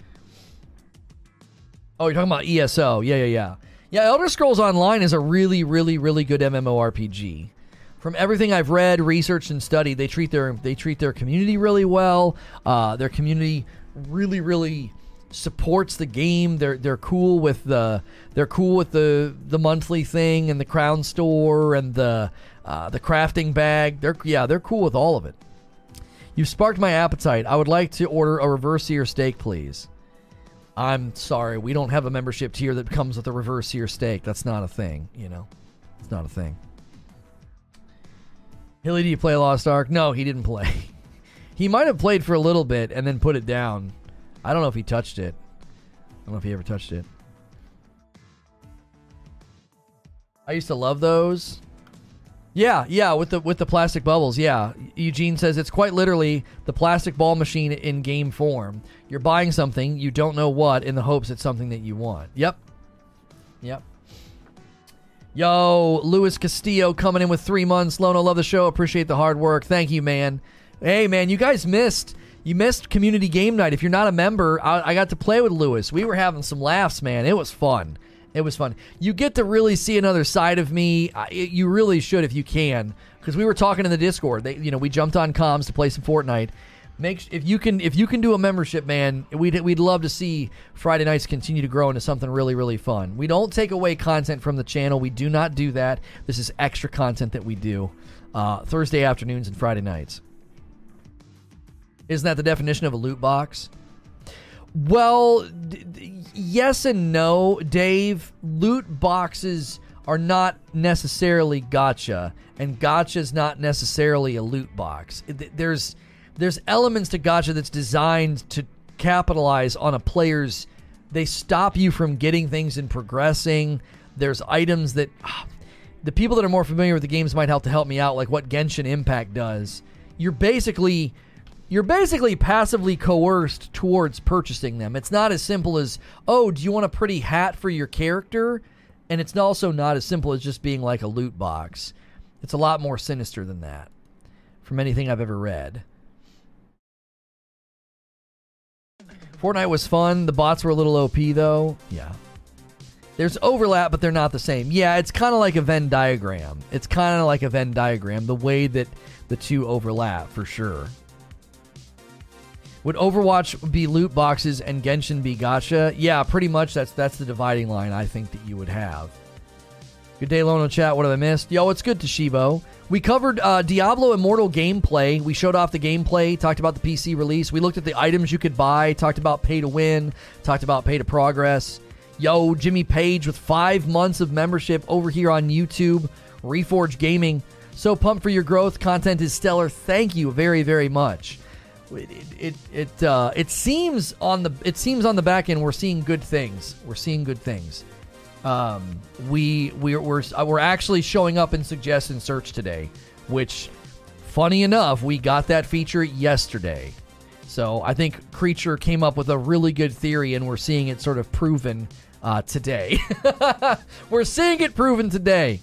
Oh, you're talking about E S O. Yeah, yeah, yeah. Yeah, Elder Scrolls Online is a really, really, really good MMORPG. From everything I've read, researched, and studied, they treat their they treat their community really well. Uh, their community really, really... supports the game. They're they're cool with the they're cool with the the monthly thing and the crown store and the uh, the crafting bag. They're yeah they're cool with all of it. You've sparked my appetite. I would like to order a reverse sear steak, please. I'm sorry, we don't have a membership tier that comes with a reverse sear steak. That's not a thing, you know. It's not a thing. Hilly, do you play Lost Ark? No, he didn't play. He might have played for a little bit and then put it down. I don't know if he touched it. I don't know if he ever touched it. I used to love those. Yeah, yeah, with the with the plastic bubbles, yeah. Eugene says it's quite literally the plastic ball machine in game form. You're buying something, you don't know what, in the hopes it's something that you want. Yep. Yep. Yo, Luis Castillo coming in with three months. Lono, love the show. Appreciate the hard work. Thank you, man. Hey, man, you guys missed... You missed community game night. If you're not a member, I, I got to play with Lewis. We were having some laughs, man. It was fun. It was fun. You get to really see another side of me. I, it, you really should if you can, because we were talking in the Discord. They, you know, we jumped on comms to play some Fortnite. Make if you can if you can do a membership, man. We'd we'd love to see Friday nights continue to grow into something really really fun. We don't take away content from the channel. We do not do that. This is extra content that we do uh, Thursday afternoons and Friday nights. Isn't that the definition of a loot box? Well, d- d- yes and no, Dave. Loot boxes are not necessarily gacha, and gacha is not necessarily a loot box. There's there's elements to gacha that's designed to capitalize on a player's. They stop you from getting things and progressing. There's items that ah, the people that are more familiar with the games might have to help me out, like what Genshin Impact does. You're basically you're basically passively coerced towards purchasing them. It's not as simple as, oh, do you want a pretty hat for your character? And it's also not as simple as just being like a loot box. It's a lot more sinister than that, from anything I've ever read. Fortnite was fun. The bots were a little O P, though. Yeah. There's overlap, but they're not the same. Yeah, it's kind of like a Venn diagram. It's kind of like a Venn diagram, the way that the two overlap, for sure. Would Overwatch be loot boxes and Genshin be gacha? Yeah, pretty much. That's that's the dividing line, I think, that you would have. Good day, Lono Chat. What have I missed? Yo, it's good, Toshibo. We covered uh, Diablo Immortal gameplay. We showed off the gameplay, talked about the P C release. We looked at the items you could buy, talked about pay to win, talked about pay to progress. Yo, Jimmy Page with five months of membership over here on YouTube, Reforge Gaming. So pumped for your growth. Content is stellar. Thank you very, very much. It it it uh, it seems on the it seems on the back end we're seeing good things. We're seeing good things. Um, we we're, we're we're actually showing up in suggest and search today, which, funny enough, we got that feature yesterday. So I think Creature came up with a really good theory, and we're seeing it sort of proven uh, today. We're seeing it proven today.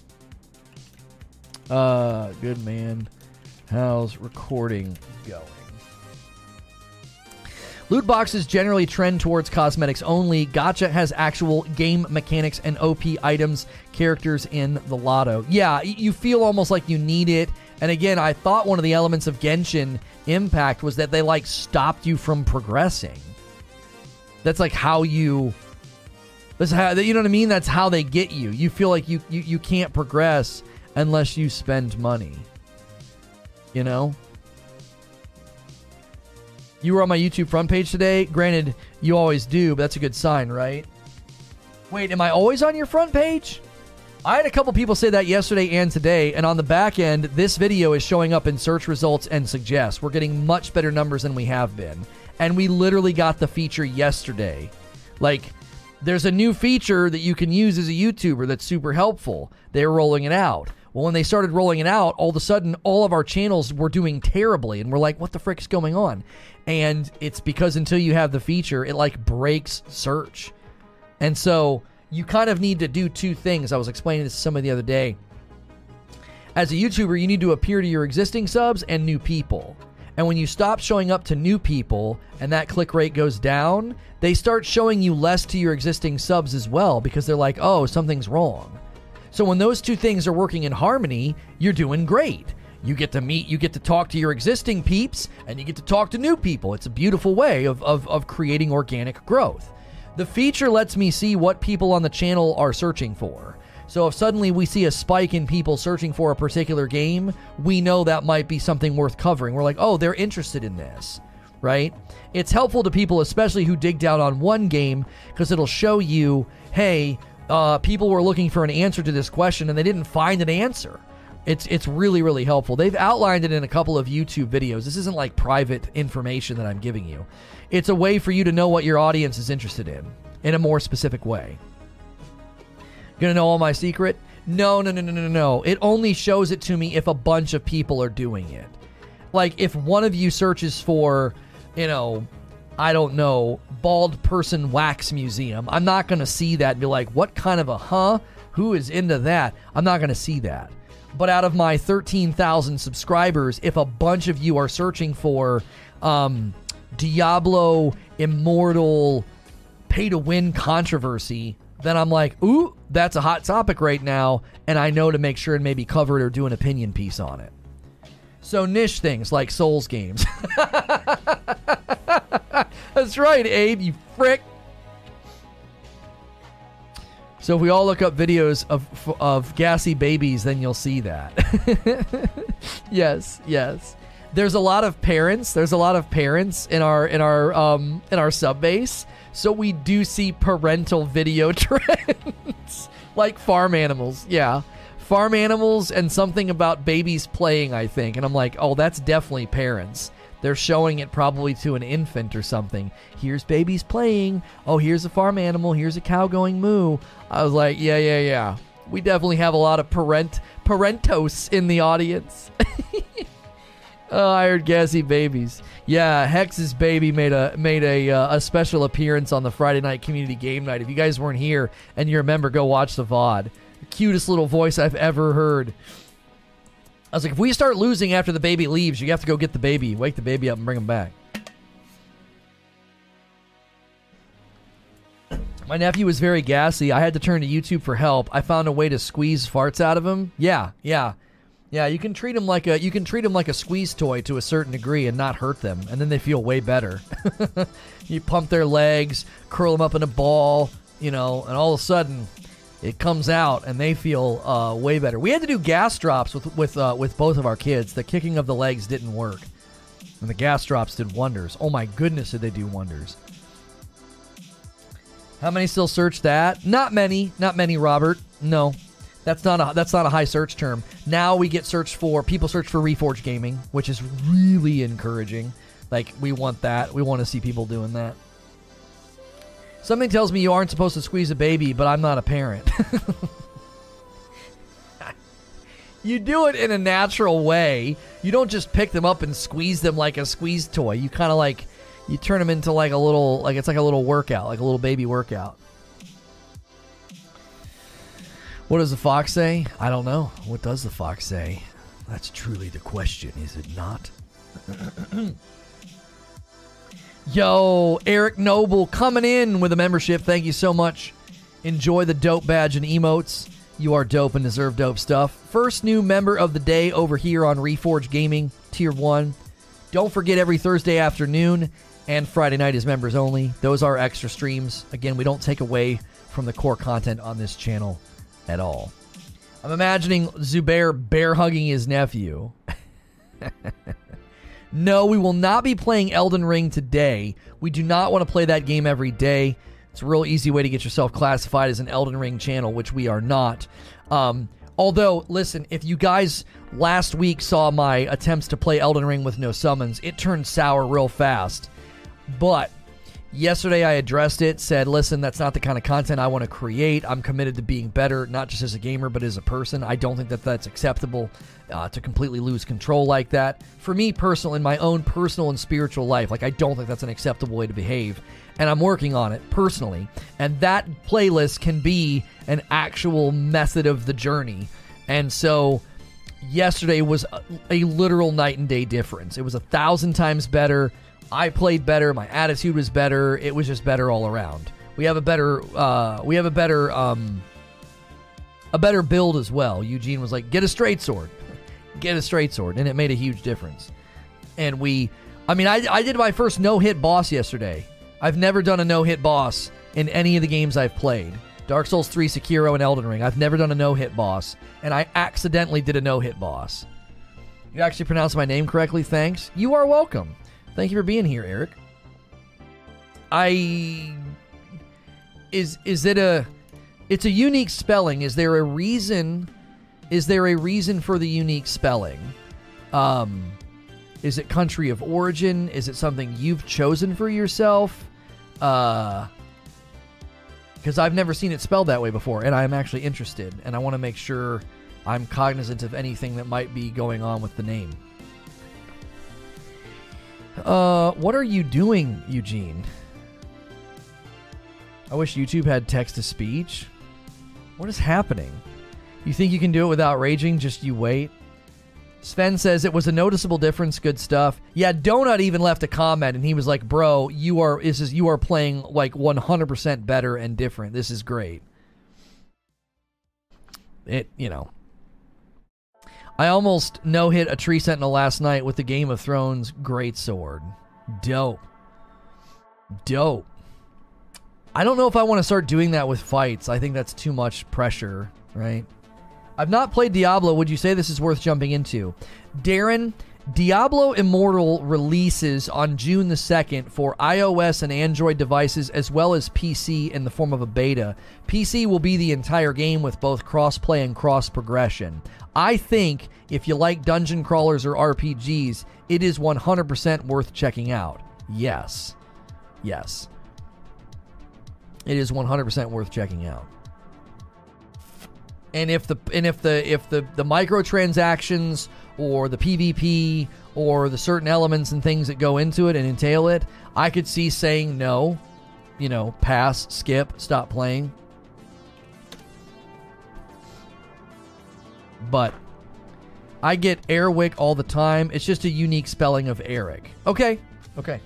Uh, good man, how's recording going? Loot boxes generally trend towards cosmetics only. Gacha has actual game mechanics and O P items, characters in the lotto. Yeah, you feel almost like you need it. And again, I thought one of the elements of Genshin Impact was that they, like, stopped you from progressing. That's, like, how you... That's how, you know what I mean? That's how they get you. You feel like you, you, you can't progress unless you spend money. You know? You were on my YouTube front page today. Granted, you always do, but that's a good sign, right? Wait, am I always on your front page? I had a couple people say that yesterday and today, and on the back end, this video is showing up in search results and suggest. We're getting much better numbers than we have been. And we literally got the feature yesterday. Like, there's a new feature that you can use as a YouTuber that's super helpful. They're rolling it out. Well, when they started rolling it out, all of a sudden, all of our channels were doing terribly. And we're like, what the frick is going on? And it's because until you have the feature, it, like, breaks search. And so you kind of need to do two things. I was explaining this to somebody the other day. As a YouTuber, you need to appear to your existing subs and new people. And when you stop showing up to new people and that click rate goes down, they start showing you less to your existing subs as well because they're like, oh, something's wrong. So when those two things are working in harmony, you're doing great. You get to meet, you get to talk to your existing peeps, and you get to talk to new people. It's a beautiful way of, of, of creating organic growth. The feature lets me see what people on the channel are searching for. So if suddenly we see a spike in people searching for a particular game, we know that might be something worth covering. We're like, oh, they're interested in this, right? It's helpful to people, especially who dig down on one game, because it'll show you, hey, Uh, people were looking for an answer to this question and they didn't find an answer. It's it's really, really helpful. They've outlined it in a couple of YouTube videos. This isn't like private information that I'm giving you. It's a way for you to know what your audience is interested in, in a more specific way. Gonna know all my secret? No, no, no, no, no, no. It only shows it to me if a bunch of people are doing it. Like if one of you searches for, you know, I don't know, bald person wax museum. I'm not going to see that and be like, what kind of a huh? Who is into that? I'm not going to see that. But out of my thirteen thousand subscribers, if a bunch of you are searching for um, Diablo Immortal pay-to-win controversy, then I'm like, ooh, that's a hot topic right now, and I know to make sure and maybe cover it or do an opinion piece on it. So niche things like Souls games. That's right, Abe, you frick. So if we all look up videos of of gassy babies, then you'll see that. Yes, yes. there's a lot of parents. There's a lot of parents in our in our um, in our sub base. So we do see parental video trends, like farm animals. Yeah, farm animals and something about babies playing, I think. And I'm like, oh, that's definitely parents. They're showing it probably to an infant or something. Here's babies playing. Oh, here's a farm animal. Here's a cow going moo. I was like, yeah, yeah, yeah. We definitely have a lot of parent parentos in the audience. Oh, I heard gassy babies. Yeah, Hex's baby made a made a uh, a special appearance on the Friday night community game night. If you guys weren't here and you remember, go watch the V O D. The cutest little voice I've ever heard. I was like, if we start losing after the baby leaves, you have to go get the baby, wake the baby up, and bring him back. My nephew was very gassy. I had to turn to YouTube for help. I found a way to squeeze farts out of him. Yeah, yeah, yeah. You can treat him like a you can treat him like a squeeze toy to a certain degree and not hurt them, and then they feel way better. You pump their legs, curl them up in a ball, you know, and all of a sudden, it comes out and they feel uh, way better. We had to do gas drops with with uh, with both of our kids. The kicking of the legs didn't work, and the gas drops did wonders. Oh my goodness, did they do wonders! How many still search that? Not many. Not many, Robert. No. That's not a that's not a high search term. Now we get searched for, people search for Reforge Gaming, which is really encouraging. Like, we want that. We want to see people doing that. Something tells me you aren't supposed to squeeze a baby, but I'm not a parent. You do it in a natural way. You don't just pick them up and squeeze them like a squeeze toy. You kind of like... You turn them into like a little, like it's like a little workout, like a little baby workout. What does the fox say? I don't know. What does the fox say? That's truly the question, is it not? Yo, Eric Noble coming in with a membership. Thank you so much. Enjoy the dope badge and emotes. You are dope and deserve dope stuff. First new member of the day over here on Reforge Gaming, Tier one. Don't forget, every Thursday afternoon and Friday night is members only. Those are extra streams. Again, we don't take away from the core content on this channel at all. I'm imagining Zubair bear-hugging his nephew. No, we will not be playing Elden Ring today. We do not want to play that game every day. It's a real easy way to get yourself classified as an Elden Ring channel, which we are not. Um... Although, listen, if you guys last week saw my attempts to play Elden Ring with no summons, it turned sour real fast. But yesterday I addressed it, said, listen, that's not the kind of content I want to create. I'm committed to being better, not just as a gamer, but as a person. I don't think that that's acceptable uh, to completely lose control like that. For me, personal, in my own personal and spiritual life, like, I don't think that's an acceptable way to behave. And I'm working on it, personally. And that playlist can be an actual method of the journey. And so, yesterday was a, a literal night and day difference. It was a thousand times better. I played better. My attitude was better. It was just better all around. We have a better, uh, we have a better, um, a better build as well. Eugene was like, get a straight sword. Get a straight sword. And it made a huge difference. And we, I mean, I, I did my first no-hit boss yesterday. I've never done a no-hit boss in any of the games I've played. Dark Souls three, Sekiro, and Elden Ring. I've never done a no-hit boss, and I accidentally did a no-hit boss. You actually pronounced my name correctly, thanks. You are welcome. Thank you for being here, Eric. I... Is is it a... It's a unique spelling. Is there a reason... Is there a reason for the unique spelling? Um... Is it country of origin? Is it something you've chosen for yourself? Uh, because I've never seen it spelled that way before, and I'm actually interested, and I want to make sure I'm cognizant of anything that might be going on with the name. Uh, what are you doing, Eugene? I wish YouTube had text-to-speech. What is happening? You think you can do it without raging? Just you wait. Sven says, it was a noticeable difference. Good stuff. Yeah, Donut even left a comment, and he was like, bro, you are this is you are playing like one hundred percent better and different. This is great. It, you know. I almost no-hit a tree sentinel last night with the Game of Thrones greatsword. Dope. Dope. I don't know if I want to start doing that with fights. I think that's too much pressure, right? I've not played Diablo. Would you say this is worth jumping into? Darren, Diablo Immortal releases on June the second for iOS and Android devices, as well as P C in the form of a beta. P C will be the entire game with both cross-play and cross-progression. I think if you like dungeon crawlers or R P Gs, it is one hundred percent worth checking out. Yes. Yes. It is one hundred percent worth checking out. And if the and if the if the, the microtransactions or the PvP or the certain elements and things that go into it and entail it, I could see saying no, you know, pass, skip, stop playing. But I get Airwick all the time. It's just a unique spelling of Eric. Okay, okay.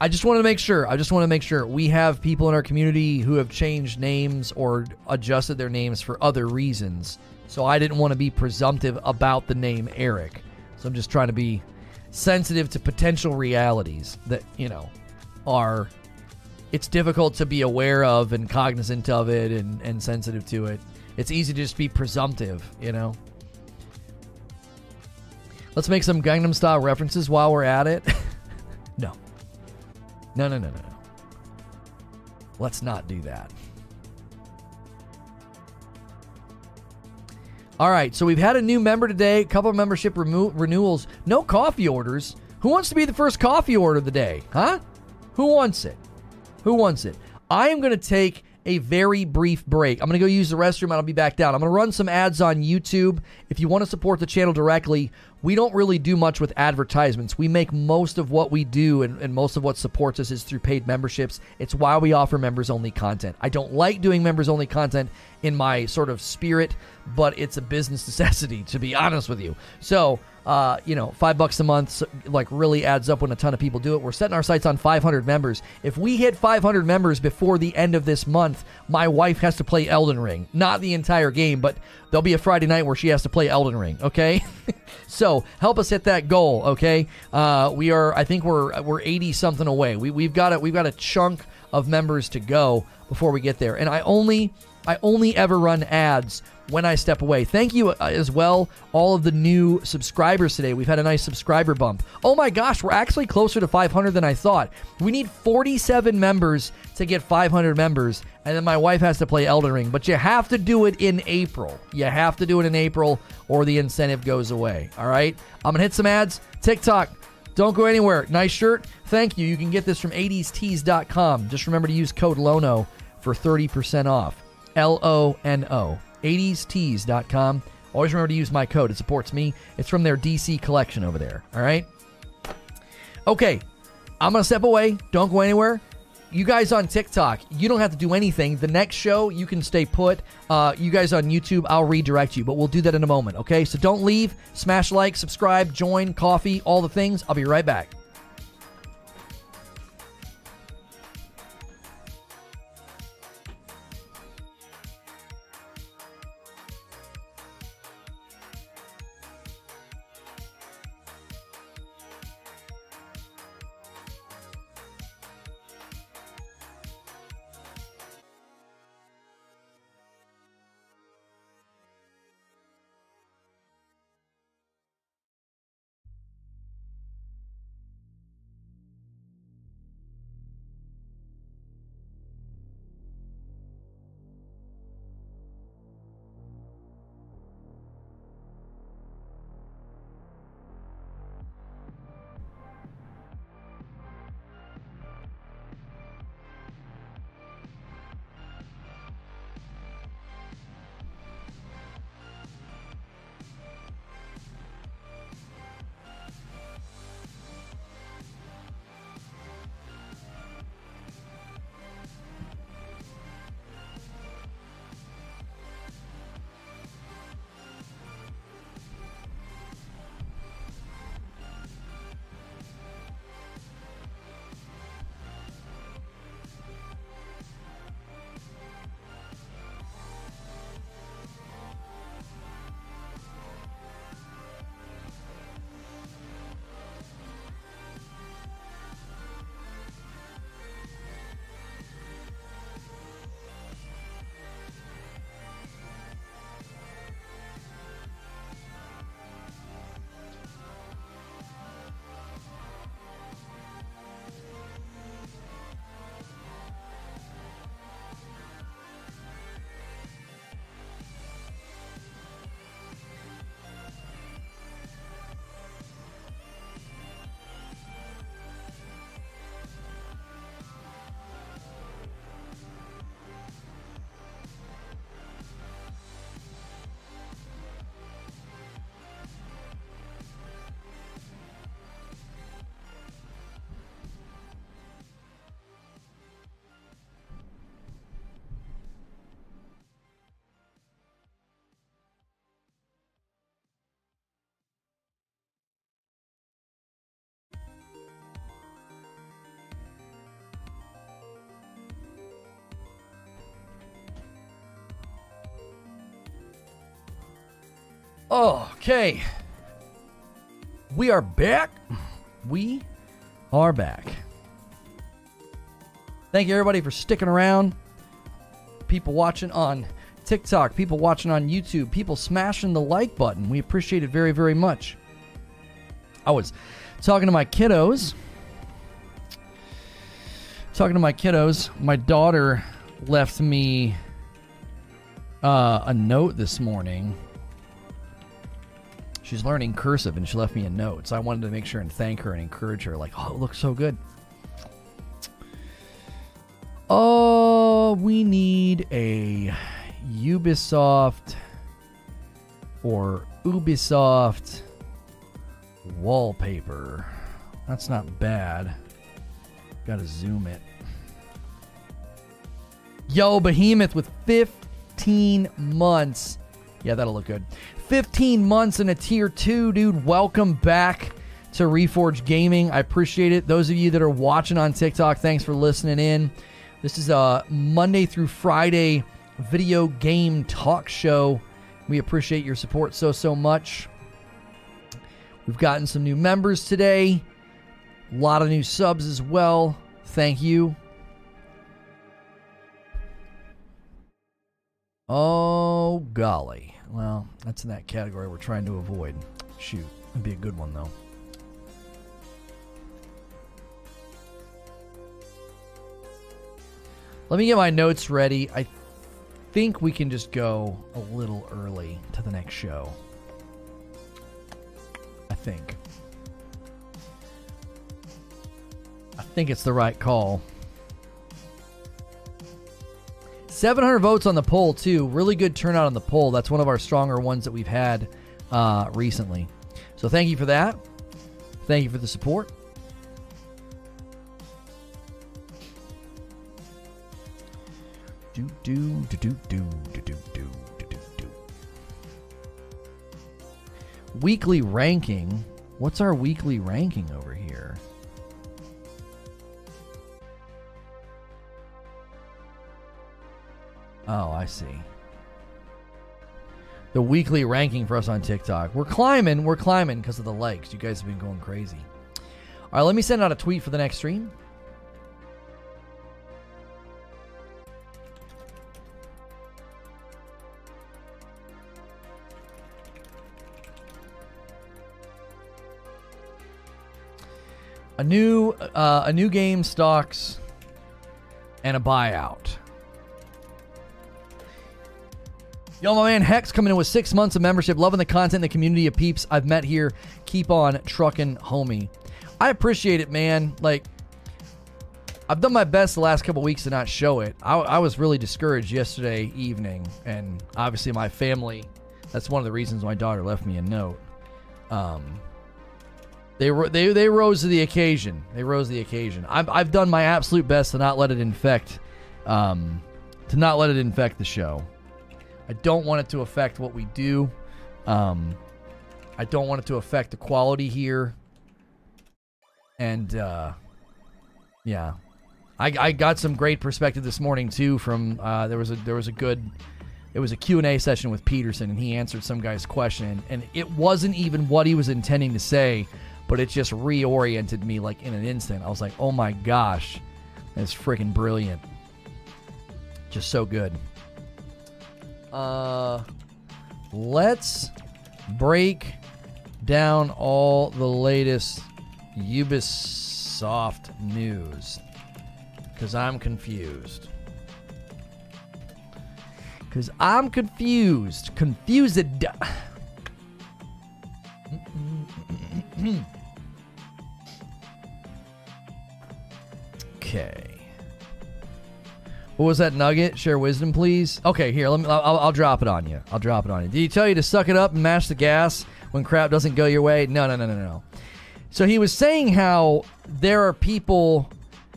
I just want to make sure. I just want to make sure. We have people in our community who have changed names or adjusted their names for other reasons. So I didn't want to be presumptive about the name Eric. So I'm just trying to be sensitive to potential realities that, you know, are... It's difficult to be aware of and cognizant of it and, and sensitive to it. It's easy to just be presumptive, you know? Let's make some Gangnam Style references while we're at it. No. No, no, no, no, no. Let's not do that. All right, so we've had a new member today, a couple of membership remo- renewals, no coffee orders. Who wants to be the first coffee order of the day, huh? Who wants it? Who wants it? I am going to take a very brief break. I'm going to go use the restroom and I'll be back down. I'm going to run some ads on YouTube. If you want to support the channel directly, we don't really do much with advertisements. We make most of what we do and, and most of what supports us is through paid memberships. It's why we offer members-only content. I don't like doing members-only content in my sort of spirit, but it's a business necessity, to be honest with you. So, uh, you know, five bucks a month like really adds up when a ton of people do it. We're setting our sights on five hundred members. If we hit five hundred members before the end of this month, my wife has to play Elden Ring. Not the entire game, but there'll be a Friday night where she has to play Elden Ring, okay? So, help us hit that goal, okay? Uh, we are, I think we're we're eighty something away. We we've got it. We've got a chunk of members to go before we get there. And I only I only ever run ads when I step away. Thank you as well, all of the new subscribers today. We've had a nice subscriber bump. Oh my gosh, we're actually closer to five hundred than I thought. We need forty-seven members to get five hundred members, and then my wife has to play Elden Ring. But you have to do it in April. You have to do it in April, or the incentive goes away. All right? I'm going to hit some ads. TikTok, don't go anywhere. Nice shirt. Thank you. You can get this from eighty stees dot com. Just remember to use code LONO for thirty percent off. L O N O. eighty stees dot com. Always remember to use my code. It supports me. It's from their D C collection over there. All right? Okay. I'm going to step away. Don't go anywhere. You guys on TikTok, you don't have to do anything. The next show, you can stay put. Uh, you guys on YouTube, I'll redirect you, but we'll do that in a moment, okay? So don't leave. Smash like, subscribe, join, coffee, all the things. I'll be right back. Okay, we are back. We are back. Thank you everybody for sticking around. People watching on TikTok, people watching on YouTube, people smashing the like button. We appreciate it very, very much. I was talking to my kiddos. Talking to my kiddos. My daughter left me uh, a note this morning. She's learning cursive, and she left me a note. So I wanted to make sure and thank her and encourage her. Like, oh, it looks so good. Oh, we need a Ubisoft or Ubisoft wallpaper. That's not bad. Gotta zoom it. Yo, Behemoth with fifteen months. Yeah, that'll look good. fifteen months in a tier two, dude. Welcome back to Reforge Gaming. I appreciate it. Those of you that are watching on TikTok, thanks for listening in. This is a Monday through Friday video game talk show. We appreciate your support so, so much. We've gotten some new members today. A lot of new subs as well. Thank you. Oh, golly. Well, that's in that category we're trying to avoid. Shoot, that'd be a good one, though. Let me get my notes ready. I think we can just go a little early to the next show. I think. I think it's the right call. seven hundred votes on the poll, too. Really good turnout on the poll. That's one of our stronger ones that we've had uh, recently. So thank you for that. Thank you for the support. Do, do, do, do, do, do, do, do, do, do. Weekly ranking. What's our weekly ranking over here? Oh, I see. The weekly ranking for us on TikTok. We're climbing. We're climbing because of the likes. You guys have been going crazy. All right, let me send out a tweet for the next stream. A new, uh, a new game, stocks, and a buyout. Yo, my man Hex coming in with six months of membership. Loving the content, the community of peeps I've met here. Keep on trucking, homie. I appreciate it, man. Like, I've done my best the last couple weeks to not show it. I, I was really discouraged yesterday evening. And obviously my family, that's one of the reasons my daughter left me a note. Um, they, they, they rose to the occasion. They rose to the occasion. I've, I've done my absolute best to not let it infect, um, to not let it infect the show. I don't want it to affect what we do. Um, I don't want it to affect the quality here. And, uh, yeah. I, I got some great perspective this morning, too, from, uh, there was a, there was a good, it was a Q and A session with Peterson, and he answered some guy's question, and it wasn't even what he was intending to say, but it just reoriented me, like, in an instant. I was like, oh my gosh, that's freaking brilliant. Just so good. Uh, let's break down all the latest Ubisoft news, because I'm confused. Because I'm confused. Confused. Okay. What was that nugget? Share wisdom, please. Okay, here, let me. I'll, I'll drop it on you. I'll drop it on you. Did he tell you to suck it up and mash the gas when crap doesn't go your way? No, no, no, no, no. So he was saying how there are people...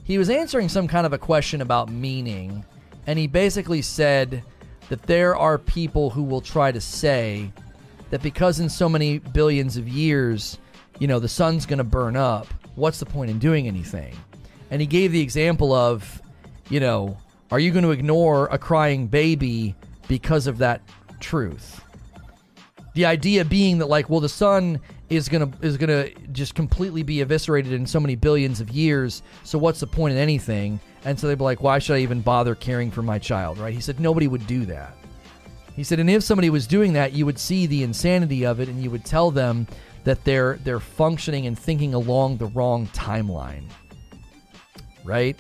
He was answering some kind of a question about meaning, and he basically said that there are people who will try to say that because in so many billions of years, you know, the sun's going to burn up, what's the point in doing anything? And he gave the example of, you know... Are you going to ignore a crying baby because of that truth? The idea being that, like, well, the sun is gonna is gonna just completely be eviscerated in so many billions of years, so what's the point in anything? And so they'd be like, why should I even bother caring for my child, right? He said nobody would do that. He said, and if somebody was doing that, you would see the insanity of it, and you would tell them that they're they're functioning and thinking along the wrong timeline, right?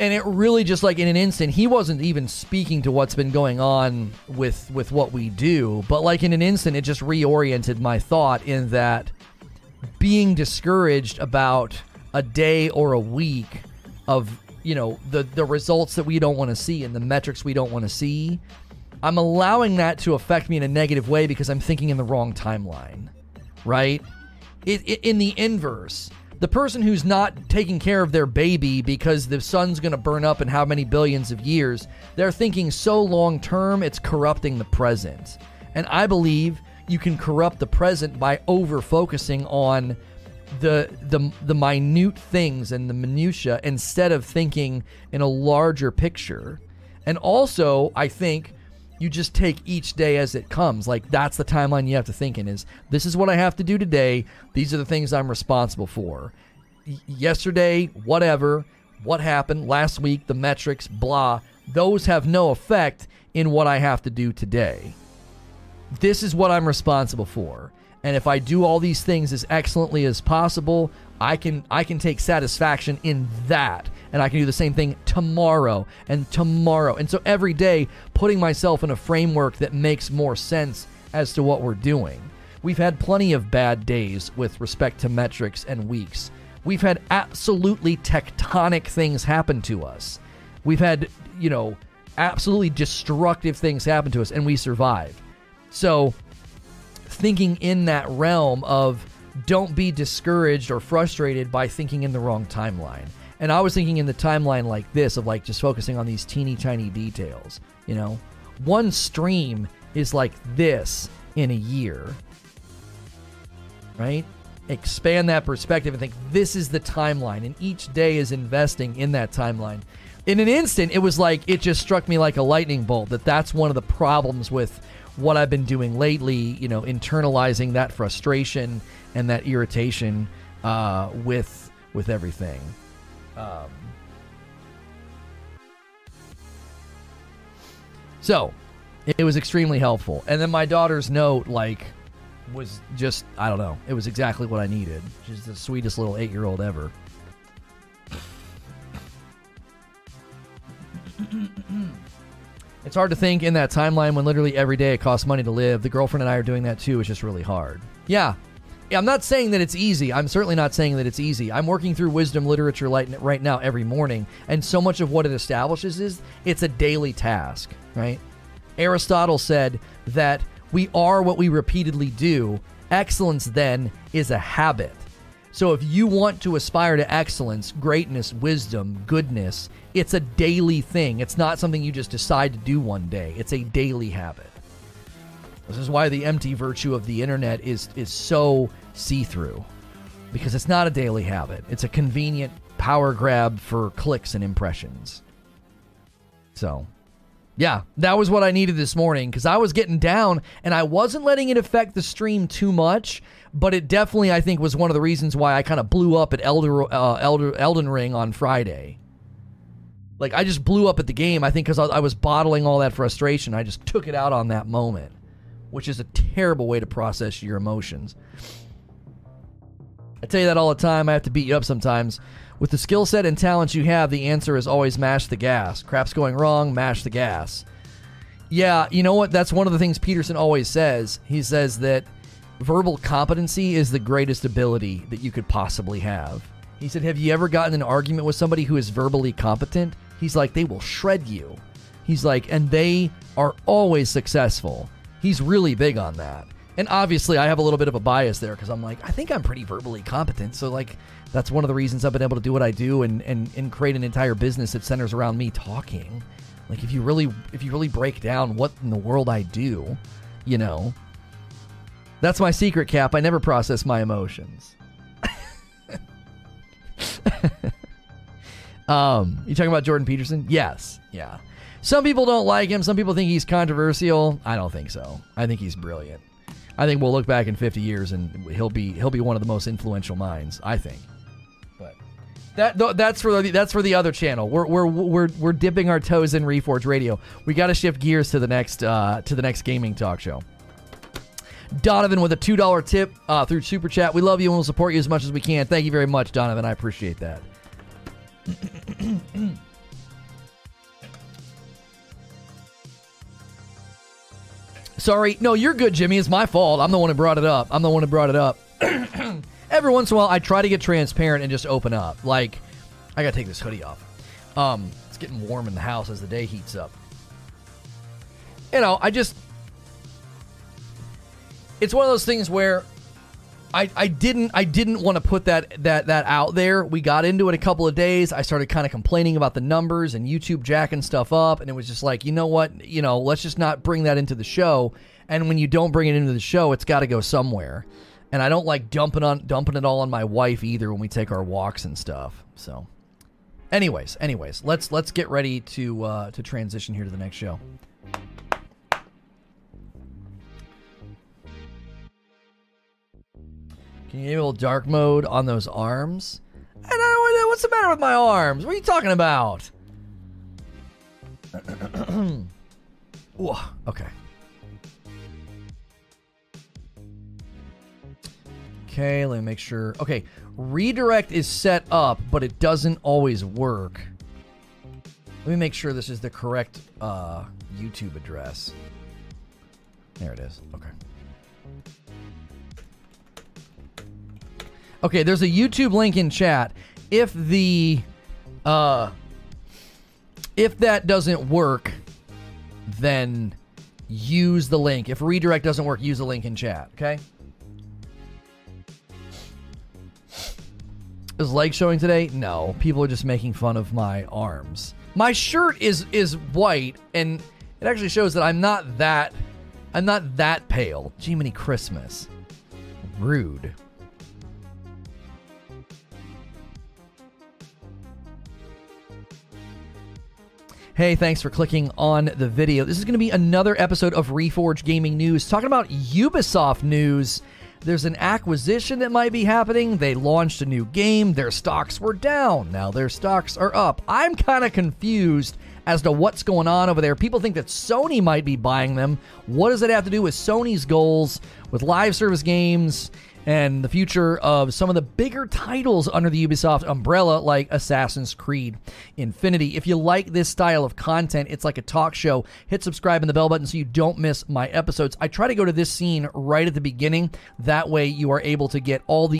And it really just, like, in an instant, he wasn't even speaking to what's been going on with with what we do, but, like, in an instant, it just reoriented my thought in that being discouraged about a day or a week of, you know, the, the results that we don't want to see and the metrics we don't want to see, I'm allowing that to affect me in a negative way because I'm thinking in the wrong timeline, right? It, it, in the inverse, the person who's not taking care of their baby because the sun's going to burn up in how many billions of years, they're thinking so long term it's corrupting the present. And I believe you can corrupt the present by over-focusing on the the the minute things and the minutia instead of thinking in a larger picture. And also, I think you just take each day as it comes. Like, that's the timeline you have to think in, is this is what I have to do today. These are the things I'm responsible for. Y- yesterday, whatever, what happened last week, the metrics, blah, those have no effect in what I have to do today. This is what I'm responsible for. And if I do all these things as excellently as possible, I can I can take satisfaction in that. And I can do the same thing tomorrow and tomorrow. And so every day, putting myself in a framework that makes more sense as to what we're doing. We've had plenty of bad days with respect to metrics and weeks. We've had absolutely tectonic things happen to us. We've had, you know, absolutely destructive things happen to us, and we survived. So thinking in that realm of don't be discouraged or frustrated by thinking in the wrong timeline. And I was thinking in the timeline like this, of like just focusing on these teeny tiny details, you know? One stream is like this in a year, right? Expand that perspective and think this is the timeline, and each day is investing in that timeline. In an instant, it was like, it just struck me like a lightning bolt that that's one of the problems with what I've been doing lately, you know, internalizing that frustration and that irritation uh, with, with everything. Um, so it, it was extremely helpful. And then my daughter's note, like, was just, I don't know, it was exactly what I needed. She's the sweetest little eight-year-old ever. It's hard to think in that timeline when literally every day it costs money to live. The girlfriend and I are doing that too. It's just really hard. Yeah. I'm not saying that it's easy. I'm certainly not saying that it's easy. I'm working through wisdom literature right now every morning, and so much of what it establishes is it's a daily task, right? Aristotle said that we are what we repeatedly do. Excellence, then, is a habit. So if you want to aspire to excellence, greatness, wisdom, goodness, it's a daily thing. It's not something you just decide to do one day. It's a daily habit. This is why the empty virtue of the internet is is so see-through, because it's not a daily habit. It's a convenient power grab for clicks and impressions. So, yeah, that was what I needed this morning, because I was getting down and I wasn't letting it affect the stream too much, but it definitely, I think, was one of the reasons why I kind of blew up at Elder, uh, Elder, Elden Ring on Friday. Like, I just blew up at the game, I think, because I, I was bottling all that frustration. I just took it out on that moment, which is a terrible way to process your emotions. I tell you that all the time. I have to beat you up sometimes. With the skill set and talents you have, the answer is always mash the gas. Crap's going wrong, mash the gas. Yeah, you know what? That's one of the things Peterson always says. He says that verbal competency is the greatest ability that you could possibly have. He said, have you ever gotten an argument with somebody who is verbally competent? He's like, they will shred you. He's like, and they are always successful. He's really big on that. And obviously, I have a little bit of a bias there because I'm like, I think I'm pretty verbally competent. So, like, that's one of the reasons I've been able to do what I do and, and, and create an entire business that centers around me talking. Like, if you really if you really break down what in the world I do, you know, that's my secret, Cap. I never process my emotions. um, you talking about Jordan Peterson? Yes. Yeah. Some people don't like him. Some people think he's controversial. I don't think so. I think he's brilliant. I think we'll look back in fifty years and he'll be he'll be one of the most influential minds, I think. But that that's for the, that's for the other channel. We're we're we're we're dipping our toes in Reforge Radio. We got to shift gears to the next uh, to the next gaming talk show. Donovan with a two dollar tip uh, through Super Chat. We love you and we'll support you as much as we can. Thank you very much, Donovan. I appreciate that. Sorry. No, you're good, Jimmy. It's my fault. I'm the one who brought it up. I'm the one who brought it up. Every once in a while, I try to get transparent and just open up. Like, I gotta take this hoodie off. Um, it's getting warm in the house as the day heats up. You know, I just... It's one of those things where I, I didn't I didn't want to put that, that that out there. We got into it a couple of days. I started kind of complaining about the numbers and YouTube jacking stuff up. And it was just like, you know what? You know, let's just not bring that into the show. And when you don't bring it into the show, it's got to go somewhere. And I don't like dumping on dumping it all on my wife either when we take our walks and stuff. So anyways, anyways, let's let's get ready to uh, to transition here to the next show. Can you enable dark mode on those arms? I don't know, what's the matter with my arms? What are you talking about? Ooh, okay. Okay, let me make sure. Okay, redirect is set up, but it doesn't always work. Let me make sure this is the correct uh, YouTube address. There it is, okay. Okay, there's a YouTube link in chat. If the, uh, if that doesn't work, then use the link. If redirect doesn't work, use the link in chat, okay? Is leg showing today? No, people are just making fun of my arms. My shirt is, is white, and it actually shows that I'm not that, I'm not that pale. Jiminy Christmas. Rude. Hey, thanks for clicking on the video. This is going to be another episode of Reforge Gaming News, talking about Ubisoft news. There's an acquisition that might be happening. They launched a new game. Their stocks were down. Now their stocks are up. I'm kind of confused as to what's going on over there. People think that Sony might be buying them. What does it have to do with Sony's goals with live service games and the future of some of the bigger titles under the Ubisoft umbrella, like Assassin's Creed Infinity? If you like this style of content, it's like a talk show. Hit subscribe and the bell button so you don't miss my episodes. I try to go to this scene right at the beginning. That way you are able to get all the